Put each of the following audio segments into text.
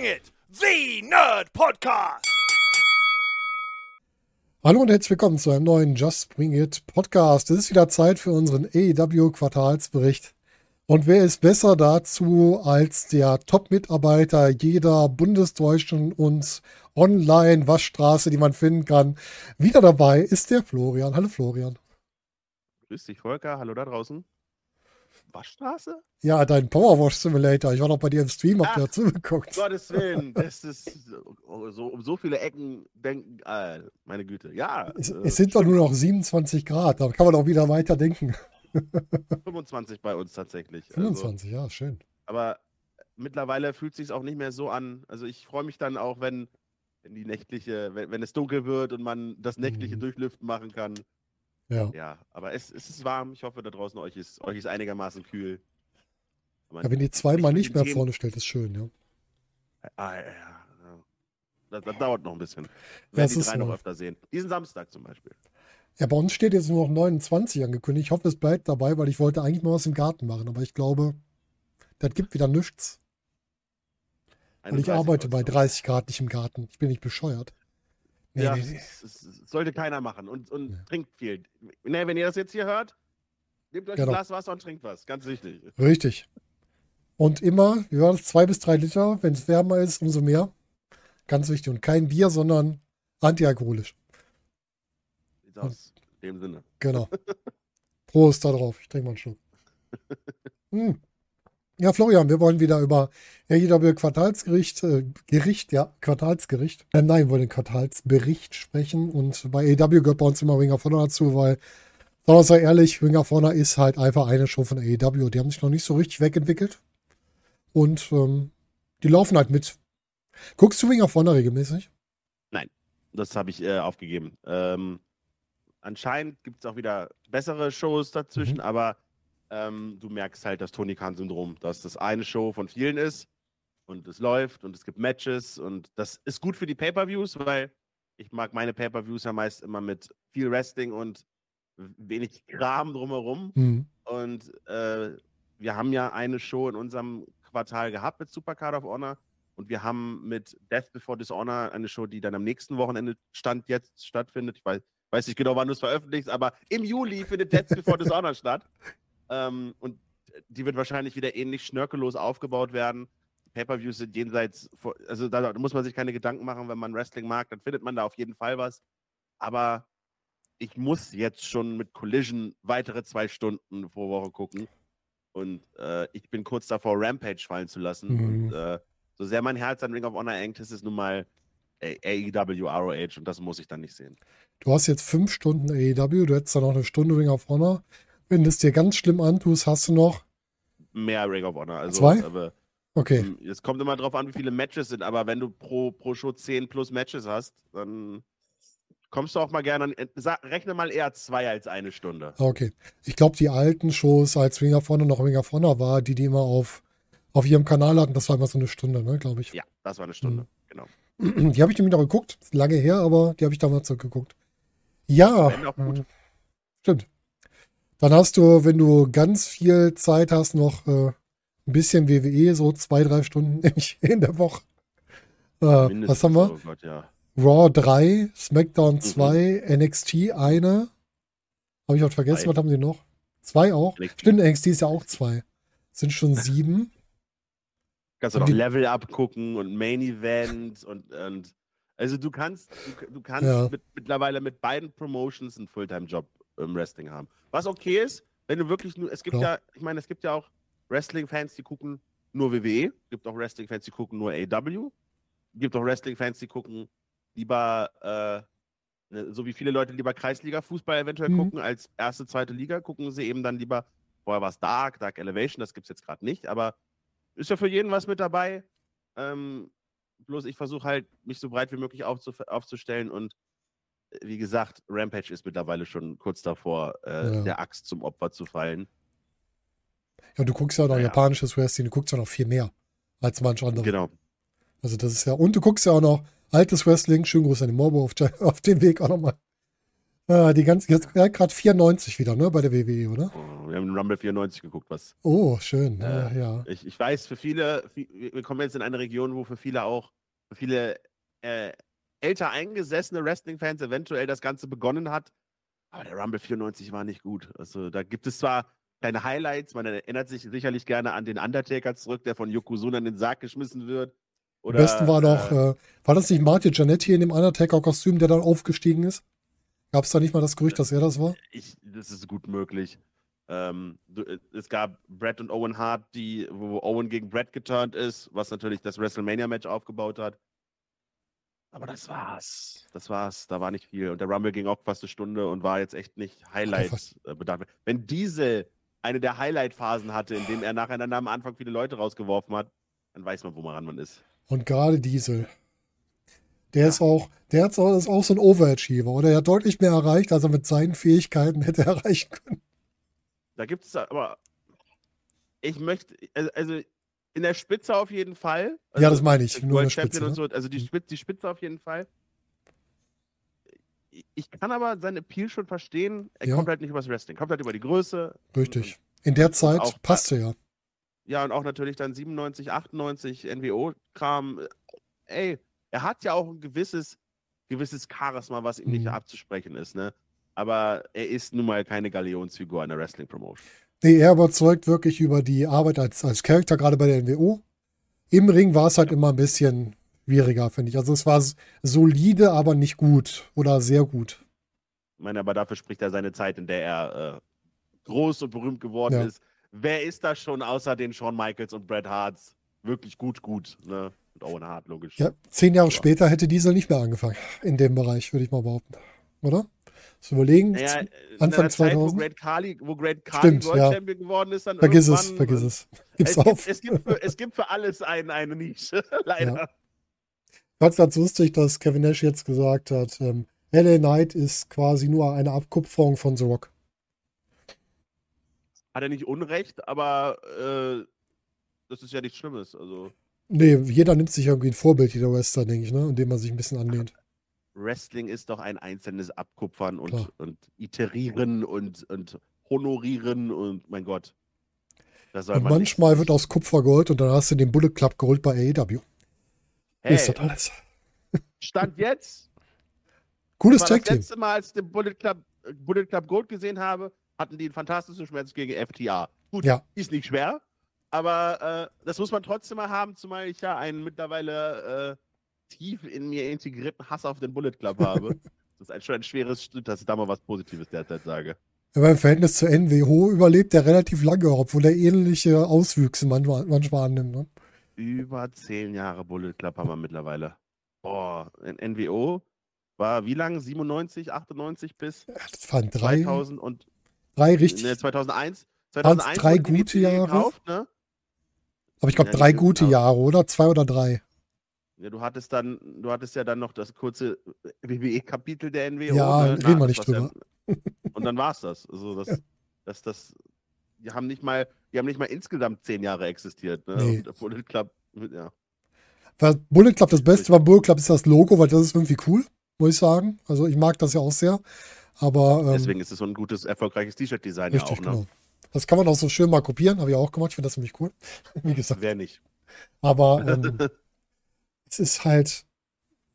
Bring it! The Nerd Podcast! Hallo und herzlich willkommen zu einem neuen Just Bring It Podcast. Es ist wieder Zeit für unseren AEW-Quartalsbericht. Und wer ist besser dazu als der Top-Mitarbeiter jeder bundesdeutschen und Online-Waschstraße, die man finden kann? Wieder dabei ist der Florian. Hallo Florian. Grüß dich, Volker. Hallo da draußen. Waschstraße? Ja, dein Powerwash Simulator. Ich war noch bei dir im Stream, hab dir dazu geguckt. Um Gottes Willen, das ist so, um so viele Ecken denken, meine Güte. Ja. Es sind doch nur noch 27 Grad, da kann man auch wieder weiter denken. 25 bei uns tatsächlich. 25, also, ja, schön. Aber mittlerweile fühlt es sich auch nicht mehr so an. Also ich freue mich dann auch, wenn es dunkel wird und man das nächtliche Durchlüften machen kann. Ja, aber es ist warm. Ich hoffe, da draußen euch ist einigermaßen kühl. Ja, wenn die zweimal nicht mehr vorne stellt, ist schön, ja. Ja. Das dauert noch ein bisschen. Wir werden die drei noch öfter sehen. Diesen Samstag zum Beispiel. Ja, bei uns steht jetzt nur noch 29 angekündigt. Ich hoffe, es bleibt dabei, weil ich wollte eigentlich mal was im Garten machen. Aber ich glaube, das gibt wieder nichts. Und ich arbeite bei 30 Grad nicht im Garten. Ich bin nicht bescheuert. Nee. Das sollte keiner machen und trinkt viel. Nee, wenn ihr das jetzt hier hört, nehmt euch ein Glas Wasser und trinkt was. Ganz wichtig. Richtig. Und immer, wie war das, 2 bis 3 Liter. Wenn es wärmer ist, umso mehr. Ganz wichtig. Und kein Bier, sondern antialkoholisch. Sieht aus. In dem Sinne. Genau. Prost da drauf. Ich trinke mal einen Schluck. Ja, Florian, wir wollen wieder über AEW Quartalsbericht sprechen. Und bei AEW gehört bei uns immer Ring of Honor dazu, weil, sagen wir mal ehrlich, Ring of Honor ist halt einfach eine Show von AEW. Die haben sich noch nicht so richtig wegentwickelt. Und die laufen halt mit. Guckst du Ring of Honor regelmäßig? Nein, das habe ich aufgegeben. Anscheinend gibt es auch wieder bessere Shows dazwischen, aber du merkst halt das Tony Khan-Syndrom, dass das eine Show von vielen ist und es läuft und es gibt Matches und das ist gut für die Pay-Per-Views, weil ich mag meine Pay-Per-Views ja meist immer mit viel Wrestling und wenig Kram drumherum. Und wir haben ja eine Show in unserem Quartal gehabt mit Supercard of Honor und wir haben mit Death Before Dishonor eine Show, die dann am nächsten Wochenende jetzt stattfindet. Ich weiß nicht genau, wann du es veröffentlichst, aber im Juli findet Death Before Dishonor statt. Und die wird wahrscheinlich wieder ähnlich schnörkellos aufgebaut werden. Pay-Per-Views sind jenseits, also da muss man sich keine Gedanken machen, wenn man Wrestling mag, dann findet man da auf jeden Fall was. Aber ich muss jetzt schon mit Collision weitere 2 Stunden pro Woche gucken. Und ich bin kurz davor, Rampage fallen zu lassen. Und so sehr mein Herz an Ring of Honor hängt, ist es nun mal AEW, ROH und das muss ich dann nicht sehen. Du hast jetzt 5 Stunden AEW, du hättest dann noch eine Stunde Ring of Honor. Wenn du es dir ganz schlimm antust, hast du noch mehr Ring of Honor. Also, 2? Aber, okay. Es kommt immer drauf an, wie viele Matches sind, aber wenn du pro Show 10 plus Matches hast, dann kommst du auch mal gerne an. Rechne mal eher 2 als 1 Stunde. Okay. Ich glaube, die alten Shows, als Ring of Honor noch Ring of Honor war, die immer auf ihrem Kanal hatten, das war immer so eine Stunde, ne, glaube ich. Ja, das war eine Stunde, genau. Die habe ich nämlich noch geguckt, lange her, aber die habe ich damals geguckt. Ja. Das auch gut. Stimmt. Dann hast du, wenn du ganz viel Zeit hast, noch ein bisschen WWE, so 2-3 Stunden in der Woche. Was haben wir? Oh Gott, ja. Raw 3, SmackDown 2, NXT 1. Habe ich auch vergessen, was haben sie noch? 2 auch? NXT. Stimmt, NXT ist ja auch 2. Sind schon 7. Kannst du noch Level Up gucken und Main Event und also du kannst mittlerweile mit beiden Promotions einen Fulltime-Job im Wrestling haben. Was okay ist, wenn du wirklich nur, es gibt ja auch Wrestling-Fans, die gucken nur WWE, gibt auch Wrestling-Fans, die gucken nur AEW, gibt auch Wrestling-Fans, die gucken lieber, so wie viele Leute lieber Kreisliga-Fußball eventuell gucken, als erste, zweite Liga, gucken sie eben dann lieber, vorher war es Dark Elevation, das gibt's jetzt gerade nicht, aber ist ja für jeden was mit dabei, bloß ich versuche halt, mich so breit wie möglich aufzustellen und wie gesagt, Rampage ist mittlerweile schon kurz davor, der Axt zum Opfer zu fallen. Ja, du guckst ja auch noch japanisches Wrestling, du guckst ja noch viel mehr als manch andere. Genau. Also das ist ja, und du guckst ja auch noch altes Wrestling, schönen Gruß an den Morbo auf dem Weg auch nochmal. Die ganze, jetzt gerade 94 wieder, ne, bei der WWE, oder? Wir haben Rumble 94 geguckt, was. Oh, schön. Ja. Ich weiß, für viele, wir kommen jetzt in eine Region, wo für viele älter eingesessene Wrestling-Fans eventuell das Ganze begonnen hat. Aber der Rumble 94 war nicht gut. Also da gibt es zwar kleine Highlights, man erinnert sich sicherlich gerne an den Undertaker zurück, der von Yokozuna in den Sarg geschmissen wird. Oder, am besten war doch, war das nicht Marty Jannetty in dem Undertaker-Kostüm, der dann aufgestiegen ist? Gab es da nicht mal das Gerücht, dass er das war? Das ist gut möglich. Es gab Bret und Owen Hart, wo Owen gegen Bret geturnt ist, was natürlich das WrestleMania-Match aufgebaut hat. Aber das war's. Da war nicht viel. Und der Rumble ging auch fast eine Stunde und war jetzt echt nicht Highlight bedacht. Wenn Diesel eine der Highlight-Phasen hatte, in dem er nacheinander am Anfang viele Leute rausgeworfen hat, dann weiß man, woran man ist. Und gerade Diesel. Der ist auch so ein Overachiever, oder? Er hat deutlich mehr erreicht, als er mit seinen Fähigkeiten hätte erreichen können. Da gibt es aber. Ich möchte. Also in der Spitze auf jeden Fall. Also ja, das meine ich. Nur in der Spitze, und so, also die Spitze auf jeden Fall. Ich kann aber seinen Appeal schon verstehen. Er kommt halt nicht übers Wrestling, kommt halt über die Größe. Richtig. In der Zeit passte er. Ja, und auch natürlich dann 97, 98 NWO-Kram. Ey. Er hat ja auch ein gewisses Charisma, was ihm nicht abzusprechen ist, ne? Aber er ist nun mal keine Galionsfigur in der Wrestling-Promotion. Nee, er überzeugt wirklich über die Arbeit als Charakter, gerade bei der NWO. Im Ring war es halt immer ein bisschen schwieriger, finde ich. Also es war solide, aber nicht gut oder sehr gut. Ich meine, aber dafür spricht er seine Zeit, in der er groß und berühmt geworden ist. Wer ist da schon außer den Shawn Michaels und Bret Harts wirklich gut, ne? Owen Hart, logisch. Ja, 10 Jahre später hätte Diesel nicht mehr angefangen in dem Bereich, würde ich mal behaupten. Oder? Das überlegen. Naja, Anfang 2000. Zeit, wo Great Khali World Champion geworden ist, dann vergiss es. Es gibt für alles eine Nische, leider. Ja. Ganz lustig, dass Kevin Nash jetzt gesagt hat, LA Knight ist quasi nur eine Abkupferung von The Rock. Hat er nicht Unrecht, aber das ist ja nichts Schlimmes, also. Nee, jeder nimmt sich irgendwie ein Vorbild, jeder Wrestler, denke ich, ne? Und dem man sich ein bisschen anlehnt. Wrestling ist doch ein einzelnes Abkupfern und Iterieren und Honorieren und mein Gott. Das soll und man manchmal nicht. Wird aus Kupfer Gold und dann hast du den Bullet Club Gold bei AEW. Hey, ist das alles. Stand jetzt. Cooles Tag-Team. Das letzte Mal, als ich den Bullet Club Gold gesehen habe, hatten die einen fantastischen Schmerz gegen FTA. Gut, ist nicht schwer. Aber das muss man trotzdem mal haben, zumal ich ja einen mittlerweile tief in mir integrierten Hass auf den Bullet Club habe. Das ist schon ein schweres Schnitt, dass ich da mal was Positives derzeit sage. Aber im Verhältnis zu NWO überlebt er relativ lange, obwohl er ähnliche Auswüchse manchmal annimmt. Ne? Über 10 Jahre Bullet Club haben wir mittlerweile. Boah, in NWO war wie lang? 97, 98 bis? Ja, das waren 2000 und 2001. 2001 drei gute Jahre gekauft, ne? Aber ich glaube, 3 gute Jahre, oder? 2 oder 3. Ja, du hattest ja dann noch das kurze WWE-Kapitel der NWO. Ja, reden wir nicht drüber. Ja, und dann war's das. Also die haben nicht mal insgesamt 10 Jahre existiert. Ne? Nee. Und Bullet Club, ja. Weil Bullet Club das Beste war, Bullet Club ist das Logo, weil das ist irgendwie cool, muss ich sagen. Also ich mag das ja auch sehr. Aber, deswegen ist es so ein gutes, erfolgreiches T-Shirt-Design ja auch, ne? Genau. Das kann man auch so schön mal kopieren, habe ich auch gemacht. Ich finde das nämlich cool. Wie gesagt. Wer nicht. Aber es ist halt,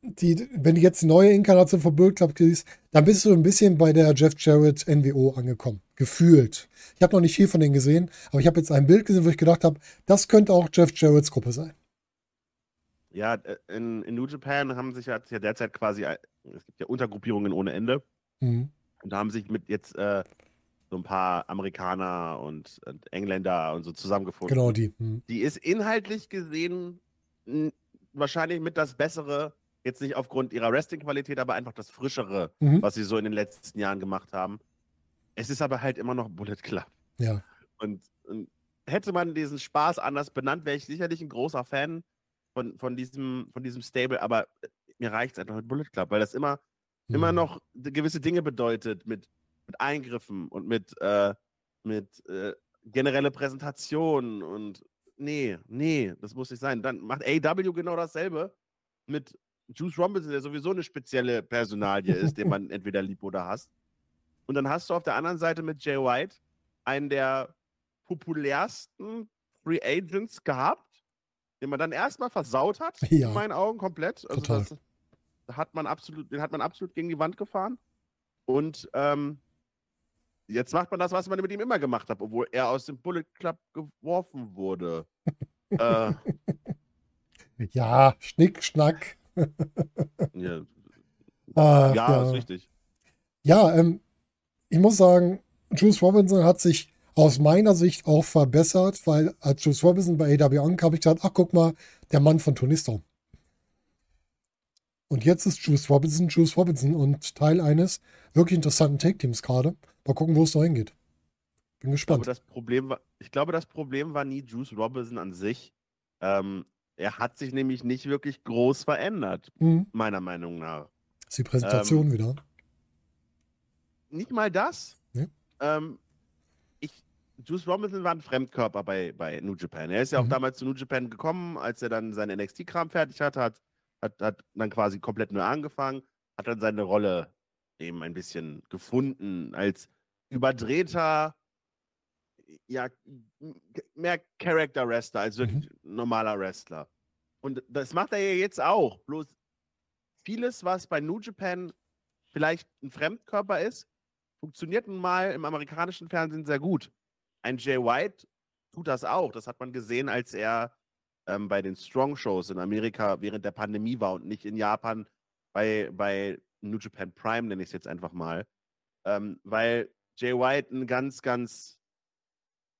wenn du jetzt die neue Inkarnation von Bullet Club siehst, dann bist du ein bisschen bei der Jeff Jarrett NWO angekommen. Gefühlt. Ich habe noch nicht viel von denen gesehen, aber ich habe jetzt ein Bild gesehen, wo ich gedacht habe, das könnte auch Jeff Jarretts Gruppe sein. Ja, in New Japan hat sich ja derzeit quasi, es gibt ja Untergruppierungen ohne Ende. Mhm. Und da haben sich mit jetzt so ein paar Amerikaner und Engländer und so zusammengefunden. Genau, die. Mhm. Die ist inhaltlich gesehen wahrscheinlich mit das Bessere, jetzt nicht aufgrund ihrer Wrestling-Qualität, aber einfach das Frischere, was sie so in den letzten Jahren gemacht haben. Es ist aber halt immer noch Bullet Club. Ja. Und hätte man diesen Spaß anders benannt, wäre ich sicherlich ein großer Fan von diesem Stable, aber mir reicht es einfach mit Bullet Club, weil das immer noch gewisse Dinge bedeutet mit Eingriffen und mit generelle Präsentationen und nee, das muss nicht sein. Dann macht AEW genau dasselbe mit Juice Robinson, der sowieso eine spezielle Personalie ist, den man entweder lieb oder hasst. Und dann hast du auf der anderen Seite mit Jay White einen der populärsten Free Agents gehabt, den man dann erstmal versaut hat, ja, in meinen Augen komplett. Also total. Das hat man absolut gegen die Wand gefahren. Und jetzt macht man das, was man mit ihm immer gemacht hat, obwohl er aus dem Bullet Club geworfen wurde. Ja, Schnick, Schnack. Ja, ja, ist richtig. Ja, ich muss sagen, Juice Robinson hat sich aus meiner Sicht auch verbessert, weil als Juice Robinson bei AEW ankam, habe ich gedacht, ach guck mal, der Mann von Tony Storm. Und jetzt ist Juice Robinson und Teil eines wirklich interessanten Tag-Teams gerade. Mal gucken, wo es noch hingeht. Bin gespannt. Ich glaube, das Problem war nie Juice Robinson an sich. Er hat sich nämlich nicht wirklich groß verändert, meiner Meinung nach. Das ist die Präsentation wieder. Nicht mal das. Nee. Juice Robinson war ein Fremdkörper bei New Japan. Er ist ja auch damals zu New Japan gekommen, als er dann seinen NXT-Kram fertig hatte, hat dann quasi komplett neu angefangen, hat dann seine Rolle eben ein bisschen gefunden als überdrehter, ja, mehr Character-Wrestler als wirklich normaler Wrestler. Und das macht er ja jetzt auch. Bloß vieles, was bei New Japan vielleicht ein Fremdkörper ist, funktioniert nun mal im amerikanischen Fernsehen sehr gut. Ein Jay White tut das auch. Das hat man gesehen, als er bei den Strong-Shows in Amerika während der Pandemie war und nicht in Japan bei New Japan Prime, nenne ich es jetzt einfach mal. Weil Jay White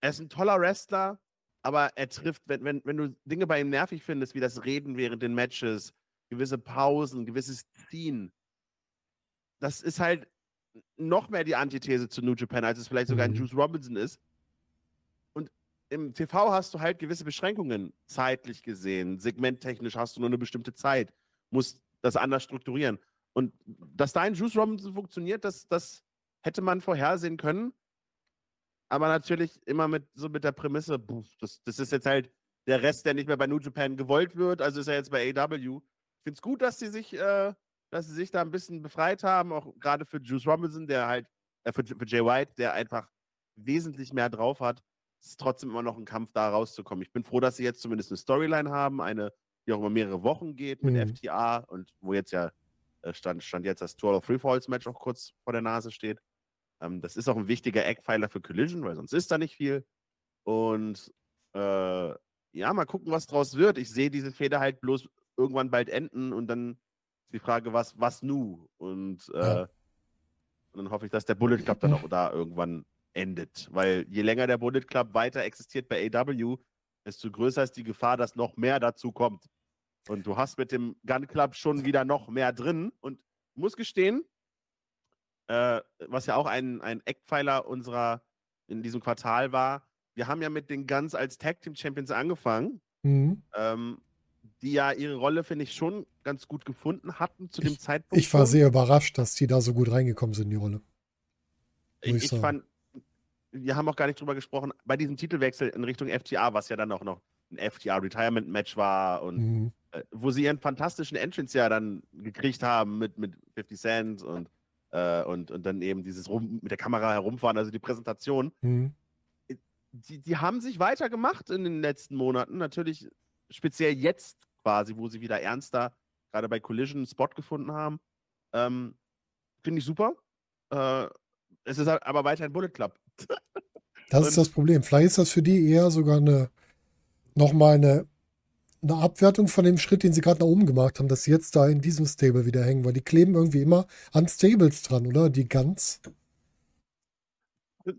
er ist ein toller Wrestler, aber er trifft, wenn du Dinge bei ihm nervig findest, wie das Reden während den Matches, gewisse Pausen, gewisses Ziehen, das ist halt noch mehr die Antithese zu New Japan, als es vielleicht sogar ein Juice Robinson ist. Und im TV hast du halt gewisse Beschränkungen, zeitlich gesehen, segmenttechnisch hast du nur eine bestimmte Zeit, musst das anders strukturieren. Und dass da ein Juice Robinson funktioniert, das hätte man vorhersehen können, aber natürlich immer mit der Prämisse, das ist jetzt halt der Rest, der nicht mehr bei New Japan gewollt wird, also ist er jetzt bei AEW. Ich finde es gut, dass sie sich da ein bisschen befreit haben, auch gerade für Juice Robinson, der halt, für Jay White, der einfach wesentlich mehr drauf hat. Es ist trotzdem immer noch ein Kampf, da rauszukommen. Ich bin froh, dass sie jetzt zumindest eine Storyline haben, eine, die auch über mehrere Wochen geht mit FTA und wo jetzt ja stand jetzt das Tour of Three Falls Match auch kurz vor der Nase steht. Das ist auch ein wichtiger Eckpfeiler für Collision, weil sonst ist da nicht viel. Und ja, mal gucken, was draus wird. Ich sehe diese Fehde halt bloß irgendwann bald enden und dann ist die Frage, was nu? Und, und dann hoffe ich, dass der Bullet Club dann auch da irgendwann endet. Weil je länger der Bullet Club weiter existiert bei AEW, desto größer ist die Gefahr, dass noch mehr dazu kommt. Und du hast mit dem Gun Club schon wieder noch mehr drin. Und ich muss gestehen, was ja auch ein Eckpfeiler in diesem Quartal war, wir haben ja mit den Guns als Tag Team Champions angefangen. Die ja ihre Rolle, finde ich, schon ganz gut gefunden hatten zu dem Zeitpunkt. Ich war sehr überrascht, dass die da so gut reingekommen sind, die Rolle. Ich fand, wir haben auch gar nicht drüber gesprochen, bei diesem Titelwechsel in Richtung FTA, was ja dann auch noch ein FTA-Retirement-Match war und wo sie ihren fantastischen Entrance ja dann gekriegt haben mit 50 Cent und dann eben dieses mit der Kamera herumfahren, also die Präsentation. Die haben sich weitergemacht in den letzten Monaten, natürlich speziell jetzt quasi, wo sie wieder ernster gerade bei Collision einen Spot gefunden haben. Finde ich super. Es ist halt aber weiterhin Bullet Club. Das ist das Problem. Vielleicht ist das für die eher sogar nochmal eine Abwertung von dem Schritt, den sie gerade nach oben gemacht haben, dass sie jetzt da in diesem Stable wieder hängen, weil die kleben irgendwie immer an Stables dran, oder? Die Guns.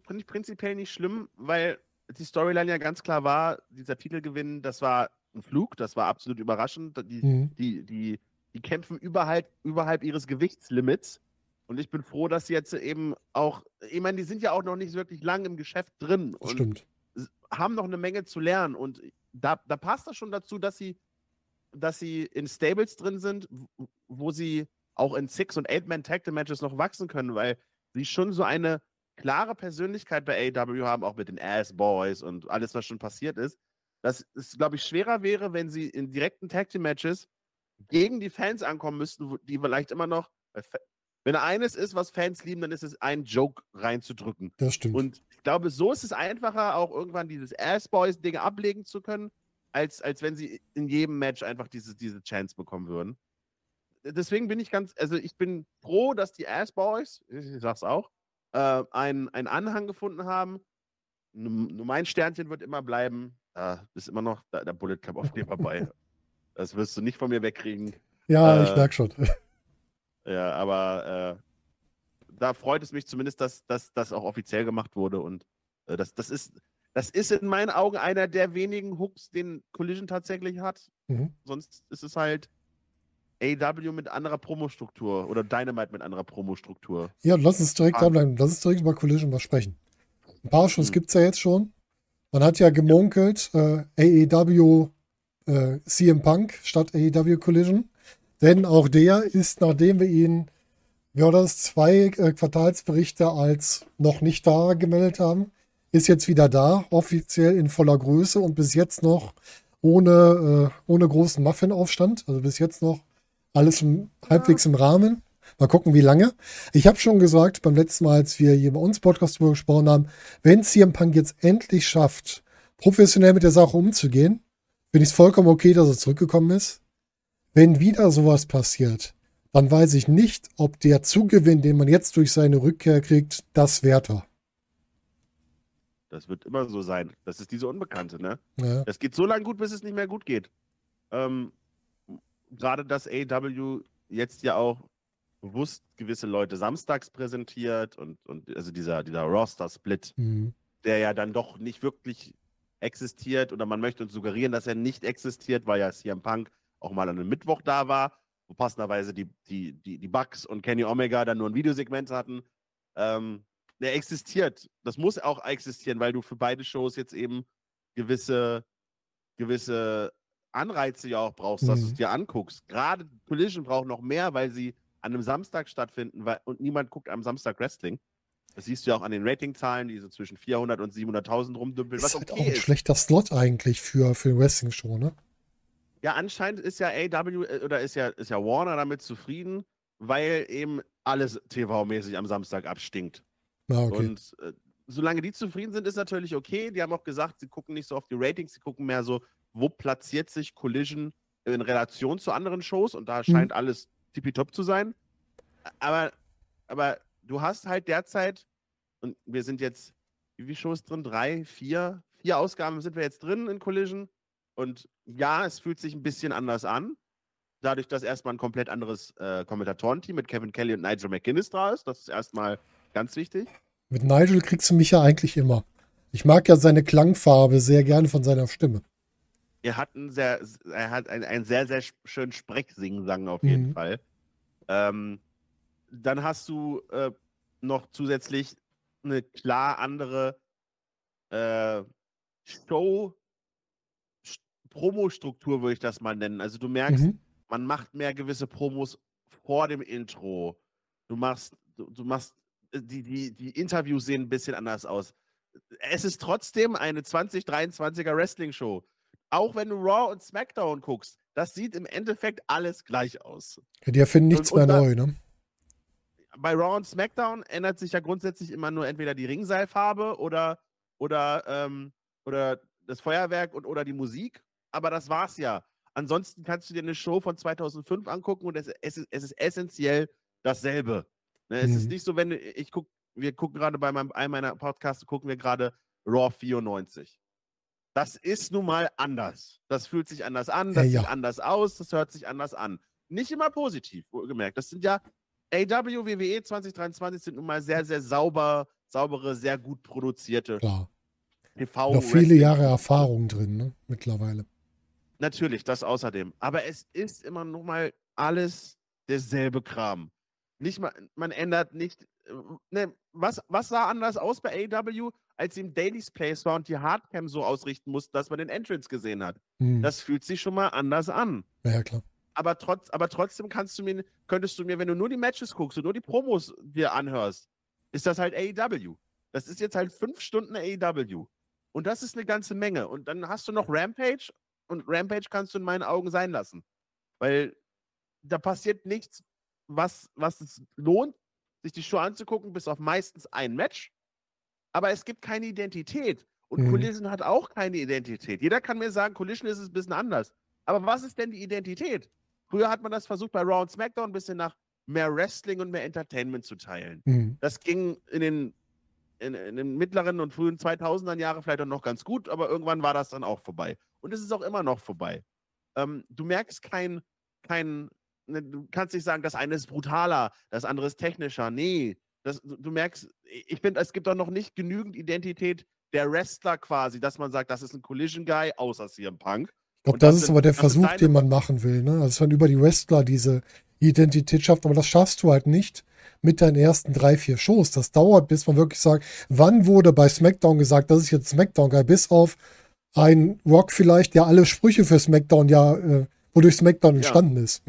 Prinzipiell nicht schlimm, weil die Storyline ja ganz klar war, dieser Titelgewinn, das war ein Flug, das war absolut überraschend. Die kämpfen überhalb ihres Gewichtslimits und ich bin froh, dass sie jetzt eben auch, ich meine, die sind ja auch noch nicht wirklich lang im Geschäft drin und stimmt, haben noch eine Menge zu lernen und da passt das schon dazu, dass sie in Stables drin sind, wo sie auch in Six- und Eight-Man-Tag-Matches noch wachsen können, weil sie schon so eine klare Persönlichkeit bei AEW haben, auch mit den Ass-Boys und alles, was schon passiert ist, dass es, glaube ich, schwerer wäre, wenn sie in direkten Tag-Team-Matches gegen die Fans ankommen müssten, die vielleicht immer noch, Wenn eines ist, was Fans lieben, dann ist es, einen Joke reinzudrücken. Das stimmt. Und ich glaube, so ist es einfacher, auch irgendwann dieses Ass-Boys-Ding ablegen zu können, als wenn sie in jedem Match einfach diese Chance bekommen würden. Deswegen bin ich ich bin froh, dass die Ass-Boys, ich sag's auch, einen Anhang gefunden haben. Nur mein Sternchen wird immer bleiben. Da ist immer noch der Bullet Club auf dir vorbei. Das wirst du nicht von mir wegkriegen. Ja, ich merke schon. Ja, aber da freut es mich zumindest, dass das auch offiziell gemacht wurde. Und das ist in meinen Augen einer der wenigen Hooks, den Collision tatsächlich hat. Mhm. Sonst ist es halt AW mit anderer Promostruktur oder Dynamite mit anderer Promostruktur. Ja, lass uns direkt dranbleiben. Lass uns direkt über Collision mal sprechen. Ein paar Shows gibt es ja jetzt schon. Man hat ja gemunkelt, AEW CM Punk statt AEW Collision. Denn auch der ist, nachdem wir ihn, ja, das 2 Quartalsberichte als noch nicht da gemeldet haben, ist jetzt wieder da, offiziell in voller Größe und bis jetzt noch ohne großen Muffin-Aufstand. Also bis jetzt noch alles halbwegs im Rahmen. Mal gucken, wie lange. Ich habe schon gesagt, beim letzten Mal, als wir hier bei uns Podcast drüber gesprochen haben, wenn CM Punk jetzt endlich schafft, professionell mit der Sache umzugehen, finde ich es vollkommen okay, dass er zurückgekommen ist. Wenn wieder sowas passiert, dann weiß ich nicht, ob der Zugewinn, den man jetzt durch seine Rückkehr kriegt, das wert war. Das wird immer so sein. Das ist diese Unbekannte, ne? Ja. Das geht so lange gut, bis es nicht mehr gut geht. Gerade dass AEW jetzt ja auch bewusst gewisse Leute samstags präsentiert und also dieser Roster-Split, der ja dann doch nicht wirklich existiert oder man möchte uns suggerieren, dass er nicht existiert, weil ja CM Punk auch mal an einem Mittwoch da war, wo passenderweise die Bucks und Kenny Omega dann nur ein Videosegment hatten. Der existiert. Das muss auch existieren, weil du für beide Shows jetzt eben gewisse Anreize ja auch brauchst, dass du es dir anguckst. Gerade Collision braucht noch mehr, weil sie an einem Samstag stattfinden und niemand guckt am Samstag Wrestling. Das siehst du ja auch an den Ratingzahlen, die so zwischen 400 und 700.000 rumdümpeln. Ist was halt okay auch ein schlechter Slot eigentlich für eine Wrestling-Show, ne? Ja, anscheinend ist ja AEW oder ist ja Warner damit zufrieden, weil eben alles TV-mäßig am Samstag abstinkt. Ah, okay. Und solange die zufrieden sind, ist natürlich okay. Die haben auch gesagt, sie gucken nicht so auf die Ratings, sie gucken mehr so, wo platziert sich Collision in Relation zu anderen Shows und da scheint alles tippitopp zu sein. Aber du hast halt derzeit, und wir sind jetzt, wie viele Shows drin? 3, 4? 4 Ausgaben sind wir jetzt drin in Collision. Und ja, es fühlt sich ein bisschen anders an, dadurch, dass erstmal ein komplett anderes Kommentatorenteam mit Kevin Kelly und Nigel McGuinness da ist. Das ist erstmal ganz wichtig. Mit Nigel kriegst du mich ja eigentlich immer. Ich mag ja seine Klangfarbe sehr gerne von seiner Stimme. Er hat einen sehr, sehr schönen Sprechsingsang auf jeden Fall. Dann hast du noch zusätzlich eine klar andere Show- Promo-Struktur würde ich das mal nennen. Also du merkst, man macht mehr gewisse Promos vor dem Intro. Du machst die Interviews sehen ein bisschen anders aus. Es ist trotzdem eine 2023er Wrestling-Show. Auch wenn du Raw und SmackDown guckst, das sieht im Endeffekt alles gleich aus. Ja, die erfinden nichts mehr neu, ne? Bei Raw und SmackDown ändert sich ja grundsätzlich immer nur entweder die Ringseilfarbe oder das Feuerwerk oder die Musik. Aber das war's ja. Ansonsten kannst du dir eine Show von 2005 angucken und es ist essentiell dasselbe. Ne, es ist nicht so, wir gucken gerade bei einem meiner Podcasts, gucken wir gerade Raw 94. Das ist nun mal anders. Das fühlt sich anders an, das sieht anders aus, das hört sich anders an. Nicht immer positiv, wohlgemerkt. Das sind ja AW, WWE 2023 sind nun mal sehr, sehr saubere, sehr gut produzierte. Klar. TV. Noch viele Jahre Erfahrung drin, ne? Mittlerweile. Natürlich, das außerdem. Aber es ist immer noch mal alles derselbe Kram. Nicht mal, man ändert nicht. Ne, was sah anders aus bei AEW, als sie im Daily's Place war und die Hardcam so ausrichten mussten, dass man den Entrance gesehen hat? Das fühlt sich schon mal anders an. Ja, klar. Aber trotzdem könntest du mir, wenn du nur die Matches guckst und nur die Promos dir anhörst, ist das halt AEW. Das ist jetzt halt 5 Stunden AEW. Und das ist eine ganze Menge. Und dann hast du noch Rampage. Und Rampage kannst du in meinen Augen sein lassen. Weil da passiert nichts, was es lohnt, sich die Show anzugucken, bis auf meistens ein Match. Aber es gibt keine Identität. Und Collision hat auch keine Identität. Jeder kann mir sagen, Collision ist es ein bisschen anders. Aber was ist denn die Identität? Früher hat man das versucht, bei Raw und SmackDown ein bisschen nach mehr Wrestling und mehr Entertainment zu teilen. Das ging in den mittleren und frühen 2000er Jahren vielleicht auch noch ganz gut, aber irgendwann war das dann auch vorbei. Und es ist auch immer noch vorbei. Du merkst du kannst nicht sagen, das eine ist brutaler, das andere ist technischer. Nee, du merkst, ich finde, es gibt auch noch nicht genügend Identität der Wrestler quasi, dass man sagt, das ist ein Collision-Guy, außer CM Punk. Ich glaube, das ist aber der Versuch, den man machen will. Ne? Also, dass man über die Wrestler diese Identität schafft, aber das schaffst du halt nicht mit deinen ersten 3-4 Shows. Das dauert, bis man wirklich sagt, wann wurde bei SmackDown gesagt, das ist jetzt SmackDown-Guy, bis auf ein Rock vielleicht, der alle Sprüche für SmackDown wodurch SmackDown entstanden ist.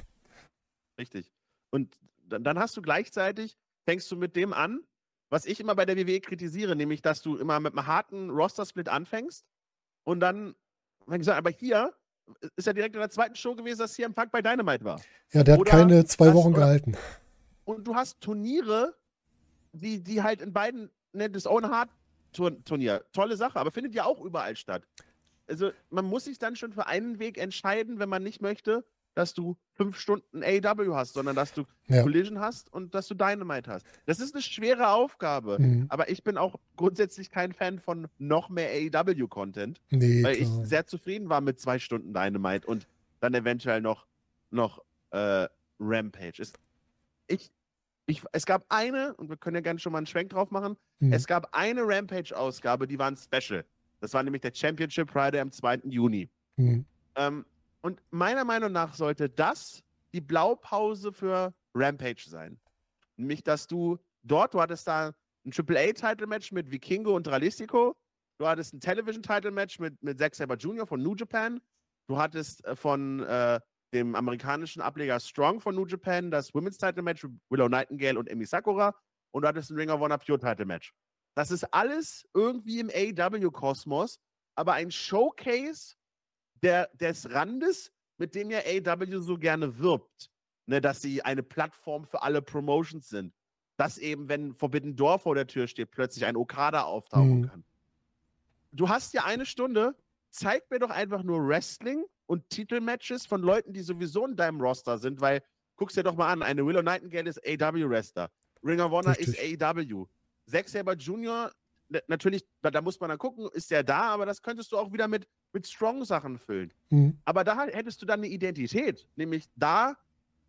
Richtig. Und dann hast du gleichzeitig, fängst du mit dem an, was ich immer bei der WWE kritisiere, nämlich, dass du immer mit einem harten Roster-Split anfängst und dann, aber hier ist ja direkt in der zweiten Show gewesen, dass CM Punk bei Dynamite war. Ja, der hat keine 2 Wochen gehalten. Und du hast Turniere, die halt in beiden, das Owen Hart Turnier, tolle Sache, aber findet ja auch überall statt. Also man muss sich dann schon für einen Weg entscheiden, wenn man nicht möchte, dass du 5 Stunden AEW hast, sondern dass du Collision hast und dass du Dynamite hast. Das ist eine schwere Aufgabe, aber ich bin auch grundsätzlich kein Fan von noch mehr AEW-Content, weil ich sehr zufrieden war mit 2 Stunden Dynamite und dann eventuell noch Rampage. Es gab eine, und wir können ja gerne schon mal einen Schwenk drauf machen, es gab eine Rampage-Ausgabe, die war ein Special. Das war nämlich der Championship Friday am 2. Juni. Und meiner Meinung nach sollte das die Blaupause für Rampage sein. Nämlich, dass du hattest da ein AAA-Title-Match mit Vikingo und Realistico, du hattest ein Television-Title-Match mit Zack Sabre Jr. von New Japan, du hattest von dem amerikanischen Ableger Strong von New Japan das Women's-Title-Match mit Willow Nightingale und Emi Sakura und du hattest ein Ring of Honor Pure-Title-Match. Das ist alles irgendwie im AEW-Kosmos, aber ein Showcase des Randes, mit dem ja AEW so gerne wirbt, dass sie eine Plattform für alle Promotions sind, dass eben, wenn Forbidden Door vor der Tür steht, plötzlich ein Okada auftauchen kann. Du hast ja 1 Stunde, zeig mir doch einfach nur Wrestling und Titelmatches von Leuten, die sowieso in deinem Roster sind, weil, guck's dir doch mal an, eine Willow Nightingale ist AEW-Wrestler, Ring of Honor ist AEW, Zack Sabre Jr., natürlich, da muss man dann gucken, ist der da, aber das könntest du auch wieder mit Strong-Sachen füllen. Aber da hättest du dann eine Identität. Nämlich da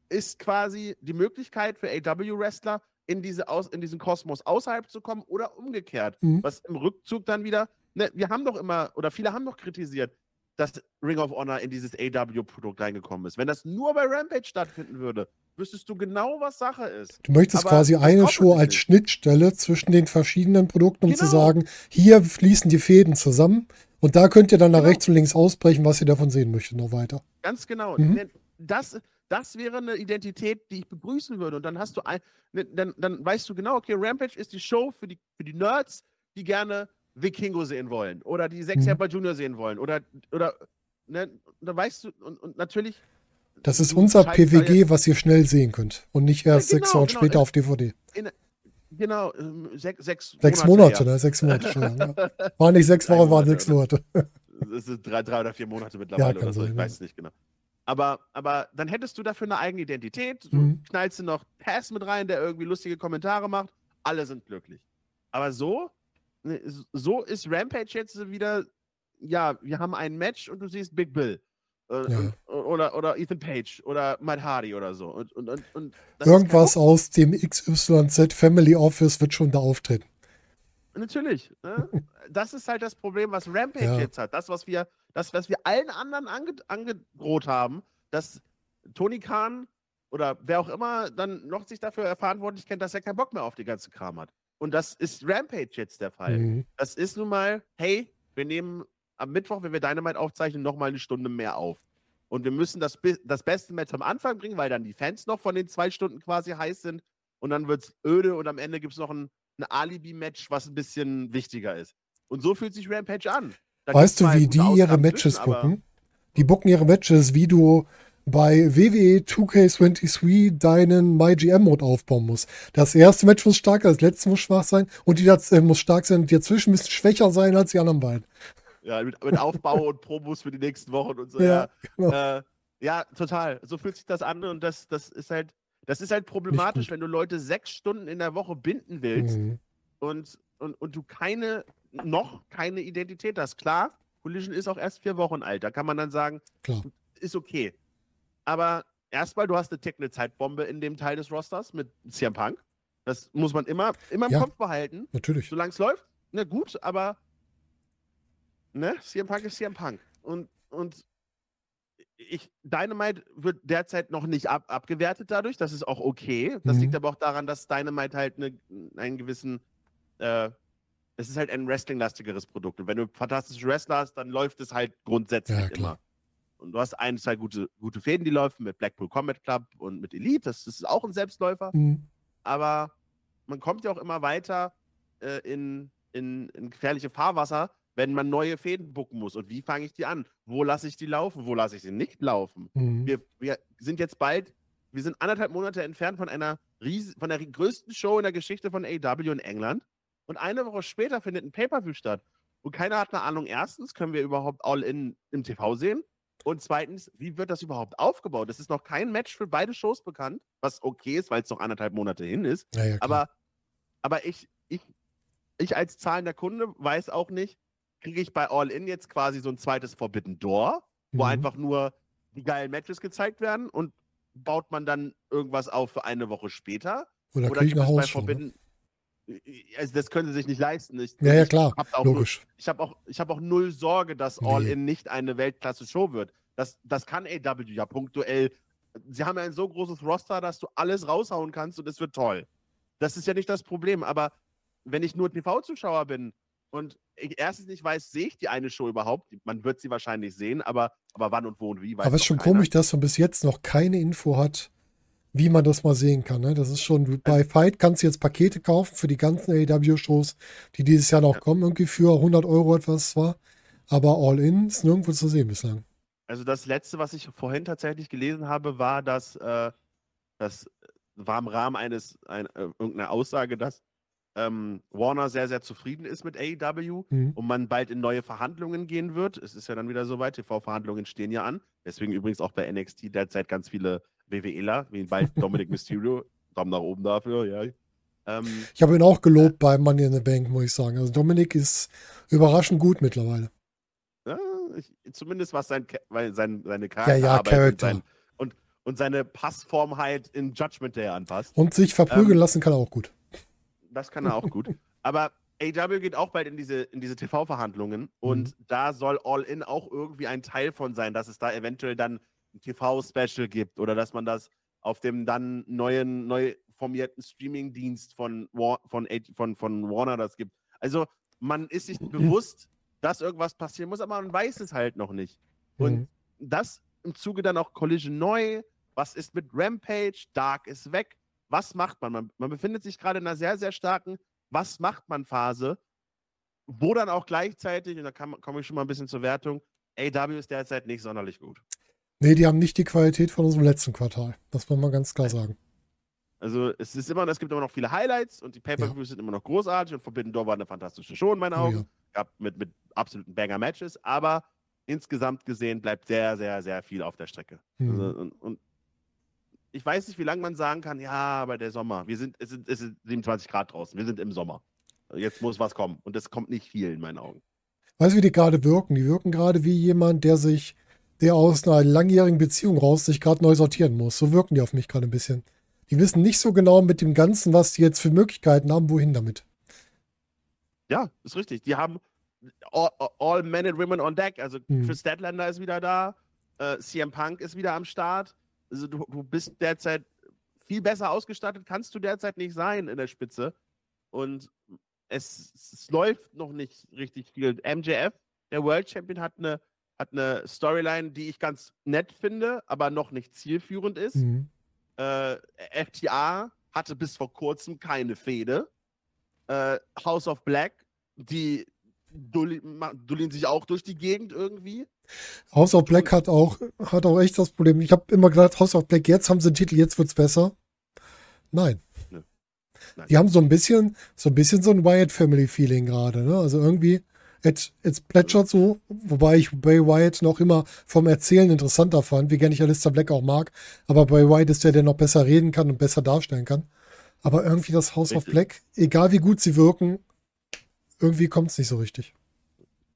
ist quasi die Möglichkeit für AW-Wrestler, in diesen Kosmos außerhalb zu kommen oder umgekehrt. Was im Rückzug dann wieder, viele haben doch kritisiert, dass Ring of Honor in dieses AW-Produkt reingekommen ist. Wenn das nur bei Rampage stattfinden würde, wüsstest du genau, was Sache ist. Du möchtest quasi eine Show als Schnittstelle zwischen den verschiedenen Produkten, um zu sagen, hier fließen die Fäden zusammen und da könnt ihr dann nach rechts und links ausbrechen, was ihr davon sehen möchtet, noch weiter. Ganz genau. Das wäre eine Identität, die ich begrüßen würde. Und dann hast du dann weißt du genau, okay, Rampage ist die Show für die Nerds, die gerne Vikingo sehen wollen oder die Zack Sabre Jr. sehen wollen oder dann weißt du und natürlich. Das ist unser PWG, was ihr schnell sehen könnt. Und nicht erst 6 Wochen später auf DVD. 6 Monate. Ja. Ne? 6 Monate schon. Ja. Waren nicht 6 Wochen, waren 6 Monate. Das ist 3 oder 4 Monate mittlerweile oder so. Ich weiß es nicht genau. Aber dann hättest du dafür eine eigene Identität. Du knallst dir noch Pass mit rein, der irgendwie lustige Kommentare macht. Alle sind glücklich. Aber so ist Rampage jetzt wieder, ja, wir haben ein Match und du siehst Big Bill. Oder Ethan Page oder Matt Hardy oder so. Und irgendwas aus dem XYZ Family Office wird schon da auftreten. Natürlich. Ne? Das ist halt das Problem, was Rampage jetzt hat. Das, was wir allen anderen angedroht haben, dass Tony Khan oder wer auch immer dann noch sich dafür verantwortlich kennt, dass er keinen Bock mehr auf die ganze Kram hat. Und das ist Rampage jetzt der Fall. Das ist nun mal, hey, wir nehmen am Mittwoch, wenn wir Dynamite aufzeichnen, nochmal 1 Stunde mehr auf. Und wir müssen das beste Match am Anfang bringen, weil dann die Fans noch von den 2 Stunden quasi heiß sind. Und dann wird es öde und am Ende gibt es noch ein Alibi-Match, was ein bisschen wichtiger ist. Und so fühlt sich Rampage an. Da weißt du, wie die ihre Matches booken? Die booken ihre Matches, wie du bei WWE 2K23 deinen MyGM-Mode aufbauen musst. Das erste Match muss stark sein, das letzte muss schwach sein und muss stark sein und die dazwischen müssen schwächer sein als die anderen beiden. Ja, mit Aufbau und Promos für die nächsten Wochen und so. Ja, genau. Ja, total. So fühlt sich das an und das ist halt problematisch, wenn du Leute 6 Stunden in der Woche binden willst und du noch keine Identität hast. Klar, Collision ist auch erst 4 Wochen alt. Da kann man dann sagen, klar, ist okay. Aber erstmal, du hast eine Techno-Zeitbombe in dem Teil des Rosters mit CM Punk. Das muss man immer im Kopf behalten. Natürlich. Solange es läuft, na gut, aber CM Punk ist CM Punk. Und Dynamite wird derzeit noch nicht abgewertet dadurch, das ist auch okay. Das liegt aber auch daran, dass Dynamite halt einen gewissen, es ist halt ein Wrestling-lastigeres Produkt. Und wenn du fantastische Wrestler hast, dann läuft es halt grundsätzlich immer. Und du hast ein, zwei gute Fäden, die laufen mit Blackpool Combat Club und mit Elite, das ist auch ein Selbstläufer. Aber man kommt ja auch immer weiter in gefährliche Fahrwasser, wenn man neue Fäden bucken muss. Und wie fange ich die an? Wo lasse ich die laufen? Wo lasse ich sie nicht laufen? Wir sind 1,5 Monate entfernt von der größten Show in der Geschichte von AEW in England. Und eine Woche später findet ein Pay-Per-View statt. Und keiner hat eine Ahnung. Erstens, können wir überhaupt All-In im TV sehen? Und zweitens, wie wird das überhaupt aufgebaut? Es ist noch kein Match für beide Shows bekannt, was okay ist, weil es noch 1,5 Monate hin ist. Ja, aber ich als zahlender Kunde weiß auch nicht, kriege ich bei All In jetzt quasi so ein zweites Forbidden Door, wo einfach nur die geilen Matches gezeigt werden und baut man dann irgendwas auf für eine Woche später? Oder kriege ich eine Hausschau, Forbidden... Also das können sie sich nicht leisten. Klar, logisch. Ich habe auch null Sorge, dass All In nicht eine Weltklasse-Show wird. Das kann AW ja punktuell. Sie haben ja ein so großes Roster, dass du alles raushauen kannst und es wird toll. Das ist ja nicht das Problem, aber wenn ich nur TV-Zuschauer bin, und ich erstens nicht weiß, sehe ich die eine Show überhaupt? Man wird sie wahrscheinlich sehen, aber wann und wo und wie, weiß ich nicht. Aber es ist schon komisch, dass man bis jetzt noch keine Info hat, wie man das mal sehen kann. Ne? Das ist schon, bei Fight kannst du jetzt Pakete kaufen für die ganzen AEW-Shows, die dieses Jahr noch kommen, irgendwie für 100 €, etwas zwar. Aber All-In ist nirgendwo zu sehen bislang. Also das Letzte, was ich vorhin tatsächlich gelesen habe, war, dass das war im Rahmen irgendeiner Aussage, dass Warner sehr, sehr zufrieden ist mit AEW und man bald in neue Verhandlungen gehen wird. Es ist ja dann wieder soweit, TV-Verhandlungen stehen ja an. Deswegen übrigens auch bei NXT derzeit ganz viele WWEler, wie bald Dominic Mysterio. Daumen nach oben dafür, ja. Ich habe ihn auch gelobt bei Money in the Bank, muss ich sagen. Also Dominic ist überraschend gut mittlerweile. Ja, zumindest was seine Charakterarbeit und seine Passformheit in Judgment Day anpasst. Und sich verprügeln lassen kann er auch gut. Das kann er auch gut. Aber AEW geht auch bald in diese TV-Verhandlungen und da soll All-In auch irgendwie ein Teil von sein, dass es da eventuell dann ein TV-Special gibt oder dass man das auf dem dann neu formierten Streaming-Dienst von Warner das gibt. Also man ist sich bewusst, dass irgendwas passieren muss, aber man weiß es halt noch nicht. Und das im Zuge dann auch Collision neu, was ist mit Rampage, Dark ist weg. Was macht man? Man befindet sich gerade in einer sehr, sehr starken Was-macht-man-Phase, wo dann auch gleichzeitig, und da komme ich schon mal ein bisschen zur Wertung, AEW ist derzeit nicht sonderlich gut. Nee, die haben nicht die Qualität von unserem letzten Quartal. Das muss man ganz klar sagen. Also es gibt immer noch viele Highlights und die Pay-Per-Views sind immer noch großartig und Forbidden Door war eine fantastische Show in meinen Augen. Mit absoluten Banger-Matches, aber insgesamt gesehen bleibt sehr, sehr, sehr viel auf der Strecke. Also, und ich weiß nicht, wie lange man sagen kann, ja, aber der Sommer, es sind 27 Grad draußen, wir sind im Sommer. Jetzt muss was kommen. Und das kommt nicht viel in meinen Augen. Weißt du, wie die gerade wirken? Die wirken gerade wie jemand, der aus einer langjährigen Beziehung raus sich gerade neu sortieren muss. So wirken die auf mich gerade ein bisschen. Die wissen nicht so genau mit dem Ganzen, was die jetzt für Möglichkeiten haben, wohin damit. Ja, ist richtig. Die haben all men and women on deck. Also Chris Statlander ist wieder da, CM Punk ist wieder am Start. Also du bist derzeit viel besser ausgestattet, kannst du derzeit nicht sein in der Spitze. Und es läuft noch nicht richtig viel. MJF, der World Champion, hat eine Storyline, die ich ganz nett finde, aber noch nicht zielführend ist. FTA hatte bis vor kurzem keine Fehde. House of Black, die dullen sich auch durch die Gegend irgendwie. House of Black hat auch echt das Problem. Ich habe immer gedacht, House of Black, jetzt haben sie den Titel, jetzt wird's besser. Nein. Nee. Nein. Die haben so ein bisschen so ein Wyatt Family Feeling gerade, ne? Also irgendwie es plätschert so, wobei ich Bray Wyatt noch immer vom Erzählen interessanter fand, wie gerne ich Alistair Black auch mag, aber Bray Wyatt ist der noch besser reden kann und besser darstellen kann. Aber irgendwie das House of Black, egal wie gut sie wirken, irgendwie kommt es nicht so richtig.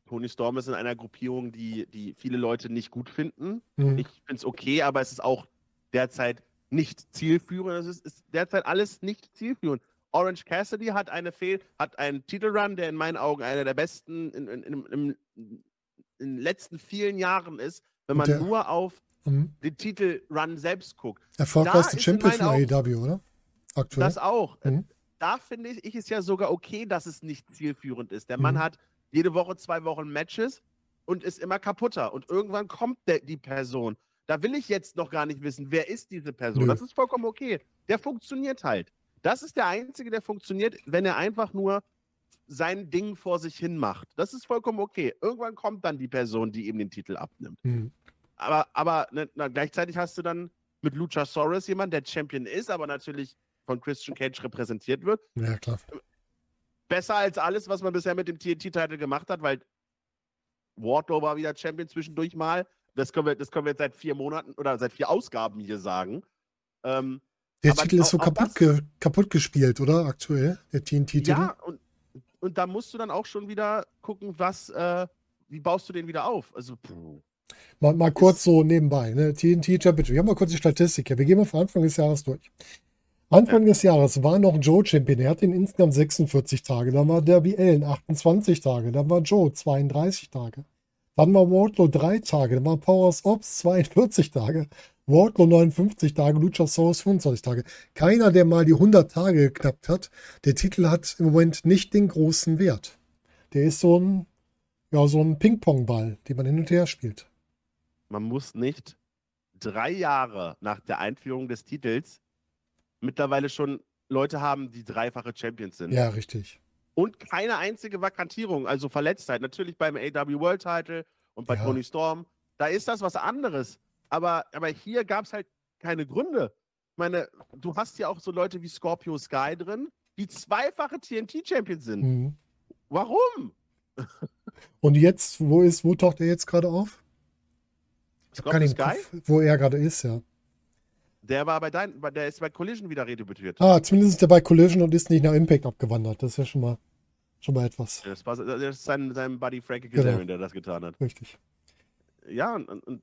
Tony Storm ist in einer Gruppierung, die viele Leute nicht gut finden. Mhm. Ich finde es okay, aber es ist auch derzeit nicht zielführend. Es ist derzeit alles nicht zielführend. Orange Cassidy hat einen Titelrun, der in meinen Augen einer der besten in den letzten vielen Jahren ist, wenn man nur auf den Titelrun selbst guckt. Erfolgreichste Champion von AEW, oder? Aktuell. Das auch. Da finde ich es ja sogar okay, dass es nicht zielführend ist. Der Mann hat jede Woche 2 Wochen Matches und ist immer kaputter. Und irgendwann kommt die Person. Da will ich jetzt noch gar nicht wissen, wer ist diese Person. Nö. Das ist vollkommen okay. Der funktioniert halt. Das ist der Einzige, der funktioniert, wenn er einfach nur sein Ding vor sich hin macht. Das ist vollkommen okay. Irgendwann kommt dann die Person, die ihm den Titel abnimmt. Aber gleichzeitig hast du dann mit Luchasaurus jemanden, der Champion ist, aber natürlich von Christian Cage repräsentiert wird. Ja, klar. Besser als alles, was man bisher mit dem TNT-Titel gemacht hat, weil Wardlow war wieder Champion zwischendurch mal. Das können wir jetzt seit 4 Monaten oder seit 4 Ausgaben hier sagen. Der Titel ist so kaputt gespielt, oder? Aktuell, der TNT-Titel. Ja, und da musst du dann auch schon wieder gucken, wie baust du den wieder auf? Also, mal kurz so nebenbei, ne? TNT Championship. Ich habe mal kurz die Statistik hier. Wir gehen mal von Anfang des Jahres durch. Anfang des Jahres war noch Joe Champion. Er hatte ihn insgesamt 46 Tage. Dann war Darby Allin 28 Tage. Dann war Joe 32 Tage. Dann war Wardlow 3 Tage. Dann war Powers Ops 42 Tage. Wardlow 59 Tage, Luchasaurus 25 Tage. Keiner, der mal die 100 Tage geknackt hat, der Titel hat im Moment nicht den großen Wert. Der ist so ein Ping-Pong-Ball, den man hin und her spielt. Man muss nicht 3 Jahre nach der Einführung des Titels mittlerweile schon Leute haben, die 3-fache Champions sind. Ja, richtig. Und keine einzige Vakantierung, also Verletztheit. Natürlich beim AEW World Title und bei Tony Storm. Da ist das was anderes. Aber hier gab es halt keine Gründe. Ich meine, du hast ja auch so Leute wie Scorpio Sky drin, die 2-fache TNT-Champions sind. Mhm. Warum? Und jetzt, wo taucht er jetzt gerade auf? Scorpio Sky? Kopf, wo er gerade ist, ja. Der ist bei Collision wieder redebütiert. Ah, zumindest ist er bei Collision und ist nicht nach Impact abgewandert. Das ist ja schon mal etwas. Das ist sein Buddy Frankie Kazarian, der das getan hat. Richtig. Ja, und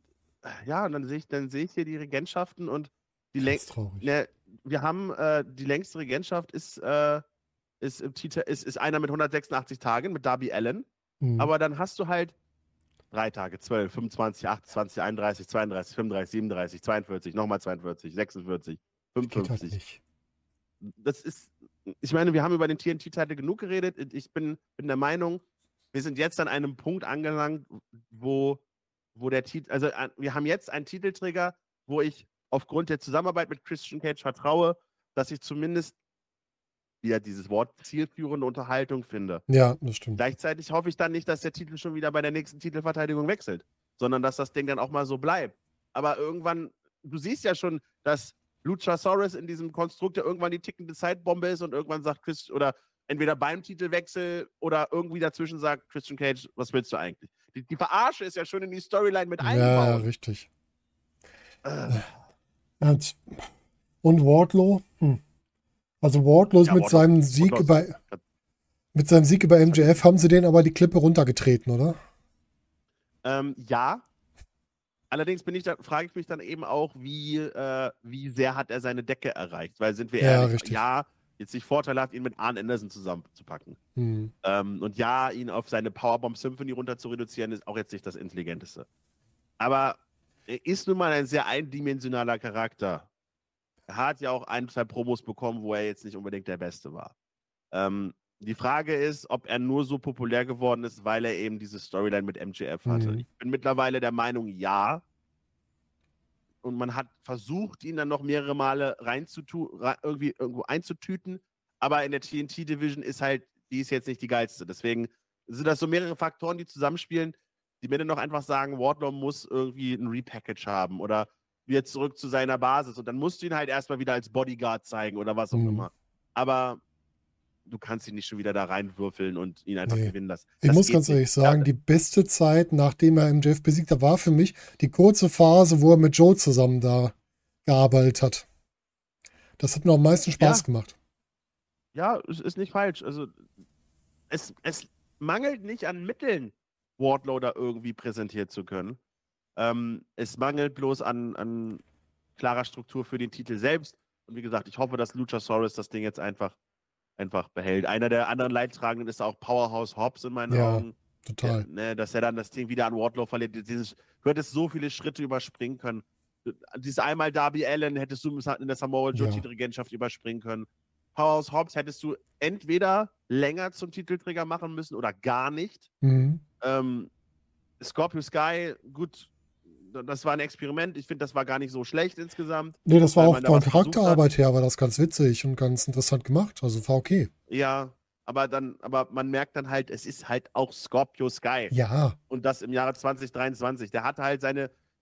dann sehe ich hier die Regentschaften und die längste. Ne, wir haben die längste Regentschaft ist einer mit 186 Tagen mit Darby Allin. Mhm. Aber dann hast du halt 3 Tage, 12, 25, 28, 31, 32, 35, 37, 42, nochmal 42, 46, 55. Halt das ist, ich meine, wir haben über den TNT-Titel genug geredet. Ich bin der Meinung, wir sind jetzt an einem Punkt angelangt, wo der Titel, also wir haben jetzt einen Titelträger, wo ich aufgrund der Zusammenarbeit mit Christian Cage vertraue, dass ich zumindest wieder dieses Wort zielführende Unterhaltung finde. Ja, das stimmt. Gleichzeitig hoffe ich dann nicht, dass der Titel schon wieder bei der nächsten Titelverteidigung wechselt, sondern dass das Ding dann auch mal so bleibt. Aber irgendwann, du siehst ja schon, dass Luchasaurus in diesem Konstrukt ja irgendwann die tickende Zeitbombe ist und irgendwann sagt Chris, oder entweder beim Titelwechsel oder irgendwie dazwischen sagt Christian Cage, was willst du eigentlich? Die Verarsche ist ja schon in die Storyline mit eingebaut. Ja, richtig. Und Wardlow? Also Wardlow ist mit seinem Sieg über MJF haben sie den aber die Klippe runtergetreten, oder? Ja. Allerdings frage ich mich dann eben auch, wie sehr hat er seine Decke erreicht? Weil sind wir ehrlich, richtig. Ja, jetzt nicht vorteilhaft, ihn mit Arn Anderson zusammenzupacken. Mhm. Und ja, ihn auf seine Powerbomb Symphony runter zu reduzieren, ist auch jetzt nicht das Intelligenteste. Aber er ist nun mal ein sehr eindimensionaler Charakter. Er hat ja auch 1, 2 Promos bekommen, wo er jetzt nicht unbedingt der Beste war. Die Frage ist, ob er nur so populär geworden ist, weil er eben diese Storyline mit MJF hatte. Ich bin mittlerweile der Meinung, ja. Und man hat versucht, ihn dann noch mehrere Male irgendwie irgendwo einzutüten. Aber in der TNT-Division ist halt, die ist jetzt nicht die geilste. Deswegen sind das so mehrere Faktoren, die zusammenspielen, die mir dann noch einfach sagen, Wardlaw muss irgendwie ein Repackage haben oder wieder zurück zu seiner Basis. Und dann musst du ihn halt erstmal wieder als Bodyguard zeigen oder was auch immer. Aber du kannst ihn nicht schon wieder da reinwürfeln und ihn einfach gewinnen lassen. Ich muss ganz ehrlich sagen, die beste Zeit, nachdem er MJF besiegt hat, war für mich die kurze Phase, wo er mit Joe zusammen da gearbeitet hat. Das hat mir am meisten Spaß gemacht. Ja, es ist nicht falsch. Also es mangelt nicht an Mitteln, Wardlow da irgendwie präsentiert zu können. Es mangelt bloß an klarer Struktur für den Titel selbst. Und wie gesagt, ich hoffe, dass Luchasaurus das Ding jetzt einfach behält. Einer der anderen Leidtragenden ist auch Powerhouse Hobbs in meinen Augen. Ja, total. Dass er dann das Ding wieder an Wardlow verliert. Du hättest so viele Schritte überspringen können. Dieses einmal Darby Allin hättest du in der Samoa Joe-Titelregentschaft überspringen können. Powerhouse Hobbs hättest du entweder länger zum Titelträger machen müssen oder gar nicht. Scorpio Sky, gut, das war ein Experiment. Ich finde, das war gar nicht so schlecht insgesamt. Nee, das war auch von Charakterarbeit her, war das ganz witzig und ganz interessant gemacht. Also war okay. Ja, aber man merkt dann halt, es ist halt auch Scorpio Sky. Ja. Und das im Jahre 2023. Der hatte halt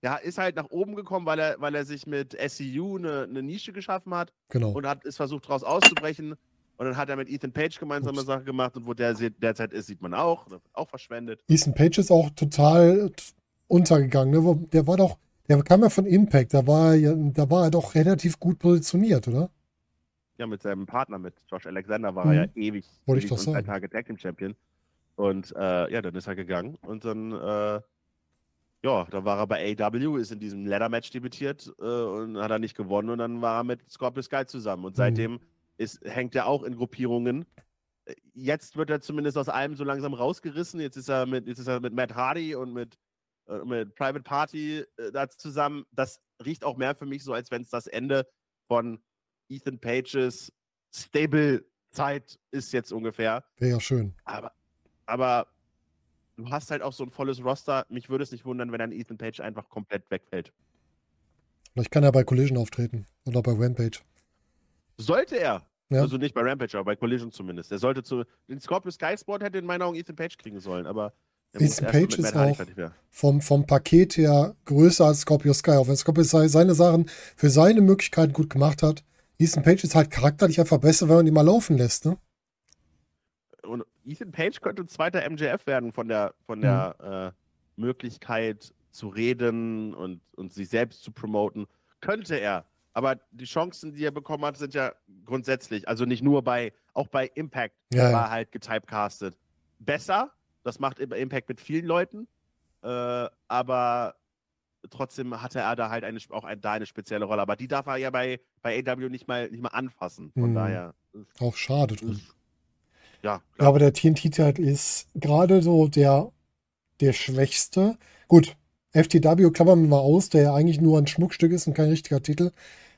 der ist halt nach oben gekommen, weil er sich mit SCU eine Nische geschaffen hat. Genau. Und ist versucht, daraus auszubrechen. Und dann hat er mit Ethan Page gemeinsame Sache gemacht. Und wo der derzeit ist, sieht man auch. Das wird auch verschwendet. Ethan Page ist auch total untergegangen. Ne? Der kam ja von Impact. Da war er doch relativ gut positioniert, oder? Ja, mit seinem Partner, mit Josh Alexander, war er ja ewig. Wollte ich doch sagen. 3 Tage Tag Team Champion. Und dann ist er gegangen. Und dann, dann war er bei AEW, ist in diesem Ladder-Match debütiert und hat er nicht gewonnen. Und dann war er mit Scorpio Sky zusammen. Und seitdem hängt er auch in Gruppierungen. Jetzt wird er zumindest aus allem so langsam rausgerissen. Jetzt ist er mit Matt Hardy und mit Private Party da zusammen. Das riecht auch mehr für mich so, als wenn es das Ende von Ethan Pages Stable-Zeit ist jetzt ungefähr. Wäre ja schön. Aber du hast halt auch so ein volles Roster. Mich würde es nicht wundern, wenn dann Ethan Page einfach komplett wegfällt. Vielleicht kann er bei Collision auftreten oder bei Rampage. Sollte er. Ja. Also nicht bei Rampage, aber bei Collision zumindest. Er sollte den Scorpio Sky Sport hätte in meinen Augen Ethan Page kriegen sollen, aber Ethan Page ist auch vom Paket her größer als Scorpio Sky. Auch wenn Scorpio Sky seine Sachen für seine Möglichkeiten gut gemacht hat, Ethan Page ist halt charakterlich einfach besser, wenn man ihn mal laufen lässt, ne? Und Ethan Page könnte zweiter MJF werden von der Möglichkeit zu reden und sich selbst zu promoten. Könnte er. Aber die Chancen, die er bekommen hat, sind ja grundsätzlich, also nicht nur auch bei Impact, der war halt getypecastet. Besser, das macht Impact mit vielen Leuten, aber trotzdem hatte er da halt eine spezielle Rolle. Aber die darf er ja bei AEW nicht mal anfassen, von daher. Auch schade drum. Ja, klar. Aber der TNT-Titel ist gerade so der schwächste. Gut, FTW klammern wir mal aus, der ja eigentlich nur ein Schmuckstück ist und kein richtiger Titel.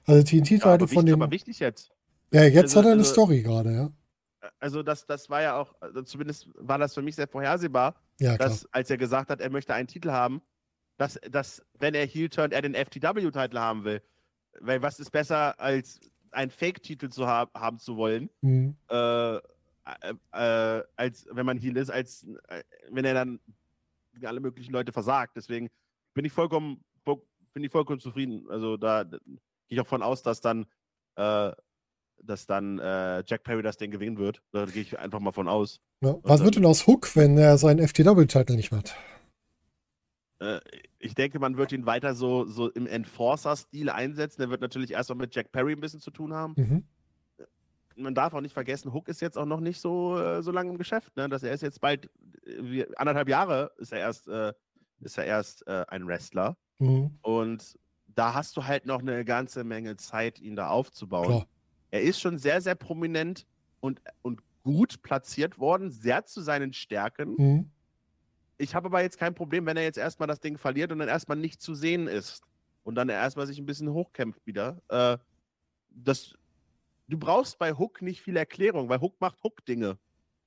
Also TNT-Titel von dem... Aber wichtig jetzt. Ja, jetzt hat er eine Story gerade, ja. Also das war ja auch, zumindest war das für mich sehr vorhersehbar, dass, als er gesagt hat, er möchte einen Titel haben, dass wenn er Heel turnt, er den FTW-Titel haben will. Weil was ist besser, als einen Fake-Titel zu haben zu wollen, als wenn man Heel ist, als wenn er dann alle möglichen Leute versagt. Deswegen bin ich vollkommen zufrieden. Also da gehe ich auch von aus, dass dann Jack Perry das Ding gewinnen wird. Da gehe ich einfach mal von aus. Ja. Was wird denn aus Hook, wenn er seinen FTW-Titel nicht macht? Ich denke, man wird ihn weiter so im Enforcer-Stil einsetzen. Der wird natürlich erstmal mit Jack Perry ein bisschen zu tun haben. Man darf auch nicht vergessen, Hook ist jetzt auch noch nicht so lange im Geschäft, ne? Dass er ist jetzt bald 1,5 Jahre ist er erst ein Wrestler. Und da hast du halt noch eine ganze Menge Zeit, ihn da aufzubauen. Klar. Er ist schon sehr, sehr prominent und gut platziert worden, sehr zu seinen Stärken. Ich habe aber jetzt kein Problem, wenn er jetzt erstmal das Ding verliert und dann erstmal nicht zu sehen ist und dann erstmal sich ein bisschen hochkämpft wieder. Du brauchst bei Hook nicht viel Erklärung, weil Hook macht Hook-Dinge.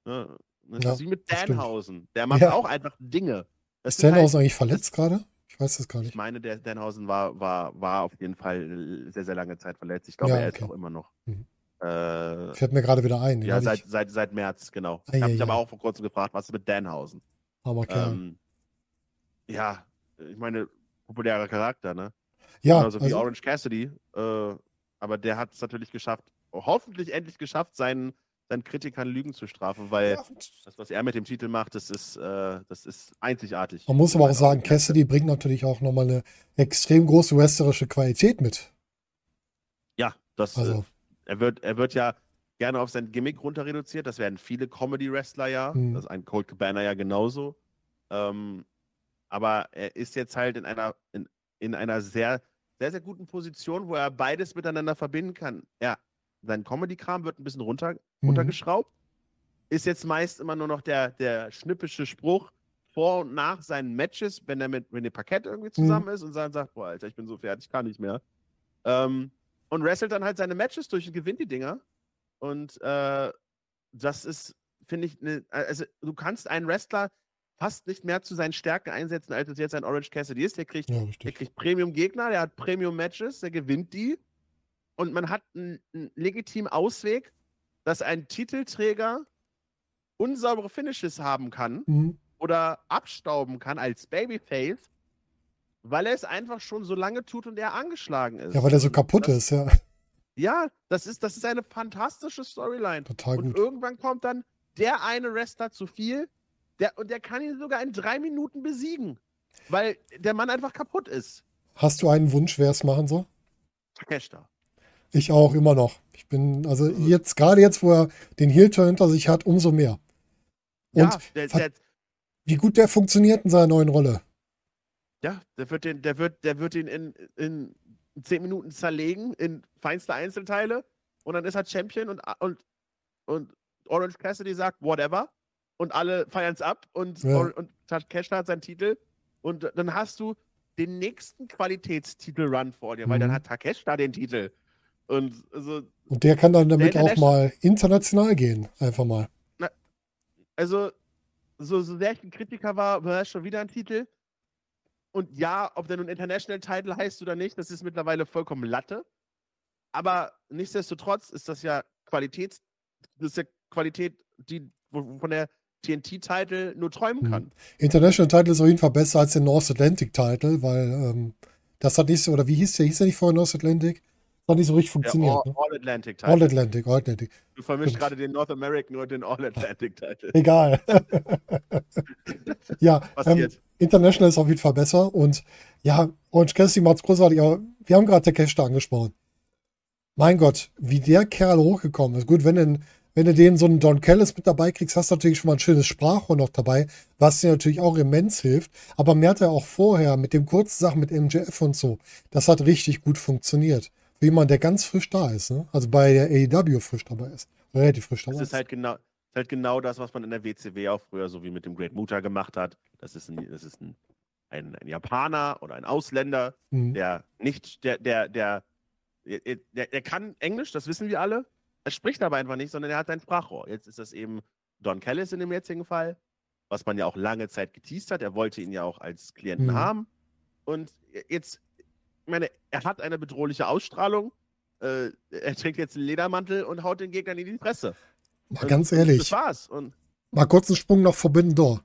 Ne? Das ist wie mit Danhausen. Der macht auch einfach Dinge. Ist Danhausen eigentlich verletzt gerade? Ich weiß das gar nicht. Ich meine, der Danhausen war auf jeden Fall sehr, sehr lange Zeit verletzt. Ich glaube, er ist auch immer noch. Fällt mir gerade wieder ein. Ja, seit März, genau. Ich habe mich aber auch vor kurzem gefragt, was ist mit Danhausen? Ja, ich meine, populärer Charakter, ne? Ja. Also wie Orange Cassidy. Aber der hat es natürlich geschafft, hoffentlich endlich geschafft, seinen Kritikern Lügen zu strafen, weil das, was er mit dem Titel macht, das ist einzigartig. Man muss aber auch sagen, Cassidy bringt natürlich auch nochmal eine extrem große wrestlerische Qualität mit. Ja, das er wird ja gerne auf sein Gimmick runter reduziert. Das werden viele Comedy-Wrestler ja. Mhm. Das ist ein Colt Cabana ja genauso. Aber er ist jetzt halt in einer sehr, sehr, sehr guten Position, wo er beides miteinander verbinden kann. Ja, sein Comedy-Kram wird ein bisschen runtergeschraubt. Ist jetzt meist immer nur noch der schnippische Spruch vor und nach seinen Matches, wenn der Parkett irgendwie zusammen ist und dann sagt, boah, Alter, ich bin so fertig, ich kann nicht mehr. Und wrestelt dann halt seine Matches durch und gewinnt die Dinger. Und das ist, finde ich, also du kannst einen Wrestler fast nicht mehr zu seinen Stärken einsetzen, als es jetzt ein Orange Cassidy ist. Der kriegt Premium-Gegner, der hat Premium-Matches, der gewinnt die. Und man hat einen legitimen Ausweg, dass ein Titelträger unsaubere Finishes haben kann oder abstauben kann als Babyface, weil er es einfach schon so lange tut und er angeschlagen ist. Ja, weil er so kaputt ist, ja. Ja, das ist eine fantastische Storyline. Total gut. Und irgendwann kommt dann der eine Wrestler zu viel, der kann ihn sogar in 3 Minuten besiegen, weil der Mann einfach kaputt ist. Hast du einen Wunsch, wer es machen soll? Takeshita. Ich auch, immer noch. Ich bin, jetzt, wo er den Heel-Turn hinter sich hat, umso mehr. Und ja, wie gut der funktioniert in seiner neuen Rolle. Ja, der wird ihn in 10 Minuten zerlegen, in feinste Einzelteile, und dann ist er Champion und Orange Cassidy sagt, whatever, und alle feiern es ab und Takeshita hat seinen Titel und dann hast du den nächsten Qualitätstitel-Run vor dir, weil dann hat Takeshita den Titel. Und der kann dann damit auch mal international gehen, einfach mal. Also, so sehr ich ein Kritiker war, war schon wieder ein Titel. Und ja, ob der nun International Title heißt oder nicht, das ist mittlerweile vollkommen Latte. Aber nichtsdestotrotz ist das ja Qualität, die von der TNT-Title nur träumen kann. International Title ist auf jeden Fall besser als der North Atlantic Title, weil das hat nicht so, oder wie hieß der? Hieß der nicht vorher North Atlantic? Hat nicht so richtig funktioniert. Ja, All-Atlantic-Title. All-Atlantic. Du vermischst gerade den North American und den All-Atlantic-Title. Egal. Ja, International ist auf jeden Fall besser und ja, Orange Cassidy macht es großartig, aber wir haben gerade Takeshita angesprochen. Mein Gott, wie der Kerl hochgekommen ist. Gut, wenn du den so einen Don Callis mit dabei kriegst, hast du natürlich schon mal ein schönes Sprachrohr noch dabei, was dir natürlich auch immens hilft, aber mehr hat er auch vorher mit den kurzen Sachen mit MJF und so. Das hat richtig gut funktioniert. Jemand, der ganz frisch da ist, ne? Also bei der AEW frisch dabei ist. Relativ frisch dabei ist. Das ist halt genau das, was man in der WCW auch früher so wie mit dem Great Muta gemacht hat. Das ist ein Japaner oder ein Ausländer, der kann Englisch, das wissen wir alle. Er spricht aber einfach nicht, sondern er hat sein Sprachrohr. Jetzt ist das eben Don Callis in dem jetzigen Fall, was man ja auch lange Zeit geteased hat. Er wollte ihn ja auch als Klienten haben. Und jetzt. Ich meine, er hat eine bedrohliche Ausstrahlung, er trägt jetzt einen Ledermantel und haut den Gegnern in die Fresse. Mal ganz ehrlich. Das war's. Und mal kurz einen Sprung noch Forbidden Door.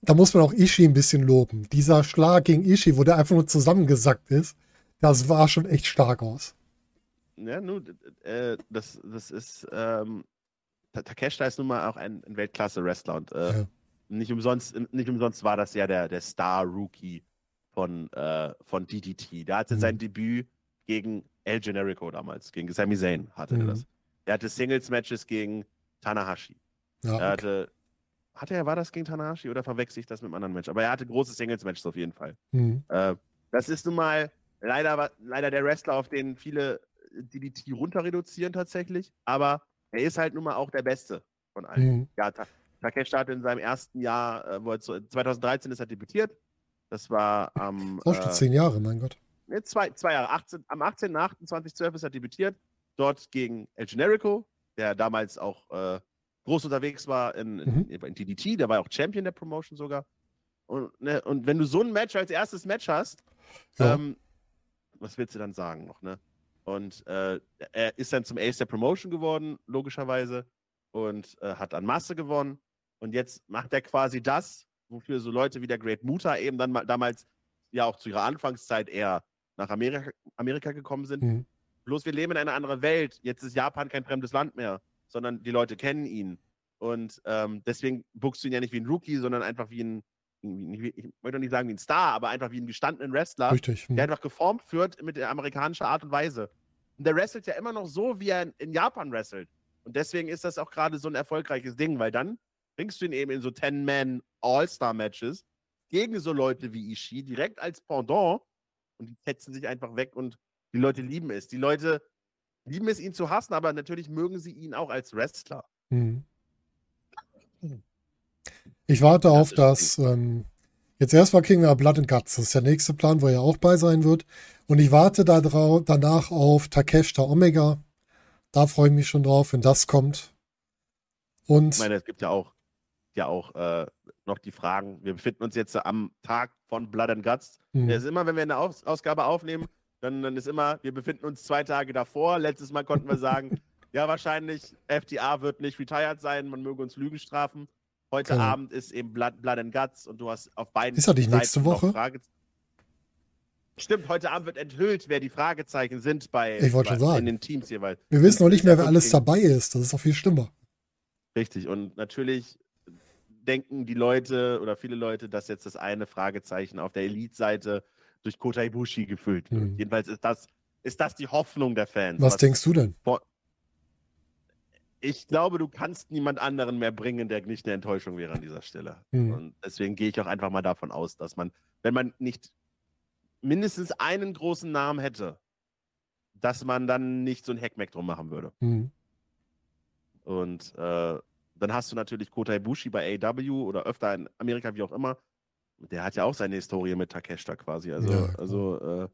Da muss man auch Ishii ein bisschen loben. Dieser Schlag gegen Ishii, wo der einfach nur zusammengesackt ist, das war schon echt stark aus. Ja, nun, das ist, Takeshita ist nun mal auch ein Weltklasse-Wrestler und nicht umsonst war das ja der Star-Rookie von DDT. Da hatte sein Debüt gegen El Generico damals, gegen Sami Zayn hatte er das. Er hatte Singles-Matches gegen Tanahashi. Ja, er war das gegen Tanahashi oder verwechsel ich das mit einem anderen Match? Aber er hatte große Singles-Matches auf jeden Fall. Das ist nun mal leider der Wrestler, auf den viele DDT runter reduzieren tatsächlich, aber er ist halt nun mal auch der Beste von allen. Ja, Takeshita hat in seinem ersten Jahr, 2013 ist er debütiert. Das war am... Das war schon 10 Jahre, mein Gott. Ne, 2 Jahre. Am 18.08.2012 ist er debütiert. Dort gegen El Generico, der damals auch groß unterwegs war in DDT. Der war auch Champion der Promotion sogar. Und wenn du so ein Match als erstes Match hast, was willst du dann sagen noch? Ne? Und er ist dann zum Ace der Promotion geworden, logischerweise, und hat an Masse gewonnen. Und jetzt macht er quasi das, wofür so Leute wie der Great Muta eben dann mal, damals ja auch zu ihrer Anfangszeit eher nach Amerika gekommen sind. Mhm. Bloß wir leben in einer anderen Welt. Jetzt ist Japan kein fremdes Land mehr, sondern die Leute kennen ihn. Und deswegen bookst du ihn ja nicht wie ein Rookie, sondern einfach wie ein, ich möchte nicht sagen wie ein Star, aber einfach wie einen gestandenen Wrestler, richtig, der einfach geformt wird mit der amerikanischen Art und Weise. Und der wrestelt ja immer noch so, wie er in Japan wrestelt. Und deswegen ist das auch gerade so ein erfolgreiches Ding, weil dann bringst du ihn eben in so 10-Man-All-Star-Matches gegen so Leute wie Ishii direkt als Pendant und die fetzen sich einfach weg und die Leute lieben es. Die Leute lieben es, ihn zu hassen, aber natürlich mögen sie ihn auch als Wrestler. Mhm. Ich warte auf das, jetzt erstmal kriegen wir Blood and Guts, das ist der nächste Plan, wo er auch bei sein wird. Und ich warte da danach auf Takeshita Omega, da freue ich mich schon drauf, wenn das kommt. Und ich meine, es gibt ja auch noch die Fragen, wir befinden uns jetzt am Tag von Blood and Guts. Das ist immer, wenn wir eine Ausgabe aufnehmen, dann ist immer, wir befinden uns 2 Tage davor. Letztes Mal konnten wir sagen, ja wahrscheinlich, FDA wird nicht retired sein, man möge uns Lügen strafen. Heute Abend ist eben Blood and Guts und du hast auf beiden Seiten noch Fragezeichen. Stimmt, heute Abend wird enthüllt, wer die Fragezeichen sind in den Teams jeweils. Wir wissen noch nicht mehr, wer alles dabei ist. Das ist auch viel schlimmer. Richtig, und natürlich denken die Leute oder viele Leute, dass jetzt das eine Fragezeichen auf der Elite-Seite durch Kota Ibushi gefüllt wird. Mhm. Jedenfalls ist das die Hoffnung der Fans. Was denkst du denn? Ich glaube, du kannst niemand anderen mehr bringen, der nicht eine Enttäuschung wäre an dieser Stelle. Mhm. Und deswegen gehe ich auch einfach mal davon aus, dass man, wenn man nicht mindestens einen großen Namen hätte, dass man dann nicht so ein Heckmeck drum machen würde. Mhm. Und dann hast du natürlich Kota Ibushi bei AEW oder öfter in Amerika, wie auch immer. Der hat ja auch seine Historie mit Takeshita quasi. Also, ja,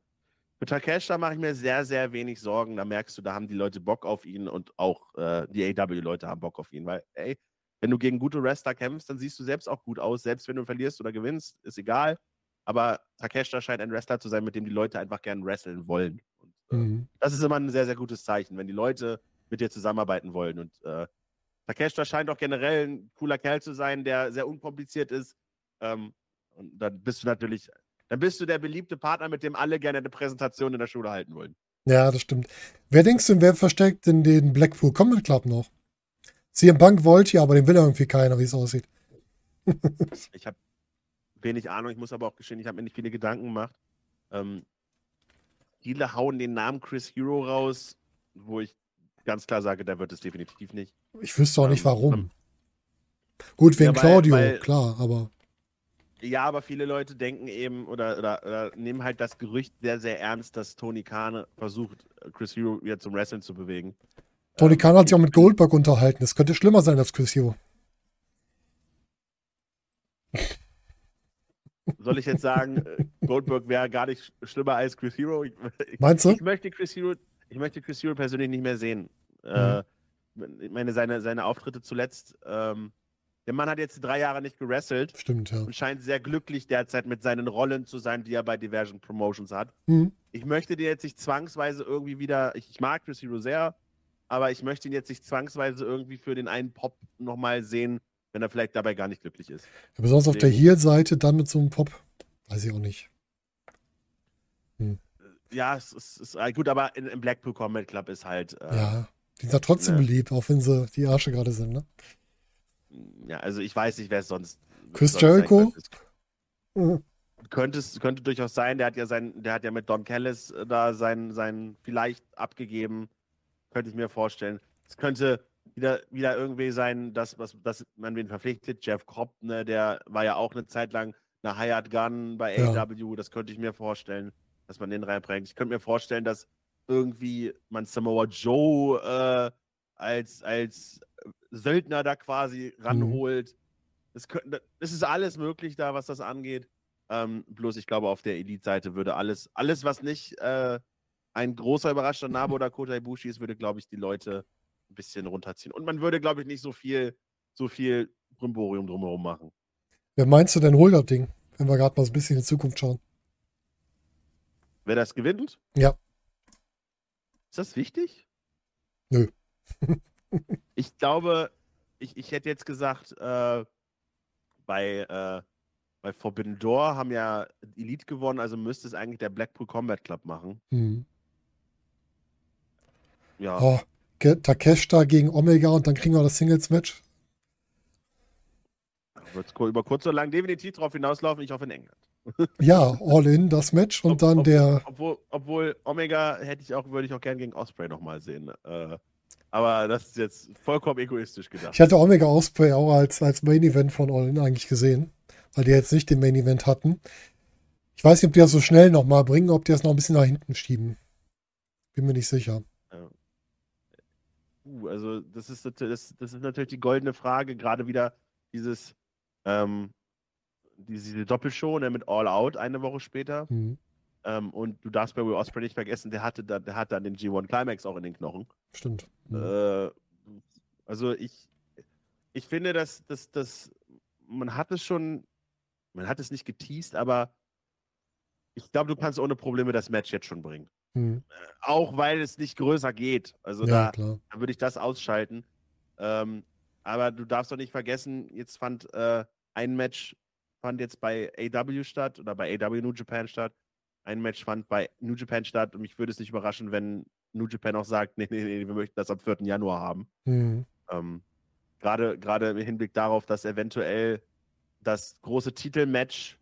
mit Takeshita mache ich mir sehr, sehr wenig Sorgen. Da merkst du, da haben die Leute Bock auf ihn und auch die AEW-Leute haben Bock auf ihn. Weil, ey, wenn du gegen gute Wrestler kämpfst, dann siehst du selbst auch gut aus. Selbst wenn du verlierst oder gewinnst, ist egal. Aber Takeshita scheint ein Wrestler zu sein, mit dem die Leute einfach gerne wresteln wollen. Und, das ist immer ein sehr, sehr gutes Zeichen, wenn die Leute mit dir zusammenarbeiten wollen. Und Takeshita scheint auch generell ein cooler Kerl zu sein, der sehr unkompliziert ist. Und dann bist du natürlich... Dann bist du der beliebte Partner, mit dem alle gerne eine Präsentation in der Schule halten wollen. Ja, das stimmt. Wer denkst du, wer versteckt in den Blackpool Combat Club noch? CM Punk wollte ja, aber den will irgendwie keiner, wie es aussieht. Ich habe wenig Ahnung, ich muss aber auch gestehen, ich habe mir nicht viele Gedanken gemacht. Viele hauen den Namen Chris Hero raus, wo ich ganz klar sage, der wird es definitiv nicht. Ich wüsste auch nicht, warum. Gut, wegen Claudio, klar, aber... Ja, aber viele Leute denken eben oder nehmen halt das Gerücht sehr, sehr ernst, dass Tony Khan versucht, Chris Hero wieder zum Wrestling zu bewegen. Tony Khan hat sich auch mit Goldberg unterhalten. Es könnte schlimmer sein als Chris Hero. Soll ich jetzt sagen, Goldberg wäre gar nicht schlimmer als Chris Hero? Meinst du? Ich möchte Chris Hero persönlich nicht mehr sehen. Ich meine, seine Auftritte zuletzt... Der Mann hat jetzt 3 Jahre nicht gewrestelt. Stimmt, ja. Und scheint sehr glücklich derzeit mit seinen Rollen zu sein, die er bei Divergent Promotions hat. Mhm. Ich möchte dir jetzt nicht zwangsweise irgendwie wieder, ich mag Chris Hero sehr, aber ich möchte ihn jetzt nicht zwangsweise irgendwie für den einen Pop nochmal sehen, wenn er vielleicht dabei gar nicht glücklich ist. Ja, besonders auf der Heel-Seite dann mit so einem Pop, weiß ich auch nicht. Ja, es ist gut, aber im Blackpool Combat Club ist halt... die sind ja trotzdem beliebt, auch wenn sie die Arsche gerade sind, ne? Ja, also ich weiß nicht, wer es sonst... Chris Jericho? Könnte durchaus sein, der hat ja mit Don Callis da sein vielleicht abgegeben, könnte ich mir vorstellen. Es könnte wieder irgendwie sein, dass man wen verpflichtet, Jeff Cobb, ne, der war ja auch eine Zeit lang eine Hired Gun bei AEW, das könnte ich mir vorstellen, dass man den reinbringt. Ich könnte mir vorstellen, dass irgendwie man Samoa Joe als Söldner da quasi ranholt. Es ist alles möglich da, was das angeht. Bloß ich glaube, auf der Elite-Seite würde alles was nicht ein großer überraschter Nabo oder Kota Ibushi ist, würde, glaube ich, die Leute ein bisschen runterziehen. Und man würde, glaube ich, nicht so viel Brimborium drumherum machen. Wer meinst du denn holt das Ding, wenn wir gerade mal so ein bisschen in die Zukunft schauen? Wer das gewinnt? Ja. Ist das wichtig? Nö. Ich glaube, ich hätte jetzt gesagt, bei Forbidden Door haben ja Elite gewonnen, also müsste es eigentlich der Blackpool Combat Club machen. Mhm. Ja. Oh, Takeshita gegen Omega und dann kriegen wir das Singles-Match. Wird's über kurz oder lang definitiv drauf hinauslaufen, ich hoffe in England. Ja, all in das Match und dann der... Obwohl Omega würde ich auch gern gegen Ospreay nochmal sehen. Aber das ist jetzt vollkommen egoistisch gedacht. Ich hatte Omega Ospreay auch als Main Event von All In eigentlich gesehen, weil die jetzt nicht den Main Event hatten. Ich weiß nicht, ob die das so schnell nochmal bringen, ob die das noch ein bisschen nach hinten schieben. Bin mir nicht sicher. Ja. Also das ist natürlich die goldene Frage, gerade wieder dieses... diese Doppelshow, ne, mit All Out eine Woche später. Mhm. Und du darfst bei Will Ospreay nicht vergessen, der hat dann den G1 Climax auch in den Knochen. Stimmt. Also ich finde, dass man hat es nicht geteased, aber ich glaube, du kannst ohne Probleme das Match jetzt schon bringen. Mhm. Auch weil es nicht größer geht. Also ja, da würde ich das ausschalten. Aber du darfst doch nicht vergessen, jetzt fand ein Match jetzt bei AW statt oder bei AW New Japan statt. Ein Match fand bei New Japan statt und mich würde es nicht überraschen, wenn New Japan auch sagt, nee, wir möchten das am 4. Januar haben. Mhm. Gerade im Hinblick darauf, dass eventuell das große Titelmatch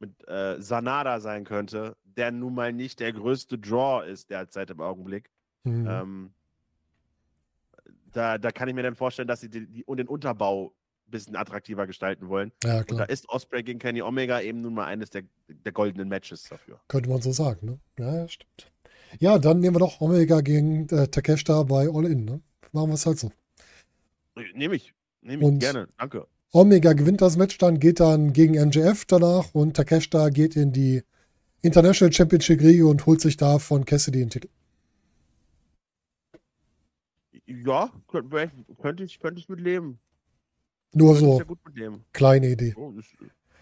mit Sanada sein könnte, der nun mal nicht der größte Draw ist derzeit im Augenblick. Mhm. Da kann ich mir dann vorstellen, dass sie den Unterbau ein bisschen attraktiver gestalten wollen. Ja, klar. Und da ist Ospreay gegen Kenny Omega eben nun mal eines der goldenen Matches dafür. Könnte man so sagen, ne? Ja, stimmt. Ja, dann nehmen wir doch Omega gegen Takeshita bei All In, ne? Machen wir es halt so. Nehme ich gerne, danke. Omega gewinnt das Match, dann geht dann gegen MJF danach und Takeshita geht in die International Championship Rio und holt sich da von Cassidy den Titel. Ja, könnte ich mit leben. Nur so kleine Idee. Oh,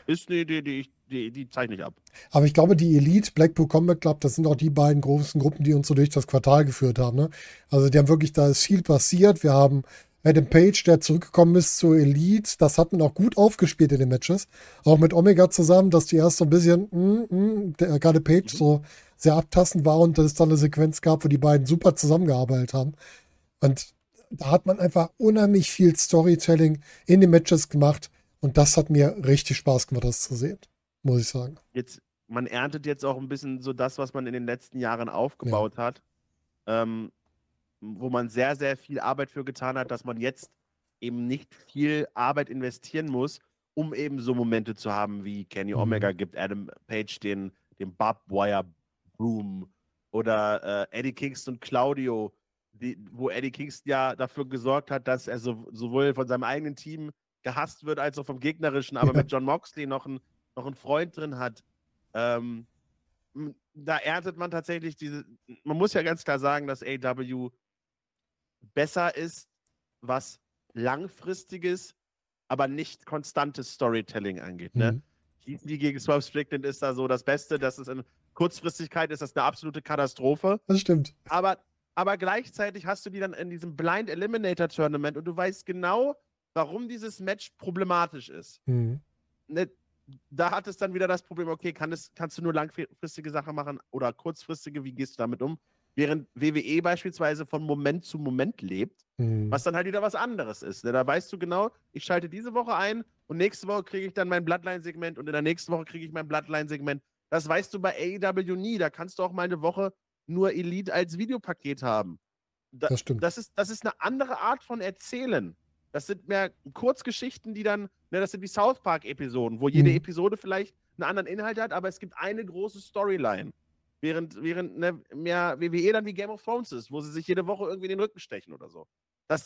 ist eine Idee, die zeichne ich ab. Aber ich glaube, die Elite, Blackpool Combat Club, das sind auch die beiden großen Gruppen, die uns so durch das Quartal geführt haben. Ne? Also die haben wirklich, da ist viel passiert. Wir haben Adam Page, der zurückgekommen ist zur Elite. Das hat man auch gut aufgespielt in den Matches. Auch mit Omega zusammen, dass die erst so ein bisschen, gerade Page so sehr abtastend war und dass es dann eine Sequenz gab, wo die beiden super zusammengearbeitet haben. Und da hat man einfach unheimlich viel Storytelling in den Matches gemacht und das hat mir richtig Spaß gemacht, das zu sehen, muss ich sagen. Man erntet jetzt auch ein bisschen so das, was man in den letzten Jahren aufgebaut hat, wo man sehr, sehr viel Arbeit für getan hat, dass man jetzt eben nicht viel Arbeit investieren muss, um eben so Momente zu haben, wie Kenny Omega gibt Adam Page den Barbwire Boom oder Eddie Kingston Claudio, wo Eddie Kingston ja dafür gesorgt hat, dass er sowohl von seinem eigenen Team gehasst wird, als auch vom gegnerischen, aber mit John Moxley noch einen Freund drin hat. Da erntet man tatsächlich man muss ja ganz klar sagen, dass AEW besser ist, was langfristiges, aber nicht konstantes Storytelling angeht. Ne? Die gegen Swerve Strickland ist da so das Beste, das ist in Kurzfristigkeit ist das eine absolute Katastrophe. Das stimmt. Aber gleichzeitig hast du die dann in diesem Blind Eliminator Tournament und du weißt genau, warum dieses Match problematisch ist. Mhm. Da hat es dann wieder das Problem, okay, kannst du nur langfristige Sachen machen oder kurzfristige, wie gehst du damit um? Während WWE beispielsweise von Moment zu Moment lebt, was dann halt wieder was anderes ist. Da weißt du genau, ich schalte diese Woche ein und nächste Woche kriege ich dann mein Bloodline-Segment und in der nächsten Woche kriege ich mein Bloodline-Segment. Das weißt du bei AEW nie. Da kannst du auch mal eine Woche nur Elite als Videopaket haben. Das stimmt. Das ist eine andere Art von Erzählen. Das sind mehr Kurzgeschichten, die dann, das sind die South Park-Episoden, wo jede Episode vielleicht einen anderen Inhalt hat, aber es gibt eine große Storyline. Während mehr WWE dann wie Game of Thrones ist, wo sie sich jede Woche irgendwie in den Rücken stechen oder so.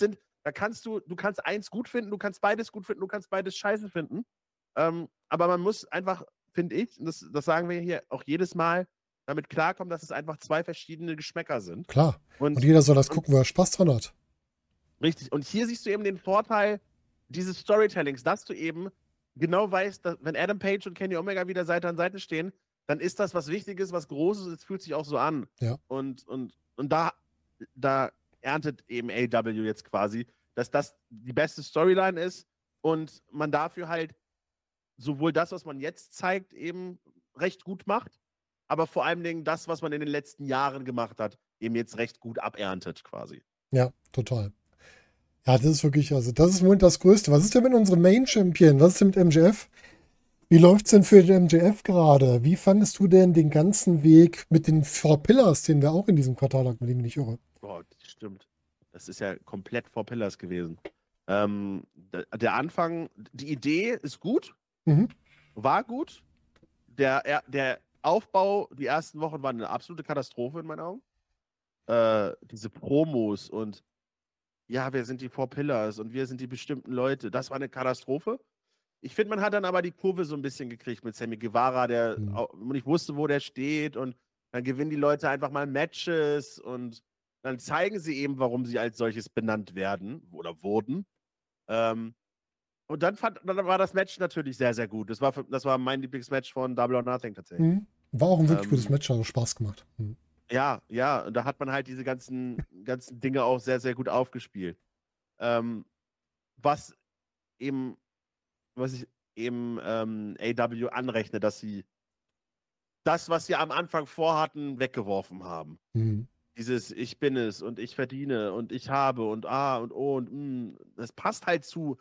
Du kannst eins gut finden, du kannst beides gut finden, du kannst beides scheiße finden. Aber man muss einfach, finde ich, und das sagen wir hier auch jedes Mal, damit klarkommen, dass es einfach zwei verschiedene Geschmäcker sind. Klar. Und jeder soll das gucken, wo er Spaß dran hat. Richtig. Und hier siehst du eben den Vorteil dieses Storytellings, dass du eben genau weißt, dass, wenn Adam Page und Kenny Omega wieder Seite an Seite stehen, dann ist das was Wichtiges, was Großes, es fühlt sich auch so an. Ja. Und da da erntet eben AW jetzt quasi, dass das die beste Storyline ist und man dafür halt sowohl das, was man jetzt zeigt, eben recht gut macht, aber vor allen Dingen das, was man in den letzten Jahren gemacht hat, eben jetzt recht gut aberntet quasi. Ja, total. Ja, das ist wirklich, also das ist wohl das Größte. Was ist denn mit unserem Main-Champion? Was ist denn mit MJF? Wie läuft's denn für den MJF gerade? Wie fandest du denn den ganzen Weg mit den Four Pillars, den wir auch in diesem Quartal hatten, mit dem ich nicht irre? Boah, stimmt. Das ist ja komplett Four Pillars gewesen. Der Anfang, die Idee ist gut, war gut. Der Aufbau, die ersten Wochen waren eine absolute Katastrophe in meinen Augen. Diese Promos und ja, wir sind die Four Pillars und wir sind die bestimmten Leute. Das war eine Katastrophe. Ich finde, man hat dann aber die Kurve so ein bisschen gekriegt mit Sammy Guevara, der nicht wusste, wo der steht, und dann gewinnen die Leute einfach mal Matches und dann zeigen sie eben, warum sie als solches benannt werden oder wurden. Und dann war das Match natürlich sehr, sehr gut. Das war mein Lieblingsmatch von Double or Nothing tatsächlich. War auch ein wirklich gutes Match, hat auch Spaß gemacht. Ja, und da hat man halt diese ganzen Dinge auch sehr, sehr gut aufgespielt. Was ich eben AW anrechne, dass sie das, was sie am Anfang vorhatten, weggeworfen haben. Dieses Ich bin es und ich verdiene und ich habe und A und O und das passt halt zu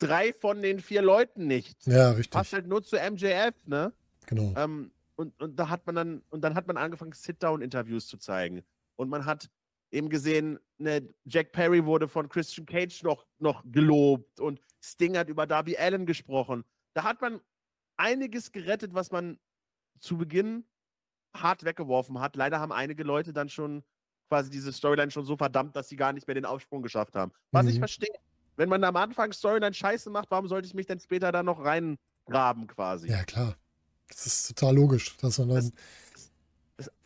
3 von den 4 Leuten nicht. Ja, richtig. Passt halt nur zu MJF, ne? Genau. Und da hat man dann hat man angefangen, Sit-Down-Interviews zu zeigen. Und man hat eben gesehen, Jack Perry wurde von Christian Cage noch gelobt und Sting hat über Darby Allin gesprochen. Da hat man einiges gerettet, was man zu Beginn hart weggeworfen hat. Leider haben einige Leute dann schon quasi diese Storyline schon so verdammt, dass sie gar nicht mehr den Aufsprung geschafft haben. Was ich verstehe. Wenn man am Anfang Storyline Scheiße macht, warum sollte ich mich denn später da noch reingraben quasi? Ja, klar. Das ist total logisch, dass man dann.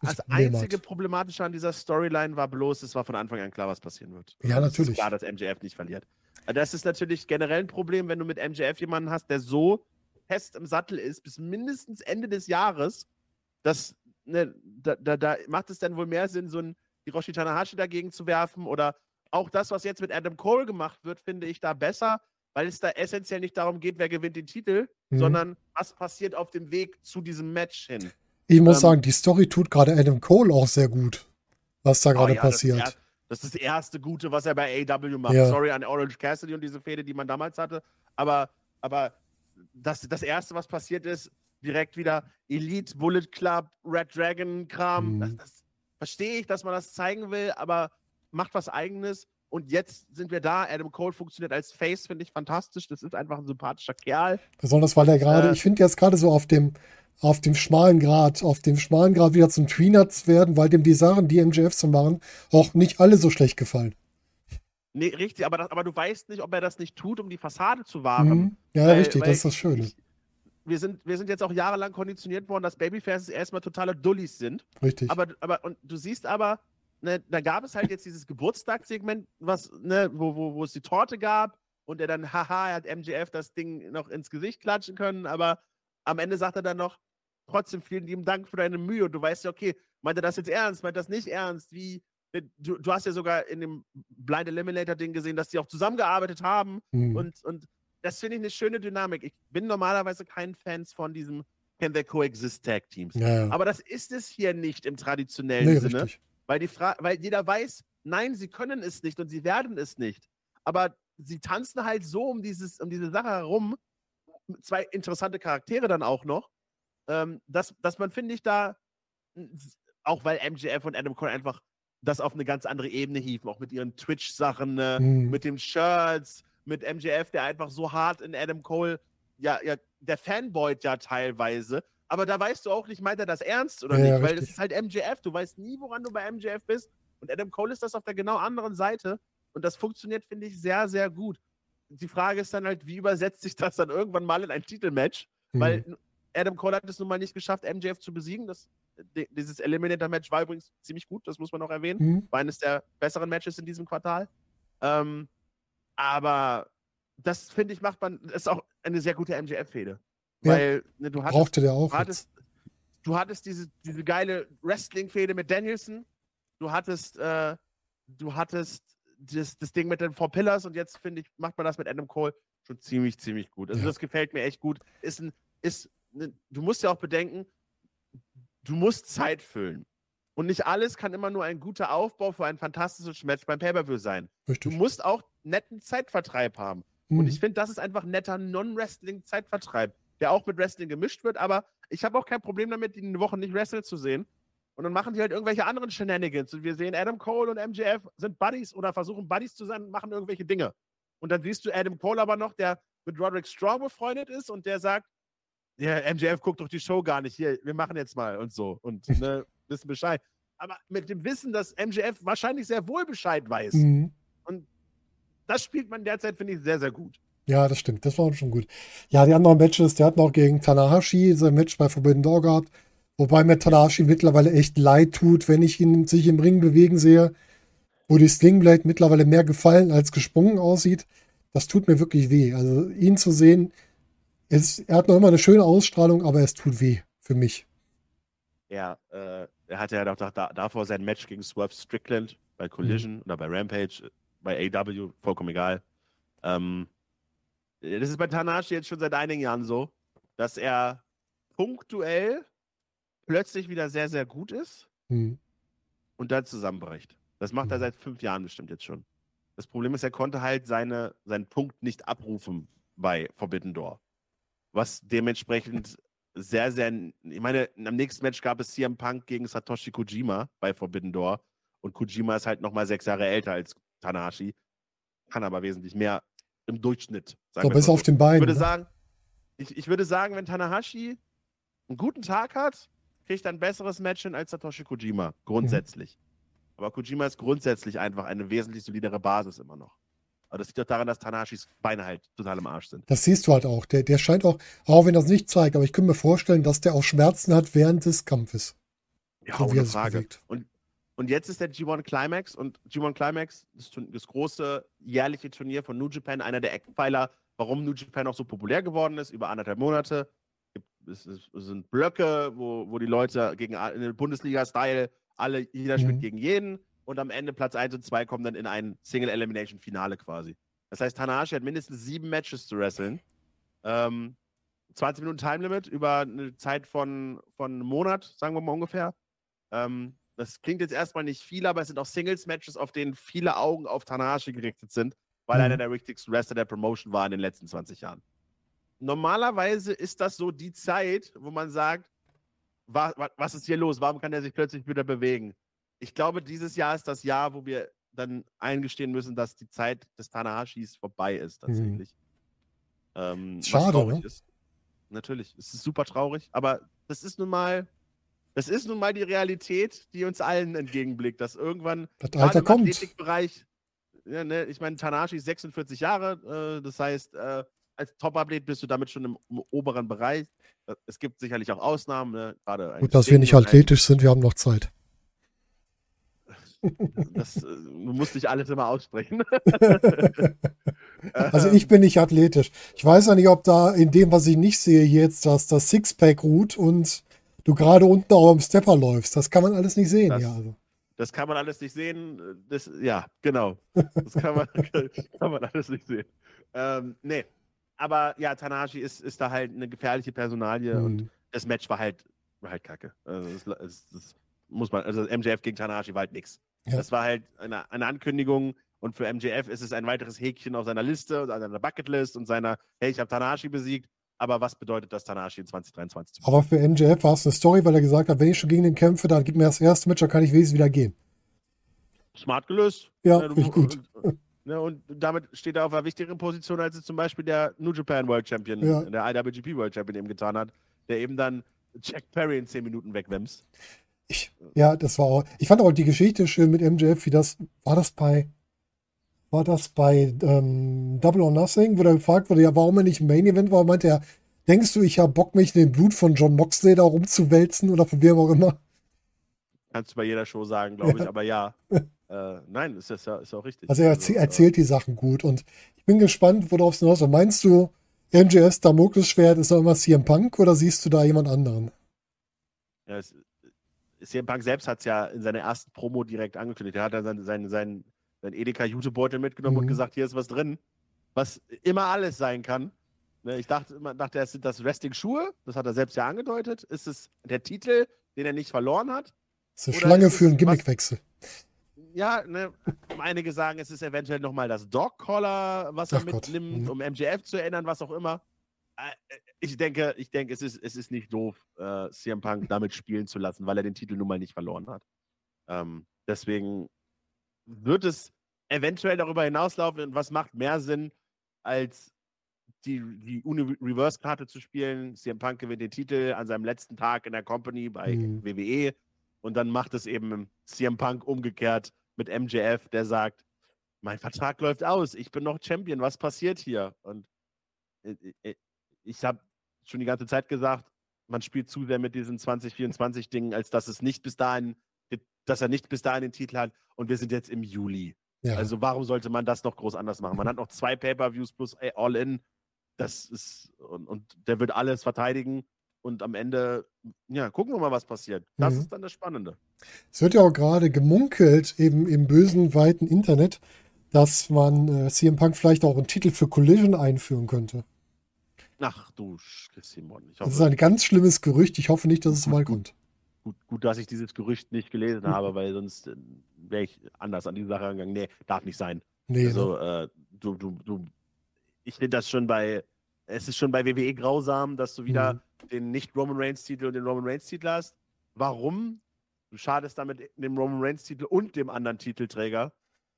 Das einzige Problematische an dieser Storyline war bloß, es war von Anfang an klar, was passieren wird. Ja, natürlich. Es ist klar, dass MJF nicht verliert. Das ist natürlich generell ein Problem, wenn du mit MJF jemanden hast, der so fest im Sattel ist, bis mindestens Ende des Jahres, da macht es dann wohl mehr Sinn, so einen Hiroshi Tanahashi dagegen zu werfen, oder auch das, was jetzt mit Adam Cole gemacht wird, finde ich da besser, weil es da essentiell nicht darum geht, wer gewinnt den Titel, sondern was passiert auf dem Weg zu diesem Match hin. Ich muss sagen, die Story tut gerade Adam Cole auch sehr gut, was da gerade passiert. Das ist das erste Gute, was er bei AEW macht. Ja. Sorry an Orange Cassidy und diese Fehde, die man damals hatte, aber das Erste, was passiert ist, direkt wieder Elite, Bullet Club, Red Dragon Kram. Das verstehe ich, dass man das zeigen will, aber macht was Eigenes. Und jetzt sind wir da. Adam Cole funktioniert als Face, finde ich fantastisch. Das ist einfach ein sympathischer Kerl. Besonders, weil er gerade, ich finde, jetzt gerade so auf dem schmalen Grad wieder zum Tweener zu werden, weil dem die Sachen, die MJF zu machen, auch nicht alle so schlecht gefallen. Nee, richtig, aber du weißt nicht, ob er das nicht tut, um die Fassade zu wahren. Ja, richtig, das ist das Schöne. Wir sind jetzt auch jahrelang konditioniert worden, dass Babyfaces erstmal totale Dullis sind. Richtig. Und du siehst aber, da gab es halt jetzt dieses Geburtstagssegment, wo es die Torte gab und er dann, er hat MJF das Ding noch ins Gesicht klatschen können, aber am Ende sagt er dann noch, trotzdem vielen lieben Dank für deine Mühe, und du weißt ja, okay, meint er das jetzt ernst, meint das nicht ernst, wie, du hast ja sogar in dem Blind Eliminator-Ding gesehen, dass die auch zusammengearbeitet haben und das finde ich eine schöne Dynamik. Ich bin normalerweise kein Fan von diesem Can They Coexist Tag Teams, aber das ist es hier nicht im traditionellen Sinne. Richtig. Weil jeder weiß, nein, sie können es nicht und sie werden es nicht. Aber sie tanzen halt so um diese Sache herum, 2 interessante Charaktere dann auch noch, dass man, finde ich, da, auch weil MJF und Adam Cole einfach das auf eine ganz andere Ebene hieven, auch mit ihren Twitch-Sachen, mit den Shirts, mit MJF, der einfach so hart in Adam Cole, der Fanboyt ja teilweise. Aber da weißt du auch nicht, meint er das ernst oder nicht, weil es ist halt MJF. Du weißt nie, woran du bei MJF bist. Und Adam Cole ist das auf der genau anderen Seite. Und das funktioniert, finde ich, sehr, sehr gut. Die Frage ist dann halt, wie übersetzt sich das dann irgendwann mal in ein Titelmatch? Weil Adam Cole hat es nun mal nicht geschafft, MJF zu besiegen. Dieses Eliminator-Match war übrigens ziemlich gut, das muss man auch erwähnen. War eines der besseren Matches in diesem Quartal. Aber das, finde ich, ist auch eine sehr gute MJF-Fehde. Weil du hattest diese geile Wrestling-Fehde mit Danielson, du hattest du hattest das Ding mit den Four Pillars und jetzt, finde ich, macht man das mit Adam Cole schon ziemlich, ziemlich gut. Also das gefällt mir echt gut. Du musst ja auch bedenken, du musst Zeit füllen. Und nicht alles kann immer nur ein guter Aufbau für ein fantastisches Match beim Pay-Per-View sein. Richtig. Du musst auch netten Zeitvertreib haben. Mhm. Und ich finde, das ist einfach netter Non-Wrestling-Zeitvertreib, der auch mit Wrestling gemischt wird. Aber ich habe auch kein Problem damit, die eine Woche nicht Wrestling zu sehen. Und dann machen die halt irgendwelche anderen Shenanigans. Und wir sehen, Adam Cole und MJF sind Buddies oder versuchen Buddies zu sein und machen irgendwelche Dinge. Und dann siehst du Adam Cole aber noch, der mit Roderick Strong befreundet ist und der sagt, ja, MJF guckt doch die Show gar nicht. Hier, wir machen jetzt mal und so. Und ne, wissen Bescheid. Aber mit dem Wissen, dass MJF wahrscheinlich sehr wohl Bescheid weiß. Mhm. Und das spielt man derzeit, finde ich, sehr, sehr gut. Ja, das stimmt. Das war schon gut. Ja, die anderen Matches, der hat noch gegen Tanahashi sein Match bei Forbidden Door gehabt. Wobei mir Tanahashi mittlerweile echt leid tut, wenn ich ihn sich im Ring bewegen sehe, wo die Slingblade mittlerweile mehr gefallen als gesprungen aussieht. Das tut mir wirklich weh. Also ihn zu sehen, er hat noch immer eine schöne Ausstrahlung, aber es tut weh für mich. Ja, er hatte ja doch davor sein Match gegen Swerve Strickland bei Collision oder bei Rampage, bei AEW, vollkommen egal. Das ist bei Tanahashi jetzt schon seit einigen Jahren so, dass er punktuell plötzlich wieder sehr, sehr gut ist und dann zusammenbricht. Das macht er seit 5 Jahren bestimmt jetzt schon. Das Problem ist, er konnte halt seinen Punkt nicht abrufen bei Forbidden Door. Was dementsprechend sehr, sehr... Ich meine, am nächsten Match gab es CM Punk gegen Satoshi Kojima bei Forbidden Door. Und Kojima ist halt nochmal 6 Jahre älter als Tanahashi. Kann aber wesentlich mehr im Durchschnitt. Sagen so, bis auf den Beinen. Ich würde sagen, wenn Tanahashi einen guten Tag hat, kriegt er ein besseres Match hin als Satoshi Kojima. Grundsätzlich. Mhm. Aber Kojima ist grundsätzlich einfach eine wesentlich solidere Basis immer noch. Aber das liegt doch daran, dass Tanahashis Beine halt total im Arsch sind. Das siehst du halt auch. Der scheint auch wenn das nicht zeigt, aber ich könnte mir vorstellen, dass der auch Schmerzen hat während des Kampfes. Ja, so ohne Frage. Und jetzt ist der G1 Climax. Und G1 Climax ist das große jährliche Turnier von New Japan. Einer der Eckpfeiler, warum New Japan auch so populär geworden ist, über 1,5 Monate. Es sind Blöcke, wo die Leute gegen in Bundesliga-Style jeder spielt gegen jeden. Und am Ende Platz 1 und 2 kommen dann in ein Single-Elimination-Finale quasi. Das heißt, Tanahashi hat mindestens 7 Matches zu wresteln. 20 Minuten Time-Limit über eine Zeit von einem Monat, sagen wir mal ungefähr. Das klingt jetzt erstmal nicht viel, aber es sind auch Singles-Matches, auf denen viele Augen auf Tanahashi gerichtet sind, weil er einer der wichtigsten Wrestler der Promotion war in den letzten 20 Jahren. Normalerweise ist das so die Zeit, wo man sagt, was ist hier los? Warum kann er sich plötzlich wieder bewegen? Ich glaube, dieses Jahr ist das Jahr, wo wir dann eingestehen müssen, dass die Zeit des Tanahashis vorbei ist, tatsächlich. Schade, was traurig ist. Natürlich, es ist super traurig, aber das ist nun mal die Realität, die uns allen entgegenblickt, dass irgendwann das Alter kommt. Im Athletikbereich, ja, ne, ich meine, Tanahashi ist 46 Jahre, das heißt, als Top-Athlet bist du damit schon im oberen Bereich. Es gibt sicherlich auch Ausnahmen, ne? Gerade gut, dass wir nicht athletisch sind, wir haben noch Zeit. Du musst nicht alles immer aussprechen. Also ich bin nicht athletisch. Ich weiß ja nicht, ob da in dem, was ich nicht sehe, jetzt das Sixpack ruht und du gerade unten auch am Stepper läufst. Das kann man alles nicht sehen. Das kann man alles nicht sehen. Ja, genau. Das kann man alles nicht sehen. Nee, aber ja, Tanahashi ist da halt eine gefährliche Personalie und das Match war halt kacke. Also das muss man, also MJF gegen Tanahashi war halt nix. Ja. Das war halt eine Ankündigung und für MJF ist es ein weiteres Häkchen auf seiner Liste, oder seiner Bucketlist und seiner, hey, ich habe Tanahashi besiegt, aber was bedeutet das, Tanahashi in 2023 zu besiegen? Aber für MJF war es eine Story, weil er gesagt hat, wenn ich schon gegen den kämpfe, dann gib mir das erste Match, dann kann ich wenigstens wieder gehen. Smart gelöst. Ja, richtig gut. Und damit steht er auf einer wichtigeren Position, als es zum Beispiel der New Japan World Champion, der IWGP World Champion eben getan hat, der eben dann Jack Perry in 10 Minuten wegwimst. Ich fand auch die Geschichte schön mit MJF, wie das, war das bei Double or Nothing, wo er gefragt wurde, ja, warum er nicht im Main Event war, meinte er, denkst du, ich habe Bock, mich in dem Blut von John Moxley da rumzuwälzen oder von wem auch immer? Kannst du bei jeder Show sagen, glaube ich, aber ja. Nein, ist ja auch richtig. Also er erzählt die Sachen gut und ich bin gespannt, worauf es hinaus ist. Meinst du, MJFs Damoklesschwert ist noch immer CM Punk oder siehst du da jemand anderen? Ja, CM Punk selbst hat es ja in seiner ersten Promo direkt angekündigt. Er hat dann seinen Edeka-Jutebeutel mitgenommen und gesagt, hier ist was drin, was immer alles sein kann. Ne, ich dachte, es sind das Wrestling-Schuhe, das hat er selbst ja angedeutet. Ist es der Titel, den er nicht verloren hat? Das ist eine Schlange für einen Gimmickwechsel. Ja, ne, einige sagen, es ist eventuell nochmal das Dog-Collar, was er mitnimmt, um MJF zu erinnern, was auch immer. Ich denke, es ist nicht doof, CM Punk damit spielen zu lassen, weil er den Titel nun mal nicht verloren hat. Deswegen wird es eventuell darüber hinauslaufen, und was macht mehr Sinn, als die Reverse-Karte zu spielen. CM Punk gewinnt den Titel an seinem letzten Tag in der Company bei WWE, und dann macht es eben CM Punk umgekehrt mit MJF, der sagt, mein Vertrag läuft aus, ich bin noch Champion, was passiert hier? Und ich habe schon die ganze Zeit gesagt, man spielt zu sehr mit diesen 2024-Dingen, als dass es nicht bis dahin, dass er nicht bis dahin den Titel hat, und wir sind jetzt im Juli. Ja. Also warum sollte man das noch groß anders machen? Man hat noch 2 Pay-Per-Views plus All-In, das ist, und der wird alles verteidigen, und am Ende, ja, gucken wir mal, was passiert. Das ist dann das Spannende. Es wird ja auch gerade gemunkelt, eben im bösen, weiten Internet, dass man CM Punk vielleicht auch einen Titel für Collision einführen könnte. Ach du Simon. Ich hoffe, das ist ein ganz schlimmes Gerücht. Ich hoffe nicht, dass es mal kommt. Gut, dass ich dieses Gerücht nicht gelesen habe, weil sonst wäre ich anders an die Sache gegangen. Nee, darf nicht sein. Nee, also, ich finde das schon es ist schon bei WWE grausam, dass du wieder den Nicht-Roman Reigns-Titel und den Roman Reigns-Titel hast. Warum? Du schadest damit dem Roman Reigns-Titel und dem anderen Titelträger.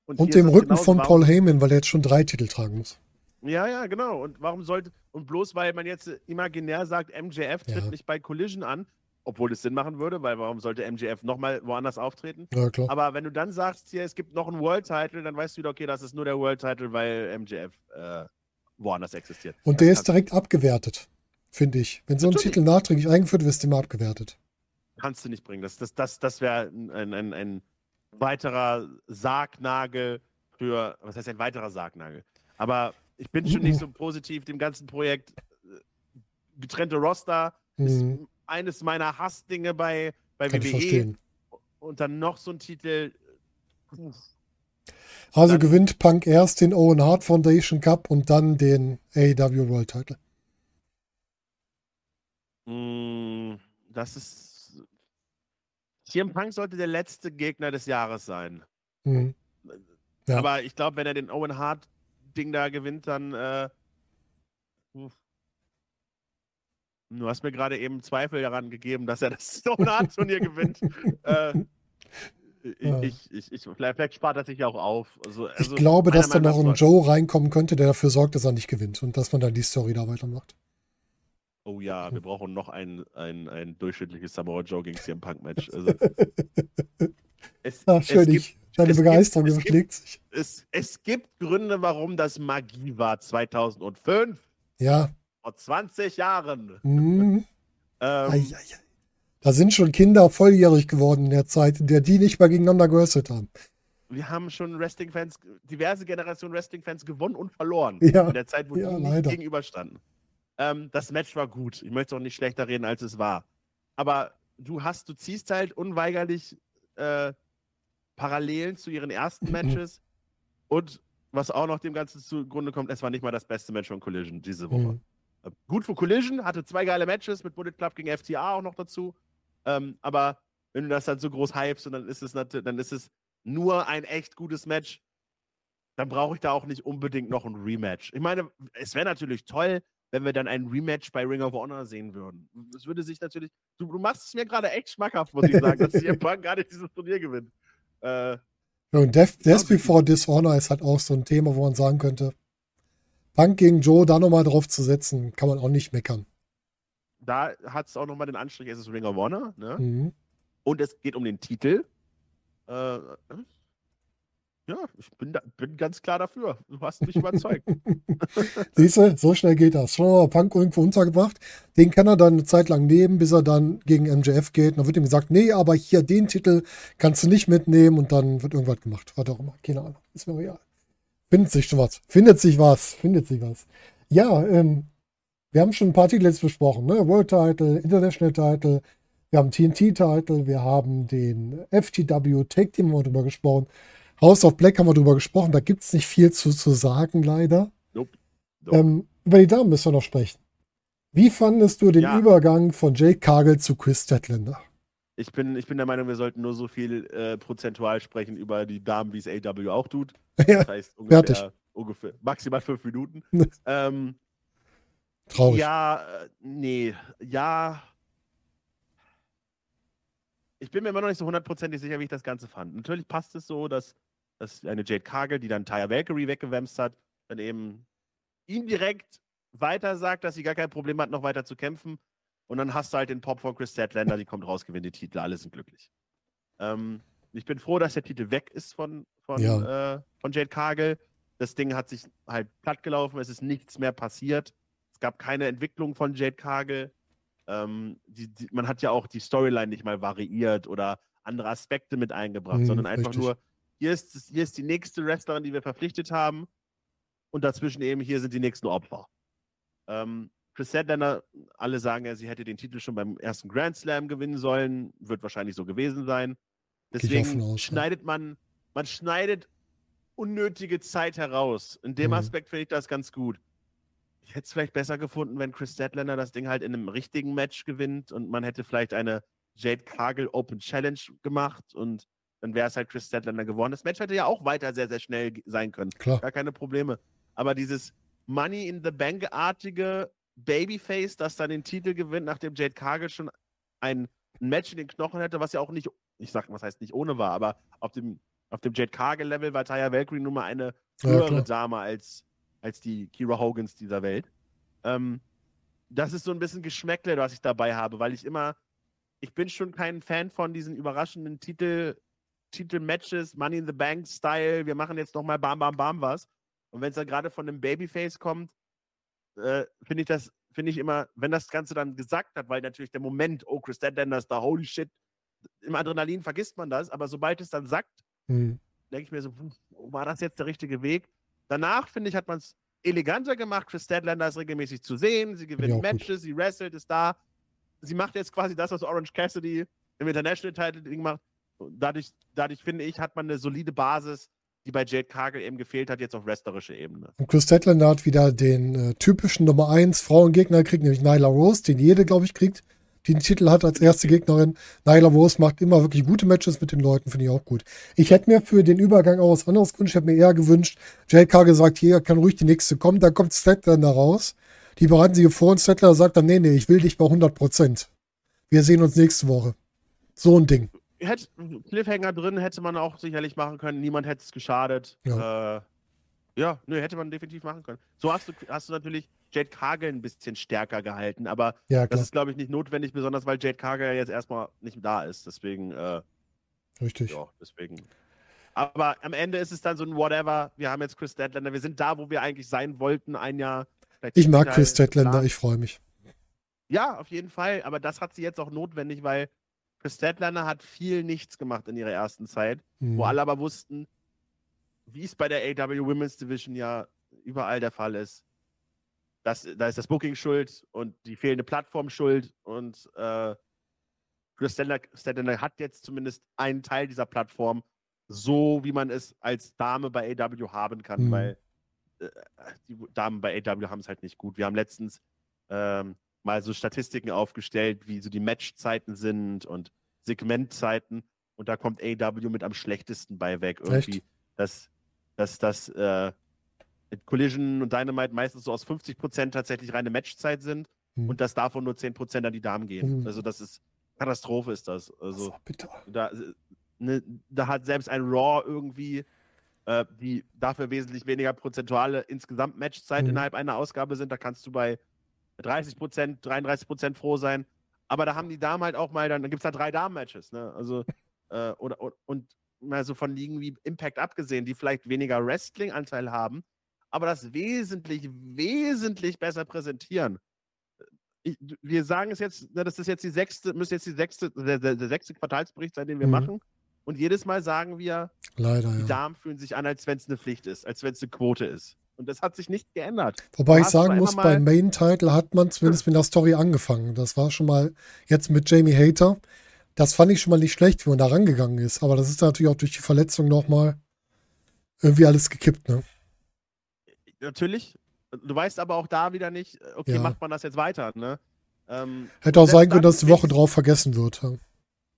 Und dem Rücken von Paul Heyman, weil er jetzt schon 3 Titel tragen muss. Ja, genau. Und warum sollte. Und bloß weil man jetzt imaginär sagt, MJF tritt nicht bei Collision an, obwohl es Sinn machen würde, weil warum sollte MJF nochmal woanders auftreten? Ja, klar. Aber wenn du dann sagst, hier, es gibt noch einen World-Title, dann weißt du wieder, okay, das ist nur der World-Title, weil MJF woanders existiert. Und der ist direkt abgewertet, finde ich. Wenn so ein Titel nachträglich eingeführt wird, ist der immer abgewertet. Kannst du nicht bringen. Das wäre ein weiterer Sargnagel für. Was heißt ein weiterer Sargnagel? Aber ich bin schon nicht so positiv dem ganzen Projekt. Getrennte Roster ist eines meiner Hassdinge bei WWE. Ich verstehen. Und dann noch so ein Titel. Also dann gewinnt Punk erst den Owen Hart Foundation Cup und dann den AEW World Title. Das ist. CM Punk sollte der letzte Gegner des Jahres sein. Ja. Aber ich glaube, wenn er den Owen Hart Ding da gewinnt, dann du hast mir gerade eben Zweifel daran gegeben, dass er das Stone Hard Turnier gewinnt. Vielleicht spart er sich auch auf. Also ich glaube, dass da noch ein Joe reinkommen könnte, der dafür sorgt, dass er nicht gewinnt und dass man dann die Story da weitermacht. Oh ja, wir brauchen noch ein durchschnittliches Samoa Joe gegen CM Punk Match. Also, deine Begeisterung überschlägt sich. Es gibt Gründe, warum das Magie war 2005. Ja. Vor 20 Jahren. Da sind schon Kinder volljährig geworden in der Zeit, in der die nicht mal gegeneinander gewrestelt haben. Wir haben schon Wrestling-Fans, diverse Generationen Wrestling-Fans gewonnen und verloren. Ja. In der Zeit, wo die nicht gegenüberstanden. Das Match war gut. Ich möchte es auch nicht schlechter reden, als es war. Aber du ziehst halt unweigerlich Parallelen zu ihren ersten Matches und was auch noch dem Ganzen zugrunde kommt, es war nicht mal das beste Match von Collision diese Woche. Gut für Collision, hatte 2 geile Matches mit Bullet Club gegen FTA auch noch dazu, aber wenn du das dann so groß hypst und dann ist es nur ein echt gutes Match, dann brauche ich da auch nicht unbedingt noch ein Rematch. Ich meine, es wäre natürlich toll, wenn wir dann ein Rematch bei Ring of Honor sehen würden. Es würde sich natürlich, du machst es mir gerade echt schmackhaft, muss ich sagen, dass CM Punk gar nicht dieses Turnier gewinnt. Und Death Before Dishonor ist halt auch so ein Thema, wo man sagen könnte, Punk gegen Joe da nochmal drauf zu setzen, kann man auch nicht meckern. Da hat es auch nochmal den Anstrich, es ist Ring of Honor, ne? Und es geht um den Titel. Ja, ich bin ganz klar dafür. Du hast mich überzeugt. Siehst du, so schnell geht das. Schon mal Punk irgendwo untergebracht. Den kann er dann eine Zeit lang nehmen, bis er dann gegen MJF geht. Und dann wird ihm gesagt, nee, aber hier den Titel kannst du nicht mitnehmen. Und dann wird irgendwas gemacht. Was auch immer. Keine Ahnung. Ist mir real. Findet sich was. Ja, wir haben schon ein paar Titel jetzt besprochen. Ne? World Title, International Title. Wir haben TNT-Title, wir haben den FTW Tag Team, haben wir drüber gesprochen. House of Black haben wir drüber gesprochen. Da gibt es nicht viel zu sagen, leider. Nope. Über die Damen müssen wir noch sprechen. Wie fandest du den Übergang von Jade Cargill zu Chris Statlander? Ich bin der Meinung, wir sollten nur so viel prozentual sprechen über die Damen, wie es AW auch tut. Ja, das heißt ungefähr maximal 5 Minuten. Traurig. Ich bin mir immer noch nicht so 100% sicher, wie ich das Ganze fand. Natürlich passt es so, dass eine Jade Cargill, die dann Taya Valkyrie weggewämst hat, dann eben indirekt weiter sagt, dass sie gar kein Problem hat, noch weiter zu kämpfen. Und dann hast du halt den Pop von Chris Statlander, die kommt raus, gewinnt den Titel, alle sind glücklich. Ich bin froh, dass der Titel weg ist von Jade Cargill. Das Ding hat sich halt platt gelaufen, es ist nichts mehr passiert. Es gab keine Entwicklung von Jade Cargill. Man hat ja auch die Storyline nicht mal variiert oder andere Aspekte mit eingebracht, sondern einfach richtig. Nur, hier ist die nächste Wrestlerin, die wir verpflichtet haben und dazwischen eben, hier sind die nächsten Opfer. Chris Statlander, alle sagen ja, sie hätte den Titel schon beim ersten Grand Slam gewinnen sollen, wird wahrscheinlich so gewesen sein. Deswegen schneidet man unnötige Zeit heraus. In dem Aspekt finde ich das ganz gut. Ich hätte es vielleicht besser gefunden, wenn Chris Statlander das Ding halt in einem richtigen Match gewinnt und man hätte vielleicht eine Jade Cargill Open Challenge gemacht und dann wäre es halt Chris Statlander geworden. Das Match hätte ja auch weiter sehr, sehr schnell sein können. Klar. Gar keine Probleme. Aber dieses Money in the Bank-artige Babyface, das dann den Titel gewinnt, nachdem Jade Cargill schon ein Match in den Knochen hätte, was ja auch nicht, was heißt nicht ohne war, aber auf dem Jade Cargill-Level war Taya Valkyrie nun mal eine höhere Dame als die Kira Hogans dieser Welt. Das ist so ein bisschen Geschmäckle, was ich dabei habe, weil ich bin schon kein Fan von diesen überraschenden Titel-Matches, Money in the Bank-Style, wir machen jetzt nochmal Bam, Bam, Bam was. Und wenn es dann gerade von einem Babyface kommt, finde ich immer, wenn das Ganze dann gesagt hat, weil natürlich der Moment, oh, Chris Statlander ist da, holy shit, im Adrenalin vergisst man das, aber sobald es dann sagt, denke ich mir so, war das jetzt der richtige Weg? Danach, finde ich, hat man es eleganter gemacht, Chris Statlander ist regelmäßig zu sehen, sie gewinnt Matches, sie wrestelt, ist da, sie macht jetzt quasi das, was Orange Cassidy im International-Title-Ding macht, und dadurch, finde ich, hat man eine solide Basis, die bei Jade Cargill eben gefehlt hat, jetzt auf wrestlerische Ebene. Und Chris Statlander hat wieder den typischen Nummer 1 Frauengegner gekriegt, nämlich Nyla Rose, den jede, glaube ich, kriegt, die den Titel hat als erste Gegnerin. Nyla Rose macht immer wirklich gute Matches mit den Leuten, finde ich auch gut. Ich hätte mir für den Übergang auch was anderes gewünscht, ich hätte mir eher gewünscht, Jade Cargill sagt, hier kann ruhig die nächste kommen, dann kommt Statlander raus, die bereiten sie vor und Statlander sagt dann, nee, ich will dich bei 100%. Wir sehen uns nächste Woche. So ein Ding. Cliffhanger drin hätte man auch sicherlich machen können. Niemand hätte es geschadet. Hätte man definitiv machen können. So hast du natürlich Jade Cargill ein bisschen stärker gehalten, aber das ist, glaube ich, nicht notwendig, besonders weil Jade Cargill jetzt erstmal nicht da ist. Deswegen. Richtig. Ja, deswegen. Aber am Ende ist es dann so ein Whatever. Wir haben jetzt Chris Statlander. Wir sind da, wo wir eigentlich sein wollten, ein Jahr. Ich mag Chris Statlander. Ich freue mich. Ja, auf jeden Fall. Aber das hat sie jetzt auch notwendig, weil Chris Statlander hat viel nichts gemacht in ihrer ersten Zeit, wo alle aber wussten, wie es bei der AEW Women's Division ja überall der Fall ist. Da ist das Booking schuld und die fehlende Plattform schuld und Chris Statlander hat jetzt zumindest einen Teil dieser Plattform, so wie man es als Dame bei AEW haben kann, weil die Damen bei AEW haben es halt nicht gut. Wir haben letztens mal so Statistiken aufgestellt, wie so die Matchzeiten sind und Segmentzeiten. Und da kommt AEW mit am schlechtesten bei weg. Irgendwie, dass mit Collision und Dynamite meistens so aus 50% tatsächlich reine Matchzeit sind und dass davon nur 10% an die Damen gehen. Also das ist Katastrophe ist das. Also das bitter. Da hat selbst ein Raw irgendwie die dafür wesentlich weniger prozentuale insgesamt Matchzeit innerhalb einer Ausgabe sind. Da kannst du bei 30%, 33% froh sein. Aber da haben die Damen halt auch mal, dann gibt es da 3 Damen-Matches, ne? Also, und mal so von Ligen wie Impact abgesehen, die vielleicht weniger Wrestling-Anteil haben, aber das wesentlich besser präsentieren. Wir sagen es jetzt, das ist jetzt der sechste Quartalsbericht sein, den wir machen. Und jedes Mal sagen wir, leider, die Damen fühlen sich an, als wenn es eine Pflicht ist, als wenn es eine Quote ist. Und das hat sich nicht geändert. Wobei ich sagen muss, beim Main-Title hat man zumindest mit der Story angefangen. Das war schon mal jetzt mit Jamie Hayter. Das fand ich schon mal nicht schlecht, wie man da rangegangen ist. Aber das ist natürlich auch durch die Verletzung nochmal irgendwie alles gekippt, ne? Natürlich. Du weißt aber auch da wieder nicht, okay, ja, macht man das jetzt weiter, ne? Hätte auch sein können, dass die Woche drauf vergessen wird.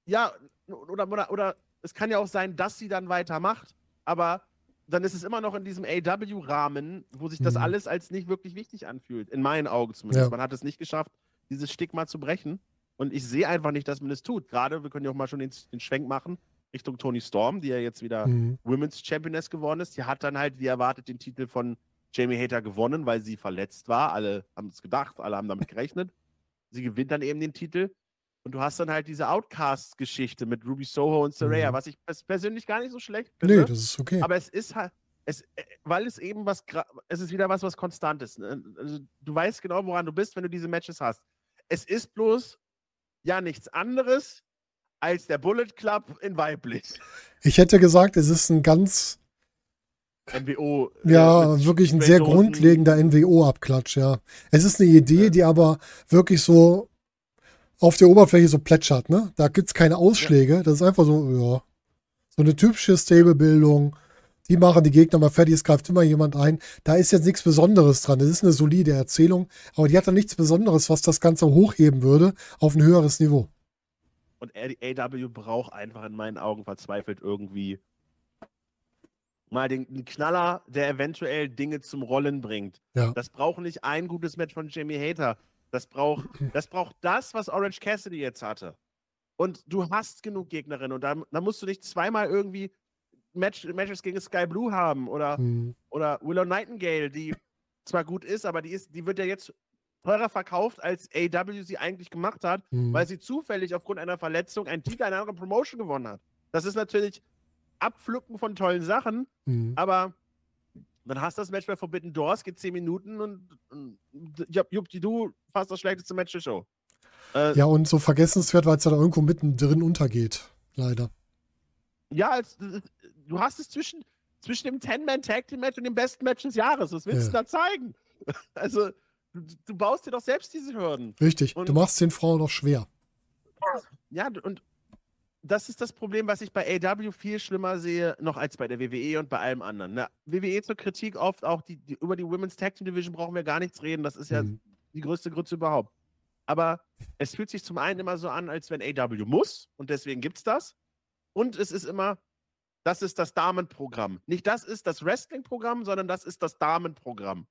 Ja, oder es kann ja auch sein, dass sie dann weitermacht, aber dann ist es immer noch in diesem AW-Rahmen, wo sich das alles als nicht wirklich wichtig anfühlt. In meinen Augen zumindest. Ja. Man hat es nicht geschafft, dieses Stigma zu brechen. Und ich sehe einfach nicht, dass man es tut. Gerade, wir können ja auch mal schon den Schwenk machen Richtung Toni Storm, die ja jetzt wieder Women's Championess geworden ist. Die hat dann halt, wie erwartet, den Titel von Jamie Hayter gewonnen, weil sie verletzt war. Alle haben es gedacht, alle haben damit gerechnet. Sie gewinnt dann eben den Titel. Und du hast dann halt diese Outcast-Geschichte mit Ruby Soho und Saraya, was ich persönlich gar nicht so schlecht finde. Nee, das ist okay. Aber es ist halt, weil es eben es ist wieder was konstant ist. Ne? Also, du weißt genau, woran du bist, wenn du diese Matches hast. Es ist bloß ja nichts anderes als der Bullet Club in weiblich. Ich hätte gesagt, es ist ein ganz NWO. Ja, wirklich ein sehr grundlegender NWO-Abklatsch, ja. Es ist eine Idee, die aber wirklich so auf der Oberfläche so plätschert, ne? Da gibt's keine Ausschläge, das ist einfach so, ja, so eine typische Stable-Bildung. Die machen die Gegner mal fertig, es greift immer jemand ein. Da ist jetzt nichts Besonderes dran. Das ist eine solide Erzählung, aber die hat dann nichts Besonderes, was das Ganze hochheben würde auf ein höheres Niveau. Und AW braucht einfach in meinen Augen verzweifelt irgendwie mal den Knaller, der eventuell Dinge zum Rollen bringt. Ja. Das braucht nicht ein gutes Match von Jamie Hayter. Das braucht das, was Orange Cassidy jetzt hatte. Und du hast genug Gegnerinnen und da musst du nicht zweimal irgendwie Matches gegen Sky Blue haben oder Willow Nightingale, die zwar gut ist, aber die wird ja jetzt teurer verkauft, als AEW sie eigentlich gemacht hat, weil sie zufällig aufgrund einer Verletzung einen Titel einer anderen Promotion gewonnen hat. Das ist natürlich Abpflücken von tollen Sachen, aber dann hast du das Match bei Forbidden Doors, geht 10 Minuten und juppdidu, fast das schlechteste Match der Show. Ja, und so vergessenswert, weil es ja da irgendwo mittendrin untergeht, leider. Ja, du hast es zwischen dem 10-Man-Tag-Team-Match und dem besten Match des Jahres. Was willst du da zeigen? Also, du baust dir doch selbst diese Hürden. Richtig, und du machst den Frauen doch schwer. Ja, und das ist das Problem, was ich bei AEW viel schlimmer sehe, noch als bei der WWE und bei allem anderen. Na, WWE zur Kritik oft auch, über die Women's Tag Team Division brauchen wir gar nichts reden. Das ist ja die größte Grütze überhaupt. Aber es fühlt sich zum einen immer so an, als wenn AEW muss und deswegen gibt's das. Und es ist immer, das ist das Damenprogramm. Nicht das ist das Wrestling-Programm, sondern das ist das Damenprogramm.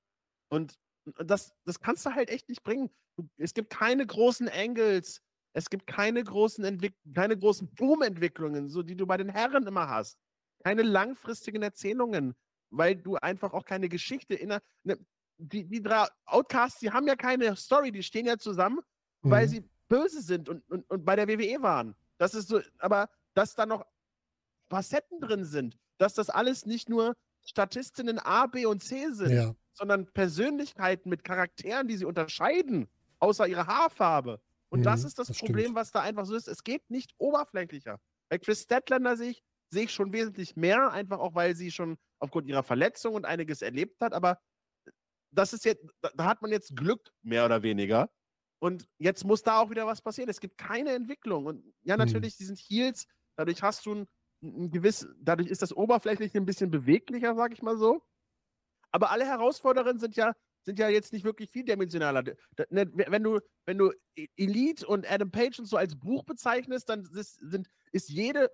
Und das kannst du halt echt nicht bringen. Es gibt keine großen Angles. Es gibt keine großen Boom-Entwicklungen, so die du bei den Herren immer hast. Keine langfristigen Erzählungen, weil du einfach auch keine Geschichte die drei Outcasts, die haben ja keine Story, die stehen ja zusammen, weil sie böse sind und bei der WWE waren. Das ist so, aber dass da noch Facetten drin sind, dass das alles nicht nur Statistinnen A, B und C sind, sondern Persönlichkeiten mit Charakteren, die sie unterscheiden, außer ihrer Haarfarbe. Und das ist das Problem, stimmt, was da einfach so ist. Es geht nicht oberflächlicher. Bei Chris Statlander sehe ich schon wesentlich mehr, einfach auch, weil sie schon aufgrund ihrer Verletzung und einiges erlebt hat. Aber das ist jetzt, da hat man jetzt Glück, mehr oder weniger. Und jetzt muss da auch wieder was passieren. Es gibt keine Entwicklung. Und ja, natürlich, die sind Heels. Dadurch hast du dadurch ist das Oberflächliche ein bisschen beweglicher, sag ich mal so. Aber alle Herausforderungen sind ja jetzt nicht wirklich vieldimensionaler. Wenn du Elite und Adam Page und so als Buch bezeichnest, dann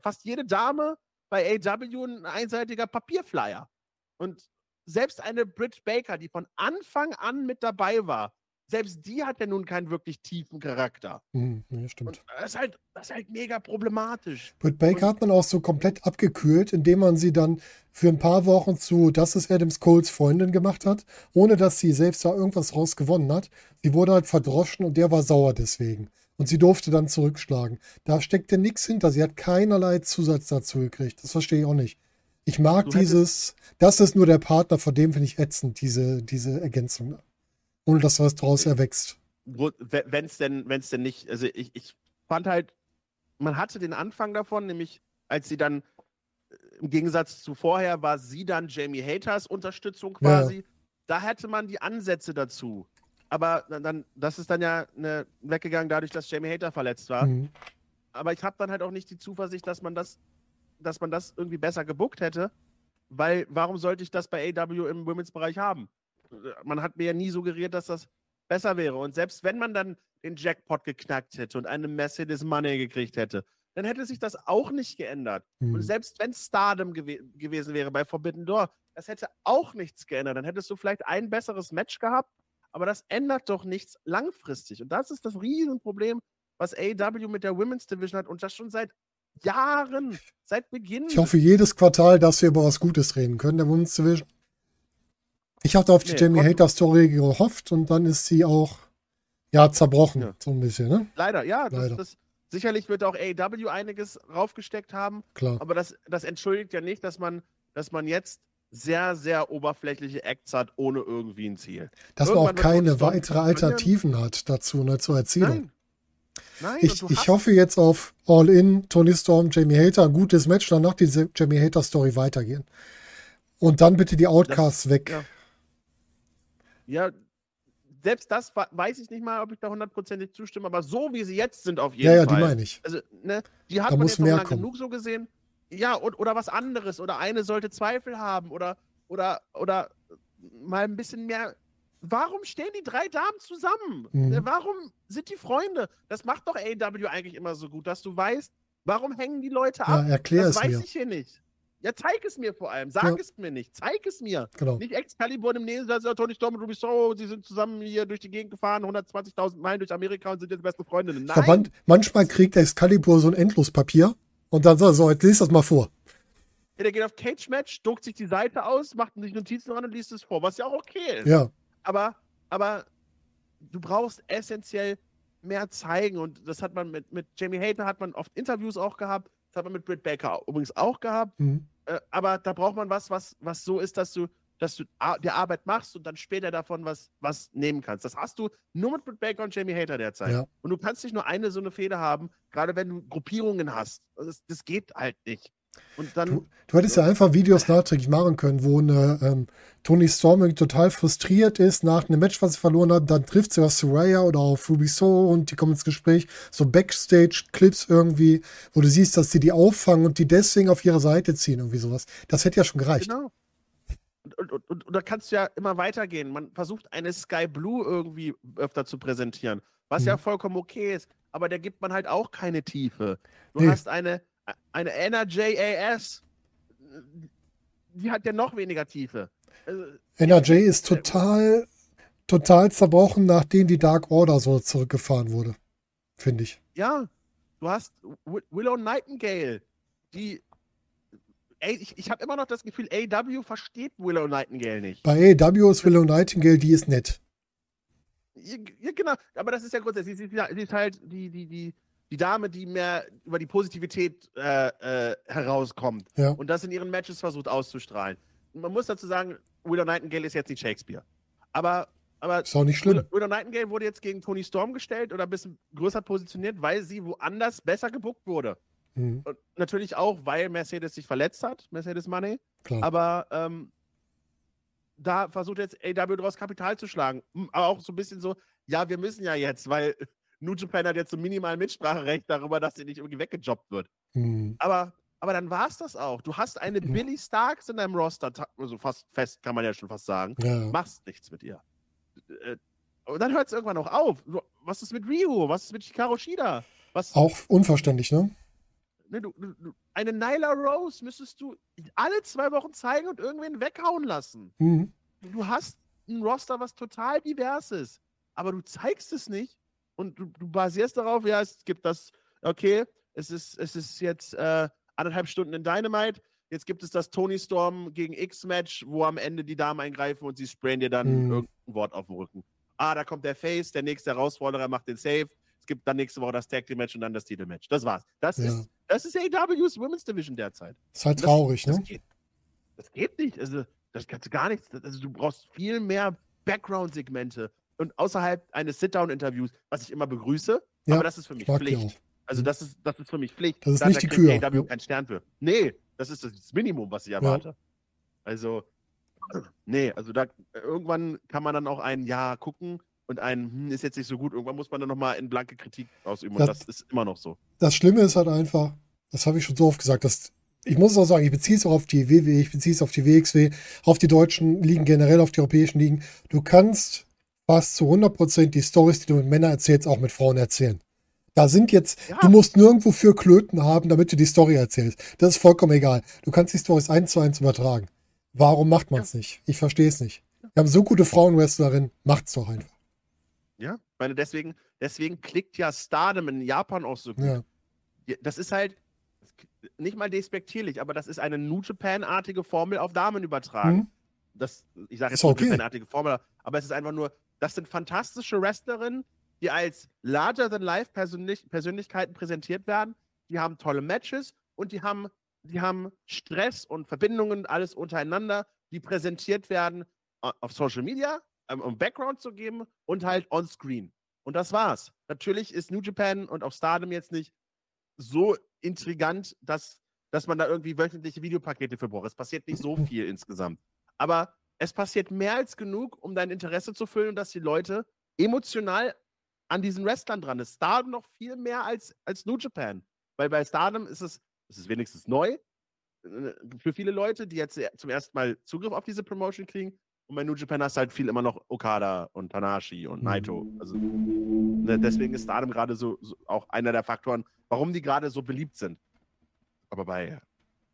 fast jede Dame bei AEW ein einseitiger Papierflyer. Und selbst eine Britt Baker, die von Anfang an mit dabei war, selbst die hat ja nun keinen wirklich tiefen Charakter. Ja, stimmt. Und das ist halt mega problematisch. Britt Baker hat man auch so komplett abgekühlt, indem man sie dann für ein paar Wochen zu Das ist Adam Coles Freundin gemacht hat, ohne dass sie selbst da irgendwas raus gewonnen hat. Sie wurde halt verdroschen und der war sauer deswegen. Und sie durfte dann zurückschlagen. Da steckte nichts hinter. Sie hat keinerlei Zusatz dazu gekriegt. Das verstehe ich auch nicht. Ich mag das ist nur der Partner, von dem finde ich ätzend, diese Ergänzung. Ohne dass was draus erwächst. Wenn es denn nicht, also ich fand halt, man hatte den Anfang davon, nämlich als sie dann, im Gegensatz zu vorher, war sie dann Jamie Hayters Unterstützung quasi, Da hätte man die Ansätze dazu. Aber dann, das ist dann ja weggegangen dadurch, dass Jamie Hayter verletzt war. Mhm. Aber ich habe dann halt auch nicht die Zuversicht, dass man das irgendwie besser gebuckt hätte. Weil, warum sollte ich das bei AEW im Women's-Bereich haben? Man hat mir ja nie suggeriert, dass das besser wäre. Und selbst wenn man dann den Jackpot geknackt hätte und eine Mercedes Money gekriegt hätte, dann hätte sich das auch nicht geändert. Mhm. Und selbst wenn Stardom gewesen wäre bei Forbidden Door, das hätte auch nichts geändert. Dann hättest du vielleicht ein besseres Match gehabt, aber das ändert doch nichts langfristig. Und das ist das Riesenproblem, was AEW mit der Women's Division hat, und das schon seit Jahren, seit Beginn. Ich hoffe jedes Quartal, dass wir über was Gutes reden können, der Women's Division. Ich hatte auf die Jamie Hayter Story gehofft und dann ist sie auch zerbrochen, so ein bisschen, ne? Leider, ja. Leider. Das, sicherlich wird auch AEW einiges raufgesteckt haben. Klar. Aber das entschuldigt ja nicht, dass man jetzt sehr, sehr oberflächliche Acts hat, ohne irgendwie ein Ziel. Dass man auch keine weitere Alternativen hat dazu, ne, zur Erzählung. Nein, ich hoffe jetzt auf All-In, Toni Storm, Jamie Hayter, ein gutes Match, danach diese Jamie Hayter-Story weitergehen. Und dann bitte die Outcasts weg. Ja, selbst das weiß ich nicht mal, ob ich da 100%ig zustimme, aber so wie sie jetzt sind auf jeden Fall. Ja, die meine ich. Also, ne, die hat man jetzt noch lang genug so gesehen. Ja, oder was anderes. Oder eine sollte Zweifel haben. Oder mal ein bisschen mehr. Warum stehen die drei Damen zusammen? Mhm. Warum sind die Freunde? Das macht doch AEW eigentlich immer so gut, dass du weißt, warum hängen die Leute ab? Ja, erklär es mir. Das weiß ich hier nicht. Ja, zeig es mir vor allem. Sag es mir nicht. Zeig es mir. Genau. Nicht Excalibur im Nebel, das ist ja Toni Storm und Ruby Soho, sie sind zusammen hier durch die Gegend gefahren, 120.000 Meilen durch Amerika und sind jetzt beste Freundinnen. Nein. Manchmal kriegt Excalibur so ein Endlospapier und dann sagt er so, jetzt liest das mal vor. Ja, der geht auf Cage-Match, druckt sich die Seite aus, macht sich Notizen ran und liest es vor, was ja auch okay ist. Ja. Aber du brauchst essentiell mehr zeigen, und das hat man mit Jamie Hayter hat man oft Interviews auch gehabt. Das hat man mit Britt Baker übrigens auch gehabt. Mhm. Aber da braucht man was so ist, dass du die Arbeit machst und dann später davon was nehmen kannst. Das hast du nur mit Britt Baker und Jamie Hayter derzeit. Ja. Und du kannst nicht nur eine so eine Fehde haben, gerade wenn du Gruppierungen hast. Das geht halt nicht. Und dann, du hättest ja einfach Videos nachträglich machen können, wo eine Toni Storm total frustriert ist nach einem Match, was sie verloren hat, dann trifft sie auf Saraya oder auf Ruby Soho und die kommen ins Gespräch, so Backstage-Clips irgendwie, wo du siehst, dass die auffangen und die deswegen auf ihre Seite ziehen, irgendwie sowas. Das hätte ja schon gereicht. Genau. Und da kannst du ja immer weitergehen. Man versucht, eine Sky Blue irgendwie öfter zu präsentieren, was ja vollkommen okay ist, aber da gibt man halt auch keine Tiefe. Du hast eine NRJAS, die hat ja noch weniger Tiefe. Also, NRJ ist total zerbrochen, nachdem die Dark Order so zurückgefahren wurde, finde ich. Ja, du hast Willow Nightingale, ich habe immer noch das Gefühl, AEW versteht Willow Nightingale nicht. Bei AEW ist Willow Nightingale, die ist nett. Ja, genau, aber das ist ja grundsätzlich, sie ist halt die Dame, die mehr über die Positivität herauskommt und das in ihren Matches versucht auszustrahlen. Man muss dazu sagen, Willow Nightingale ist jetzt nicht Shakespeare. Aber ist auch nicht schlimm. Willow Nightingale wurde jetzt gegen Toni Storm gestellt oder ein bisschen größer positioniert, weil sie woanders besser gebuckt wurde. Mhm. Und natürlich auch, weil Mercedes sich verletzt hat, Mercedes Money. Klar. Aber da versucht jetzt AEW daraus Kapital zu schlagen. Aber auch so ein bisschen so, ja, wir müssen ja jetzt, weil New Japan hat jetzt so minimal Mitspracherecht darüber, dass sie nicht irgendwie weggejobbt wird. Mhm. Aber dann war es das auch. Du hast eine Billie Starks in deinem Roster, also fast fest, kann man ja schon fast sagen. Ja. Machst nichts mit ihr. Und dann hört es irgendwann auch auf. Was ist mit Riho? Was ist mit Hikaru Shida? Auch unverständlich, ne? Eine Nyla Rose müsstest du alle 2 Wochen zeigen und irgendwen weghauen lassen. Mhm. Du hast ein Roster, was total divers ist. Aber du zeigst es nicht. Und du basierst darauf, ja, es gibt das, okay, es ist jetzt 1,5 Stunden in Dynamite, jetzt gibt es das Toni Storm gegen X-Match, wo am Ende die Damen eingreifen und sie sprayen dir dann irgendein Wort auf den Rücken. Ah, da kommt der Face, der nächste Herausforderer macht den Save, es gibt dann nächste Woche das Tag-Team-Match und dann das Titel-Match. Das war's. Das ist AEW's Women's Division derzeit. Ist halt traurig, ne? Das geht nicht, also das kannst du gar nichts, also du brauchst viel mehr Background-Segmente. Und außerhalb eines Sit-Down-Interviews, was ich immer begrüße, aber das ist für mich Pflicht. Also das ist für mich Pflicht. Das ist nicht die Kür. Da kriegt AEW keinen Stern für. Nee, das ist das Minimum, was ich erwarte. Also Nee, also da irgendwann kann man dann auch ein Ja gucken und ein ist jetzt nicht so gut. Irgendwann muss man dann nochmal in blanke Kritik ausüben und das ist immer noch so. Das Schlimme ist halt einfach, das habe ich schon so oft gesagt, dass ich muss es auch sagen, ich beziehe es auch auf die WW, ich beziehe es auf die WXW, auf die deutschen Ligen generell, auf die europäischen Ligen. Du kannst fast zu 100% die Storys, die du mit Männern erzählst, auch mit Frauen erzählen. Da sind jetzt, ja. Du musst nirgendwo für Klöten haben, damit du die Story erzählst. Das ist vollkommen egal. Du kannst die Storys 1:1 übertragen. Warum macht man es nicht? Ich verstehe es nicht. Wir haben so gute Frauenwrestlerinnen, macht's doch einfach. Ja, ich meine, deswegen klickt ja Stardom in Japan auch so gut. Ja. Das ist halt nicht mal despektierlich, aber das ist eine New Japan-artige Formel auf Damen übertragen. Mhm. Ich sage jetzt New Japan-artige Formel, aber es ist einfach nur, das sind fantastische Wrestlerinnen, die als Larger-than-Life-Persönlichkeiten präsentiert werden. Die haben tolle Matches und die haben Stress und Verbindungen, alles untereinander, die präsentiert werden auf Social Media, um Background zu geben und halt on-screen. Und das war's. Natürlich ist New Japan und auch Stardom jetzt nicht so intrigant, dass man da irgendwie wöchentliche Videopakete für braucht. Es passiert nicht so viel insgesamt. Aber es passiert mehr als genug, um dein Interesse zu füllen und dass die Leute emotional an diesen Wrestlern dran ist. Stardom noch viel mehr als New Japan. Weil bei Stardom ist es ist wenigstens neu für viele Leute, die jetzt zum ersten Mal Zugriff auf diese Promotion kriegen. Und bei New Japan hast du halt viel immer noch Okada und Tanahashi und Naito. Also deswegen ist Stardom gerade so auch einer der Faktoren, warum die gerade so beliebt sind. Aber bei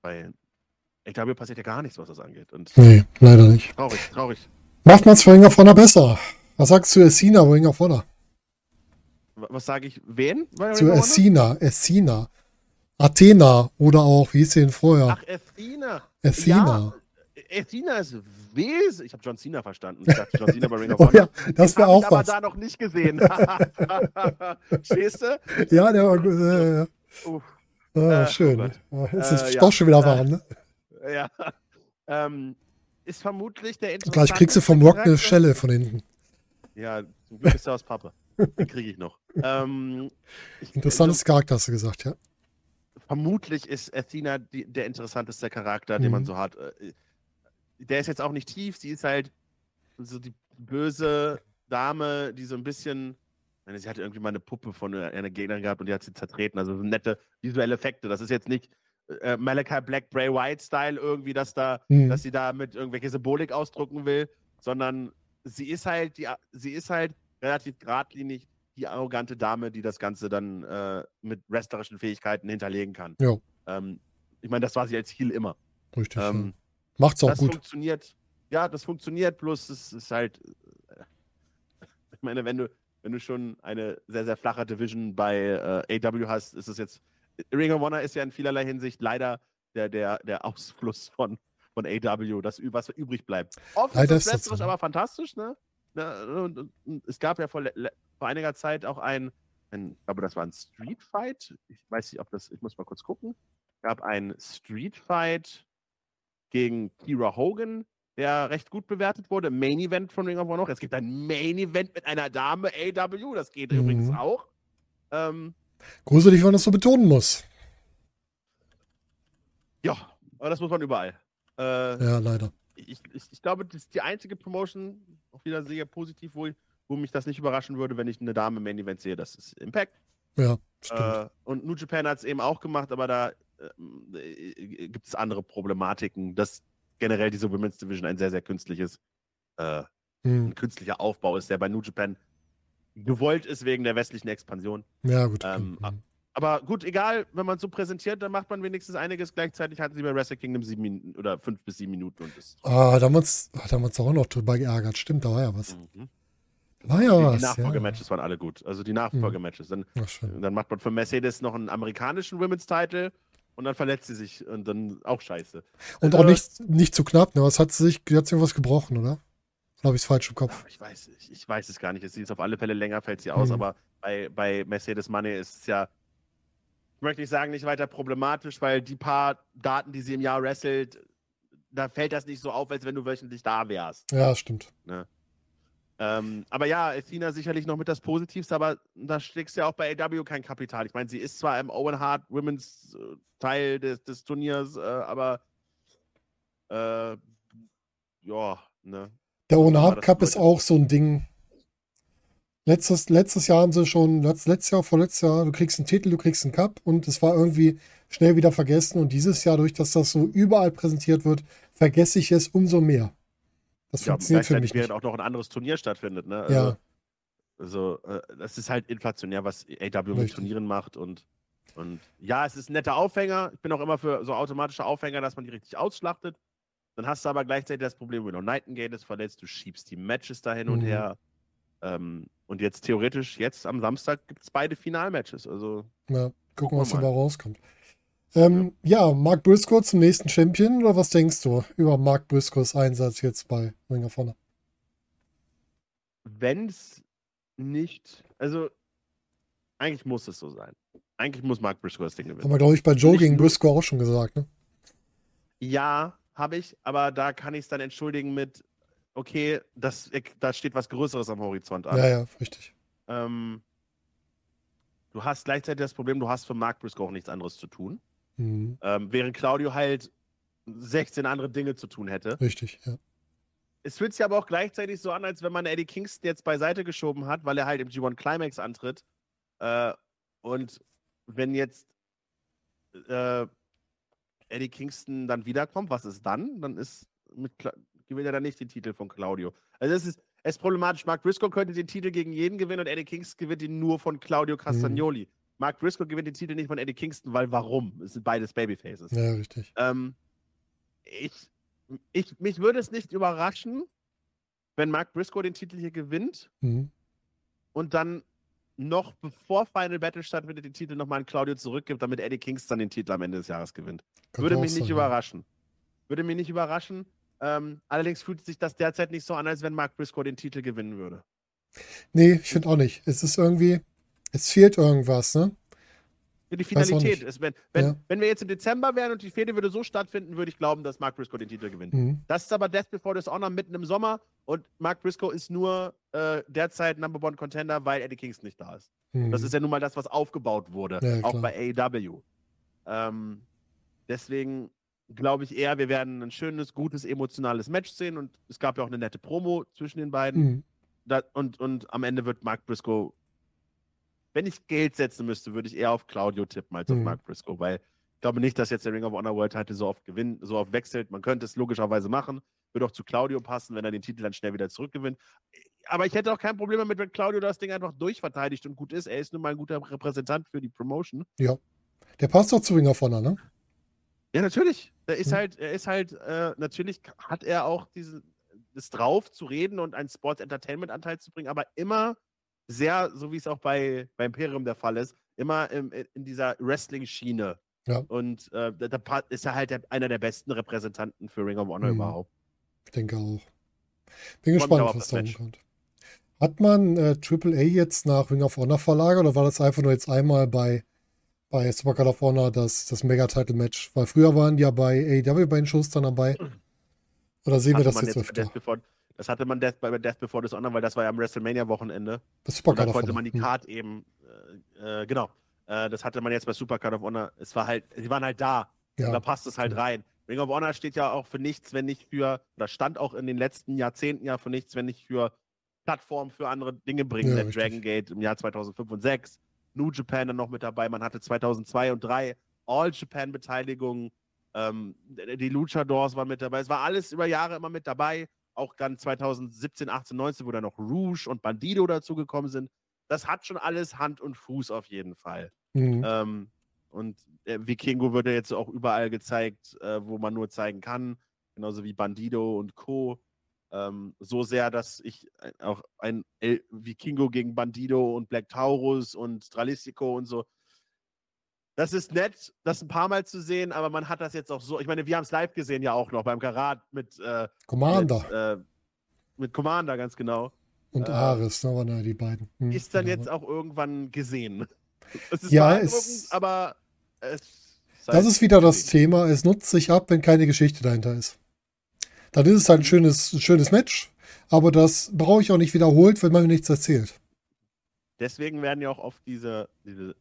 AEW passiert ja gar nichts, was das angeht. Und nee, leider nicht. Traurig. Macht man es für Ring of Honor besser? Was sagst du, Cena, Ring of Honor? Was sage ich? Wen? Zu Athena. Athena oder auch, wie hieß sie denn vorher? Ach, Athena. Ja, Athena ist wesentlich. Ich habe John Cena verstanden. Ich dachte, John Cena bei Ring of Honor. Oh ja, das wäre auch was. Ich habe ihn aber da noch nicht gesehen. Stehst du? Ja, der war gut. Schön. Es ist doch schon wieder warm, ne? Ja. Ist vermutlich der interessante. Gleich kriegst du vom Rock eine Schelle von hinten. Ja, zum Glück ist er aus Pappe. Den kriege ich noch. Interessantes Charakter, hast du gesagt, ja. Vermutlich ist Athena der interessanteste Charakter, den man so hat. Der ist jetzt auch nicht tief, sie ist halt so die böse Dame, die so ein bisschen, sie hatte irgendwie mal eine Puppe von einer Gegnerin gehabt und die hat sie zertreten, also so nette visuelle Effekte. Das ist jetzt nicht Malachi Black, Bray Wyatt-Style irgendwie, dass sie da mit irgendwelche Symbolik ausdrucken will, sondern sie ist halt relativ geradlinig die arrogante Dame, die das Ganze dann mit wrestlerischen Fähigkeiten hinterlegen kann. Ich meine, das war sie als Heel immer. Richtig. Macht's auch das gut. Das funktioniert, bloß es ist halt, ich meine, wenn du schon eine sehr, sehr flache Division bei AEW hast, ist es jetzt, Ring of Honor ist ja in vielerlei Hinsicht leider der Ausfluss von AEW, was übrig bleibt. Oft leider ist das wrestlerisch, aber fantastisch, ne? Und es gab ja vor einiger Zeit auch ich glaube, das war ein Street Fight. Ich weiß nicht, ich muss mal kurz gucken. Es gab einen Street Fight gegen Kira Hogan, der recht gut bewertet wurde. Main Event von Ring of Honor. Es gibt ein Main Event mit einer Dame, AEW, das geht übrigens auch. Gruselig, wenn man das so betonen muss. Ja, aber das muss man überall. Ja, leider. Ich glaube, das ist die einzige Promotion, auch wieder sehr positiv, wo mich das nicht überraschen würde, wenn ich eine Dame im Main Event sehe. Das ist Impact. Ja, stimmt. Und New Japan hat es eben auch gemacht, aber da gibt es andere Problematiken, dass generell diese Women's Division ein sehr, sehr künstlicher Aufbau ist, der bei New Japan gewollt ist wegen der westlichen Expansion. Ja, gut. Aber gut, egal, wenn man es so präsentiert, dann macht man wenigstens einiges. Gleichzeitig hatten sie bei Wrestle Kingdom 5 bis 7 Minuten. Und ist da haben wir uns auch noch drüber geärgert. Stimmt, da war ja was. Die Nachfolgematches waren alle gut. Also die Nachfolgematches. Dann macht man für Mercedes noch einen amerikanischen Women's-Title und dann verletzt sie sich und dann auch scheiße. Und also, auch nicht zu knapp, ne? Hat sie irgendwas gebrochen, oder? Oder habe ich es falsch im Kopf? Ich weiß es gar nicht. Sie ist auf alle Fälle länger, fällt sie aus, aber bei Mercedes Money ist es ja. Ich möchte nicht sagen, nicht weiter problematisch, weil die paar Daten, die sie im Jahr wrestelt, da fällt das nicht so auf, als wenn du wöchentlich da wärst. Ja, stimmt. Ne? Aber ja, Athena sicherlich noch mit das Positivste, aber da schlägst du ja auch bei AEW kein Kapital. Ich meine, sie ist zwar im Owen Hart Women's Teil des Turniers, aber ja, ne. Der Own-Hard-Cup ist auch so ein Ding. Letztes Jahr haben sie schon, vorletztes Jahr, du kriegst einen Titel, du kriegst einen Cup und es war irgendwie schnell wieder vergessen und dieses Jahr, durch dass das so überall präsentiert wird, vergesse ich es umso mehr. Das funktioniert für mich nicht. Auch noch ein anderes Turnier stattfindet, ne? Ja. Also, das ist halt inflationär, was AW mit Turnieren macht und ja, es ist ein netter Aufhänger. Ich bin auch immer für so automatische Aufhänger, dass man die richtig ausschlachtet. Dann hast du aber gleichzeitig das Problem, wenn du Nightingale ist verletzt, du schiebst die Matches da hin und her. Und jetzt theoretisch, jetzt am Samstag gibt es beide Finalmatches. Also, ja, gucken was dabei rauskommt. Ja, Mark Briscoe zum nächsten Champion, oder was denkst du über Mark Briscoes Einsatz jetzt bei Ring of Honor? Wenn es nicht, also eigentlich muss es so sein. Eigentlich muss Mark Briscoe das Ding gewinnen. Haben wir, glaube ich, bei Joe gegen Briscoe auch schon gesagt, ne? Ja, habe ich, aber da kann ich es dann entschuldigen mit, okay, da steht was Größeres am Horizont an. Ja, richtig. Du hast gleichzeitig das Problem, du hast für Mark Briscoe auch nichts anderes zu tun. Mhm. Während Claudio halt 16 andere Dinge zu tun hätte. Richtig, ja. Es fühlt sich aber auch gleichzeitig so an, als wenn man Eddie Kingston jetzt beiseite geschoben hat, weil er halt im G1 Climax antritt. Und wenn jetzt Eddie Kingston dann wiederkommt, was ist dann? Dann ist gewinnt er dann nicht den Titel von Claudio. Also es ist problematisch. Mark Briscoe könnte den Titel gegen jeden gewinnen und Eddie Kingston gewinnt ihn nur von Claudio Castagnoli. Mark Briscoe gewinnt den Titel nicht von Eddie Kingston, weil warum? Es sind beides Babyfaces. Ja, richtig. Mich würde es nicht überraschen, wenn Mark Briscoe den Titel hier gewinnt und dann noch bevor Final Battle stattfindet, den Titel nochmal an Claudio zurückgibt, damit Eddie Kingston den Titel am Ende des Jahres gewinnt. Würde mich nicht überraschen. Allerdings fühlt sich das derzeit nicht so an, als wenn Mark Briscoe den Titel gewinnen würde. Nee, ich finde auch nicht. Es ist irgendwie, es fehlt irgendwas, ne? Die Finalität ist, wenn wir jetzt im Dezember wären und die Fehde würde so stattfinden, würde ich glauben, dass Mark Briscoe den Titel gewinnt. Das ist aber Death Before Dishonor mitten im Sommer und Mark Briscoe ist nur derzeit Number One Contender, weil Eddie Kingston nicht da ist. Das ist ja nun mal das, was aufgebaut wurde, ja, auch bei AEW. Deswegen glaube ich eher, wir werden ein schönes, gutes, emotionales Match sehen und es gab ja auch eine nette Promo zwischen den beiden. Und am Ende wird Mark Briscoe, wenn ich Geld setzen müsste, würde ich eher auf Claudio tippen als auf Mark Briscoe, weil ich glaube nicht, dass jetzt der Ring of Honor World Title so oft wechselt. Man könnte es logischerweise machen. Würde auch zu Claudio passen, wenn er den Titel dann schnell wieder zurückgewinnt. Aber ich hätte auch kein Problem damit, wenn Claudio das Ding einfach durchverteidigt und gut ist. Er ist nun mal ein guter Repräsentant für die Promotion. Ja, der passt doch zu Ring of Honor, ne? Ja, natürlich. Natürlich hat er auch das drauf zu reden und einen Sports-Entertainment-Anteil zu bringen, aber immer sehr, so wie es auch bei Imperium der Fall ist, immer in dieser Wrestling-Schiene. Ja. Und da ist er halt einer der besten Repräsentanten für Ring of Honor überhaupt. Ich denke auch. Bin gespannt, was da kommt. Hat man AAA jetzt nach Ring of Honor verlagert oder war das einfach nur jetzt einmal bei Supercard of Honor das Mega-Title-Match? Weil früher waren die ja bei AEW bei den Shows dann dabei. Oder sehen wir das jetzt öfter? Das hatte man bei Death Before Dishonor, weil das war ja am WrestleMania-Wochenende. Das Supercard of Honor. Da konnte man die Card eben, genau. Das hatte man jetzt bei Supercard of Honor. Es war halt, die waren halt da. Ja. Da passt es halt rein. Ring of Honor steht ja auch für nichts, wenn nicht für, oder stand auch in den letzten Jahrzehnten ja für nichts, wenn nicht für Plattformen für andere Dinge bringen. Ja, Dragon Gate im Jahr 2005 und 2006. New Japan dann noch mit dabei. Man hatte 2002 und 2003 All Japan-Beteiligung. Die Luchadors waren mit dabei. Es war alles über Jahre immer mit dabei. Auch dann 2017, 18, 19, wo dann noch Rouge und Bandido dazugekommen sind. Das hat schon alles Hand und Fuß auf jeden Fall. Und Vikingo wird ja jetzt auch überall gezeigt, wo man nur zeigen kann. Genauso wie Bandido und Co. So sehr, dass ich auch ein Vikingo gegen Bandido und Black Taurus und Stralistico und so. Das ist nett, das ein paar Mal zu sehen, aber man hat das jetzt auch so. Ich meine, wir haben es live gesehen ja auch noch beim Karat mit Commander. Mit Commander, ganz genau. Und Ares, ne, waren ja die beiden. Ist dann jetzt auch irgendwann gesehen. Es ist beeindruckend, aber das ist wieder das Thema. Es nutzt sich ab, wenn keine Geschichte dahinter ist. Dann ist es halt ein schönes Match, aber das brauche ich auch nicht wiederholt, wenn man mir nichts erzählt. Deswegen werden ja auch oft diese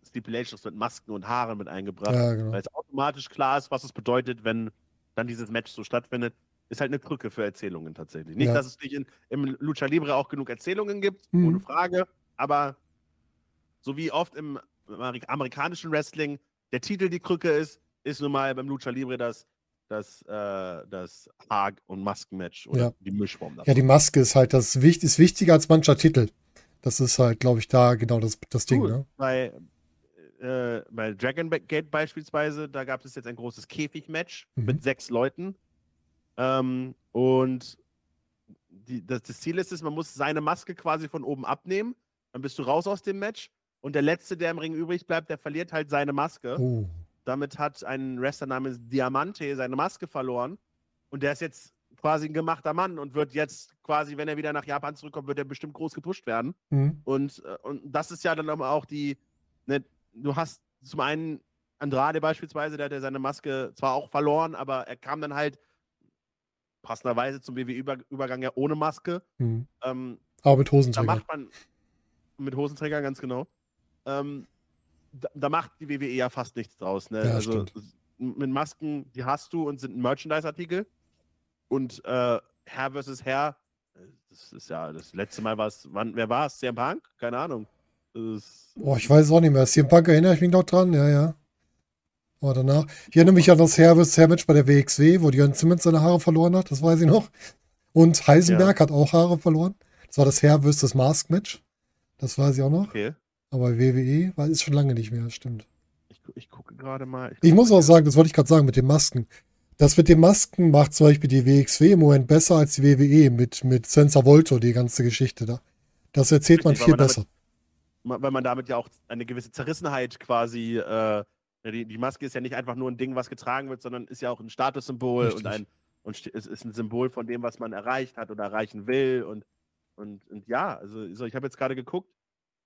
Stipulations mit Masken und Haaren mit eingebracht, ja, genau. Weil es automatisch klar ist, was es bedeutet, wenn dann dieses Match so stattfindet. ist halt eine Krücke für Erzählungen tatsächlich. Nicht, dass es nicht im Lucha Libre auch genug Erzählungen gibt, ohne Frage, aber so wie oft im amerikanischen Wrestling der Titel die Krücke ist, ist nun mal beim Lucha Libre das Haag- und Maskenmatch oder die Mischform. Davon. Ja, die Maske ist halt ist wichtiger als mancher Titel. Das ist halt, glaube ich, da genau das Ding. Ne? Bei Dragon Gate beispielsweise, da gab es jetzt ein großes Käfigmatch mit 6 Leuten. Und das Ziel ist es, man muss seine Maske quasi von oben abnehmen, dann bist du raus aus dem Match und der Letzte, der im Ring übrig bleibt, der verliert halt seine Maske. Oh. Damit hat ein Wrestler namens Diamante seine Maske verloren und der ist jetzt quasi ein gemachter Mann und wird jetzt quasi, wenn er wieder nach Japan zurückkommt, wird er bestimmt groß gepusht werden. Mhm. Und das ist ja dann auch du hast zum einen Andrade beispielsweise, der hat ja seine Maske zwar auch verloren, aber er kam dann halt passenderweise zum WWE-Übergang ja ohne Maske. Mhm. Aber mit Hosenträger. Da macht man mit Hosenträger, ganz genau. Da macht die WWE ja fast nichts draus. Ne? Ja, also mit Masken, die hast du und sind ein Merchandise-Artikel. Und Herr versus Herr, das ist ja das letzte Mal wer war es? CM Punk? Keine Ahnung. Ich weiß es auch nicht mehr. CM Punk erinnere ich mich noch dran, ja. Aber danach. Ich erinnere mich an das Herr vs. Herr-Match bei der WXW, wo Jörn Simmons seine Haare verloren hat, das weiß ich noch. Und Heisenberg hat auch Haare verloren. Das war das Herr vs. Mask-Match. Das weiß ich auch noch. Okay. Aber WWE ist schon lange nicht mehr, stimmt. Ich gucke gerade mal. Ich muss auch sagen, das wollte ich gerade sagen, mit den Masken. Das mit den Masken macht zum Beispiel die WXW im Moment besser als die WWE mit Senza Volto, die ganze Geschichte da. Das erzählt man viel besser. Weil man damit ja auch eine gewisse Zerrissenheit quasi, die Maske ist ja nicht einfach nur ein Ding, was getragen wird, sondern ist ja auch ein Statussymbol und es ist ein Symbol von dem, was man erreicht hat oder erreichen will und ja, also ich habe jetzt gerade geguckt,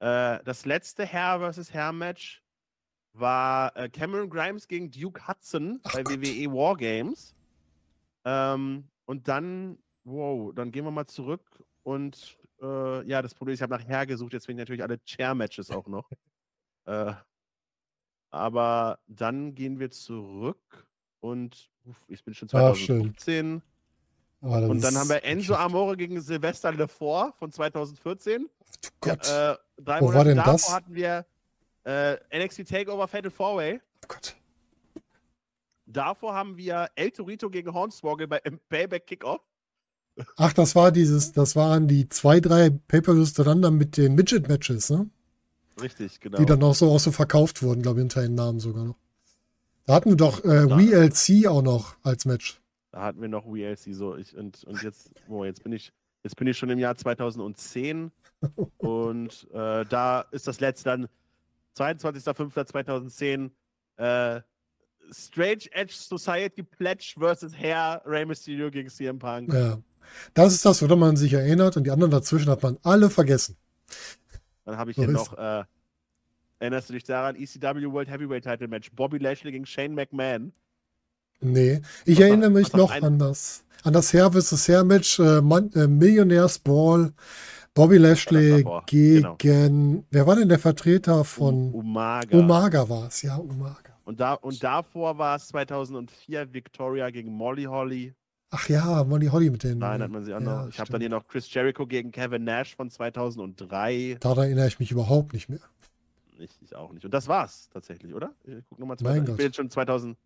das letzte Herr vs. Herr-Match war Cameron Grimes gegen Duke Hudson bei WWE Wargames. Und dann, dann gehen wir mal zurück und das Problem ist, ich habe nach Herr gesucht, jetzt bin ich natürlich alle Chair-Matches auch noch. Aber dann gehen wir zurück und ich bin schon 2015. Und dann haben wir Enzo Amore gegen Sylvester Lefort von 2014. Du Gott. Ja, 3 Monate davor das? Hatten wir NXT Takeover Fatal 4-Way. Oh Gott. Davor haben wir El Torito gegen Hornswoggle bei Payback Kickoff. Ach, das waren die 2-3 Pay-Per-Views miteinander mit den Midget-Matches, ne? Richtig, genau. Die dann auch so verkauft wurden, glaube ich, hinter den Namen sogar noch. Da hatten wir doch WLC auch noch als Match. Da hatten wir noch WLC so. Jetzt bin ich schon im Jahr 2010 und da ist das letzte dann 22.05.2010 Strange Edge Society Pledge versus Hair Rey Mysterio gegen CM Punk. Ja. Das ist das, woran man sich erinnert und die anderen dazwischen hat man alle vergessen. Dann habe ich hier noch, erinnerst du dich daran, ECW World Heavyweight Title Match, Bobby Lashley gegen Shane McMahon. Nee, ich erinnere mich noch an das Hair vs. Hair Match, Millionaire's Ball, Bobby Lashley gegen, genau. Wer war denn der Vertreter von Umaga? Umaga war es, ja, Umaga. Und davor war es 2004 Victoria gegen Molly Holly. Ach ja, Molly Holly mit den... Nein, hat man sie auch noch. Ich habe dann hier noch Chris Jericho gegen Kevin Nash von 2003. Daran erinnere ich mich überhaupt nicht mehr. Ich auch nicht. Und das war's tatsächlich, oder? Ich guck nochmal. Ich bin jetzt schon 2003.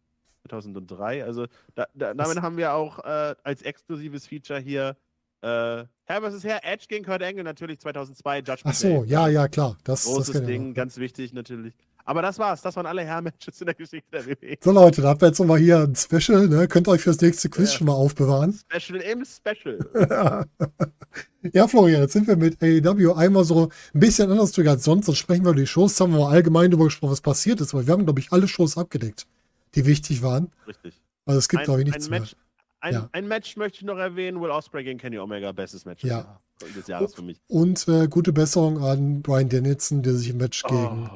Also damit haben wir auch als exklusives Feature hier Herr vs. Herr, Edge gegen Kurt Angle natürlich 2002, Judgment Day. Ach so, ja, klar. Großes Ding, ganz wichtig natürlich. Aber das war's, das waren alle Herr-Matches in der Geschichte der WWE. So Leute, da habt ihr jetzt nochmal hier ein Special, ne? Könnt ihr euch fürs nächste Quiz schon mal aufbewahren. Special im Special. Ja, Florian, jetzt sind wir mit AEW einmal so ein bisschen anders durch als sonst. Sonst sprechen wir über die Shows, haben wir mal allgemein darüber gesprochen, was passiert ist. Weil wir haben, glaube ich, alle Shows abgedeckt, die wichtig waren. Richtig. Also es gibt, glaube ich, nichts mehr. Ein Match möchte ich noch erwähnen, Will Ospreay gegen Kenny Omega, bestes Match des Jahres für mich. Und gute Besserung an Bryan Danielson, der sich im Match gegen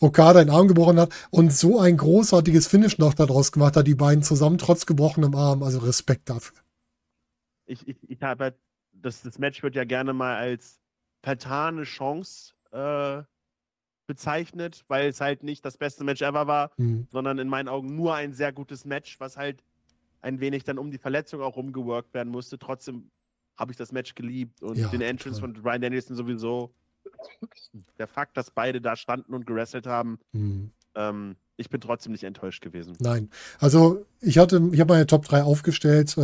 Okada den Arm gebrochen hat und so ein großartiges Finish noch daraus gemacht hat, die beiden zusammen, trotz gebrochenem Arm, also Respekt dafür. Ich habe halt, das Match wird ja gerne mal als vertane Chance bezeichnet, weil es halt nicht das beste Match ever war, sondern in meinen Augen nur ein sehr gutes Match, was halt ein wenig dann um die Verletzung auch rumgeworkt werden musste. Trotzdem habe ich das Match geliebt und ja, den Entrance von Bryan Danielson sowieso. Der Fakt, dass beide da standen und gewrestelt haben, ich bin trotzdem nicht enttäuscht gewesen. Nein, also ich habe meine Top 3 aufgestellt.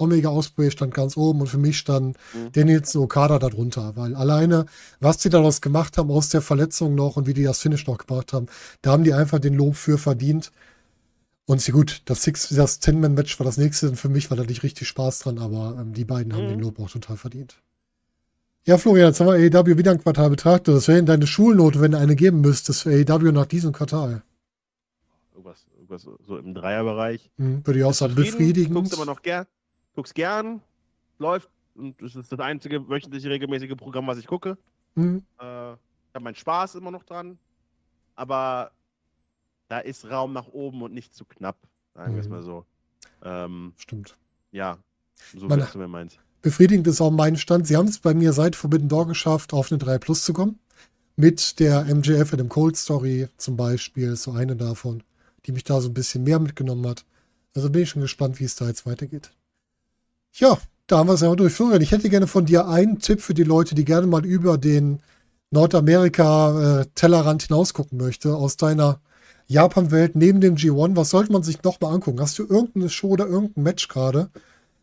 Omega Ospreay stand ganz oben und für mich stand Danielson Okada darunter, weil alleine, was die daraus gemacht haben, aus der Verletzung noch und wie die das Finish noch gebracht haben, da haben die einfach den Lob für verdient. Und gut, das 10-Man-Match war das nächste und für mich war da nicht richtig Spaß dran, aber die beiden haben den Lob auch total verdient. Ja, Florian, jetzt haben wir AEW wieder ein Quartal betrachtet. Das wäre deine Schulnote, wenn du eine geben müsstest für AEW nach diesem Quartal. Irgendwas so im Dreierbereich. Würde ich auch sagen, befriedigend. Guckst immer noch gern. Guck's gern, läuft und es ist das einzige wöchentliche regelmäßige Programm, was ich gucke. Ich habe meinen Spaß immer noch dran, aber da ist Raum nach oben und nicht zu knapp, sagen wir es mal so. Stimmt. Ja, so wie du mir meinst. Befriedigend ist auch mein Stand. Sie haben es bei mir seit Forbidden Door geschafft, auf eine 3+ zu kommen. Mit der MJF und dem Cold Story zum Beispiel, so eine davon, die mich da so ein bisschen mehr mitgenommen hat. Also bin ich schon gespannt, wie es da jetzt weitergeht. Ja, da haben wir es ja mal durch. Florian, ich hätte gerne von dir einen Tipp für die Leute, die gerne mal über den Nordamerika-Tellerrand hinausgucken möchte, aus deiner Japan-Welt neben dem G1. Was sollte man sich nochmal angucken? Hast du irgendeine Show oder irgendein Match gerade,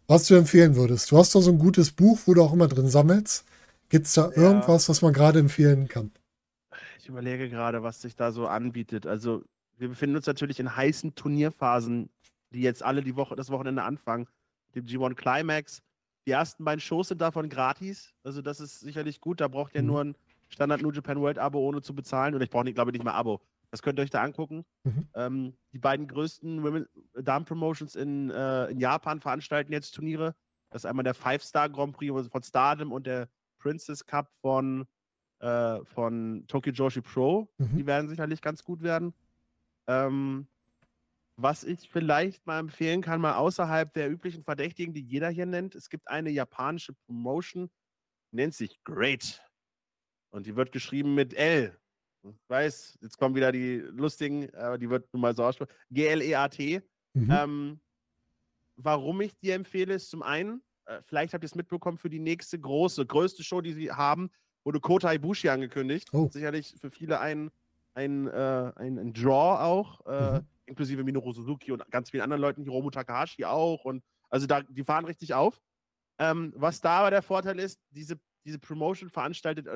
was du empfehlen würdest? Du hast doch so ein gutes Buch, wo du auch immer drin sammelst. Gibt es da irgendwas, was man gerade empfehlen kann? Ich überlege gerade, was sich da so anbietet. Also wir befinden uns natürlich in heißen Turnierphasen, die jetzt alle das Wochenende anfangen. Dem G1 Climax. Die ersten beiden Shows sind davon gratis. Also das ist sicherlich gut. Da braucht ihr nur ein Standard New Japan World Abo, ohne zu bezahlen. Oder ich brauche, glaube ich, nicht mal Abo. Das könnt ihr euch da angucken. Die beiden größten Damen-Promotions in Japan veranstalten jetzt Turniere. Das ist einmal der 5-Star Grand Prix von Stardom und der Princess Cup von Tokyo Joshi Pro. Die werden sicherlich ganz gut werden. Was ich vielleicht mal empfehlen kann, mal außerhalb der üblichen Verdächtigen, die jeder hier nennt. Es gibt eine japanische Promotion, nennt sich Great. Und die wird geschrieben mit L. Ich weiß, jetzt kommen wieder die lustigen, aber die wird nun mal so aussprechen. G-L-E-A-T. Warum ich die empfehle, ist zum einen, vielleicht habt ihr es mitbekommen, für die nächste größte Show, die sie haben, wurde Kota Ibushi angekündigt. Oh. Sicherlich für viele ein Draw auch. Inklusive Minoru Suzuki und ganz vielen anderen Leuten, Hiromu Takahashi auch. Und also da, die fahren richtig auf. Was da aber der Vorteil ist, diese Promotion veranstaltet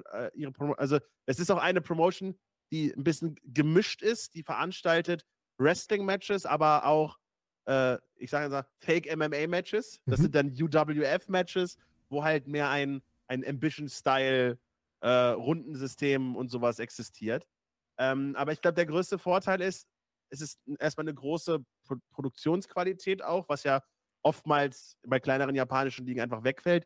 also es ist auch eine Promotion, die ein bisschen gemischt ist, die veranstaltet Wrestling-Matches, aber auch, ich sage jetzt Fake-MMA-Matches. Das sind dann UWF-Matches, wo halt mehr ein Ambition-Style-Rundensystem und sowas existiert. Aber ich glaube, der größte Vorteil ist, es ist erstmal eine große Produktionsqualität auch, was ja oftmals bei kleineren japanischen Ligen einfach wegfällt.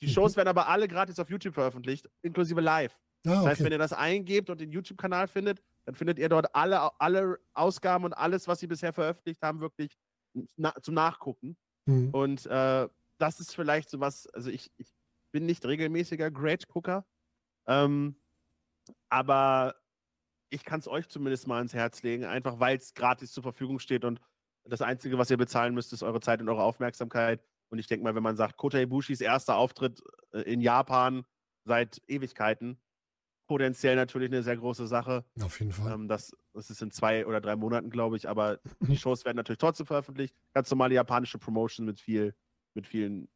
Die Shows werden aber alle gratis auf YouTube veröffentlicht, inklusive live. Das heißt, wenn ihr das eingebt und den YouTube-Kanal findet, dann findet ihr dort alle Ausgaben und alles, was sie bisher veröffentlicht haben, wirklich zum Nachgucken. Und das ist vielleicht sowas, also ich bin nicht regelmäßiger Great-Gucker, aber ich kann es euch zumindest mal ans Herz legen, einfach weil es gratis zur Verfügung steht und das Einzige, was ihr bezahlen müsst, ist eure Zeit und eure Aufmerksamkeit. Und ich denke mal, wenn man sagt, Kota Ibushis erster Auftritt in Japan seit Ewigkeiten, potenziell natürlich eine sehr große Sache. Auf jeden Fall. Das ist in 2 oder 3 Monaten, glaube ich, aber die Shows werden natürlich trotzdem veröffentlicht. Ganz normale japanische Promotion mit vielen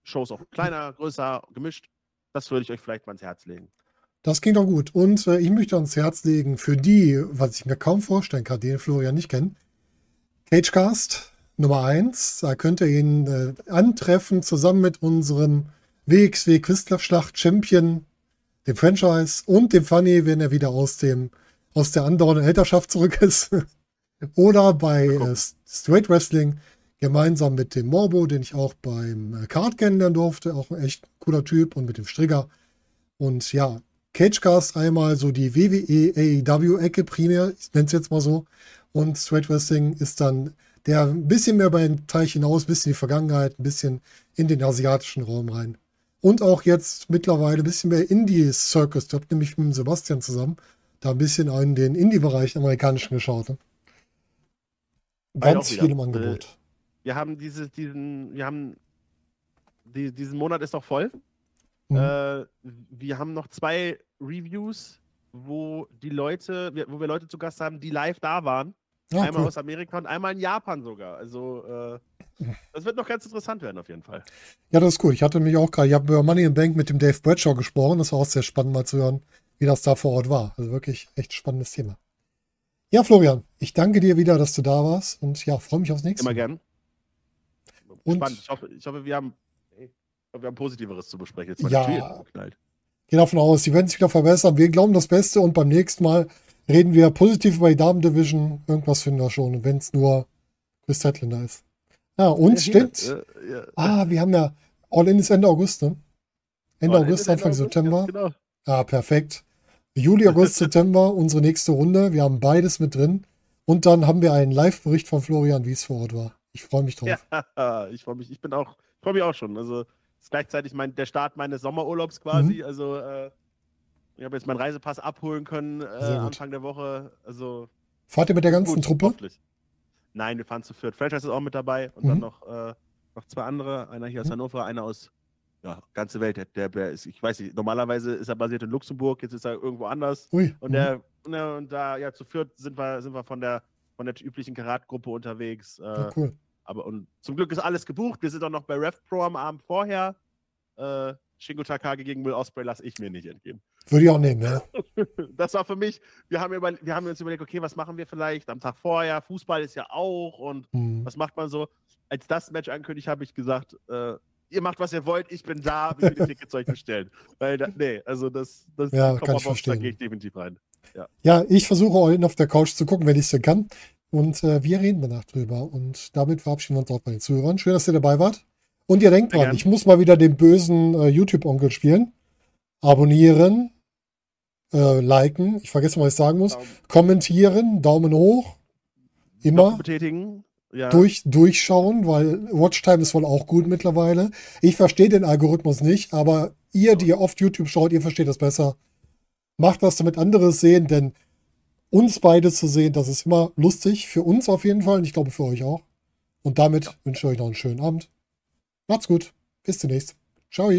Shows, auch kleiner, größer, gemischt. Das würde ich euch vielleicht mal ans Herz legen. Das klingt doch gut. Und ich möchte ans Herz legen, für die, was ich mir kaum vorstellen kann, den Florian nicht kennt, Cagecast Nummer 1. Da könnt ihr ihn antreffen, zusammen mit unserem WXW-Quizler-Schlacht-Champion, dem Franchise und dem Funny, wenn er wieder aus der andauernden Elternschaft zurück ist. Oder bei Straight Wrestling, gemeinsam mit dem Morbo, den ich auch beim Card kennenlernen durfte. Auch ein echt cooler Typ. Und mit dem Strigger. Und ja, Cagecast einmal so die WWE AEW-Ecke primär, ich nenne es jetzt mal so, und Straight Wrestling ist dann der ein bisschen mehr bei den Teich hinaus, ein bisschen in die Vergangenheit, ein bisschen in den asiatischen Raum rein. Und auch jetzt mittlerweile ein bisschen mehr Indie-Circus, ich habe nämlich mit dem Sebastian zusammen da ein bisschen in den Indie-Bereich amerikanischen geschaut. Ne? Ganz viel im Angebot. Wir haben diesen Monat ist noch voll. Mhm. Wir haben noch 2 Reviews, wo wir Leute zu Gast haben, die live da waren. Ja, einmal cool. Aus Amerika und einmal in Japan sogar. Also das wird noch ganz interessant werden auf jeden Fall. Ja, das ist cool. Ich hatte mich auch gerade, ich habe über Money in Bank mit dem Dave Bradshaw gesprochen. Das war auch sehr spannend mal zu hören, wie das da vor Ort war. Also wirklich echt spannendes Thema. Ja, Florian, ich danke dir wieder, dass du da warst und ja, freue mich aufs nächste Mal. Immer gern. Und spannend. Ich hoffe, wir haben Positiveres zu besprechen. Jetzt war ja, die geht davon aus, die werden sich wieder verbessern. Wir glauben das Beste und beim nächsten Mal reden wir positiv über die Damen-Division. Irgendwas finden wir schon, wenn es nur Chris Tettländer ist. Ja, und ja, stimmt. Ja. Wir haben ja All-In ist Ende August, ne? Ende August, Anfang September. Genau. Ja, perfekt. Juli, August, September, unsere nächste Runde. Wir haben beides mit drin. Und dann haben wir einen Live-Bericht von Florian, wie es vor Ort war. Ich freue mich drauf. Ja, ich freue mich. Ich freue mich auch schon. Also, das ist gleichzeitig der Start meines Sommerurlaubs quasi. Mhm. Also, ich habe jetzt meinen Reisepass abholen können Anfang der Woche. Also, fahrt ihr mit der ganzen Truppe? Hoffentlich. Nein, wir fahren zu viert. Franchise ist auch mit dabei. Und dann noch 2 andere. Einer hier aus Hannover, einer aus ganze Welt. Der ist, ich weiß nicht, normalerweise ist er basiert in Luxemburg, jetzt ist er irgendwo anders. Ui. Und zu viert sind wir von der üblichen Karatgruppe unterwegs. Ja, cool. Aber und zum Glück ist alles gebucht. Wir sind auch noch bei RevPro am Abend vorher. Shingo Takagi gegen Will Ospreay lasse ich mir nicht entgehen. Würde ich auch nehmen, ja. Das war für mich, wir haben uns überlegt, okay, was machen wir vielleicht am Tag vorher? Fußball ist ja auch und was macht man so? Als das Match ankündigt, habe ich gesagt, ihr macht, was ihr wollt, ich bin da, ich will die Tickets euch bestellen. Weil, das ja, kann ich verstehen. Da gehe ich definitiv rein. Ja, ich versuche All-In auf der Couch zu gucken, wenn ich es kann. Und wir reden danach drüber. Und damit verabschieden wir uns auch bei den Zuhörern. Schön, dass ihr dabei wart. Und ihr denkt dran, ich muss mal wieder den bösen YouTube-Onkel spielen. Abonnieren, liken, ich vergesse mal, was ich sagen muss. Kommentieren, Daumen hoch. Immer betätigen. Ja. Durchschauen, weil Watchtime ist wohl auch gut mittlerweile. Ich verstehe den Algorithmus nicht, aber ihr, die oft YouTube schaut, ihr versteht das besser. Macht was, damit andere sehen, denn uns beide zu sehen, das ist immer lustig. Für uns auf jeden Fall und ich glaube für euch auch. Und damit wünsche ich euch noch einen schönen Abend. Macht's gut. Bis demnächst. Ciao.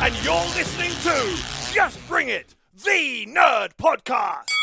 And you're listening to Just Bring It, the Nerd Podcast.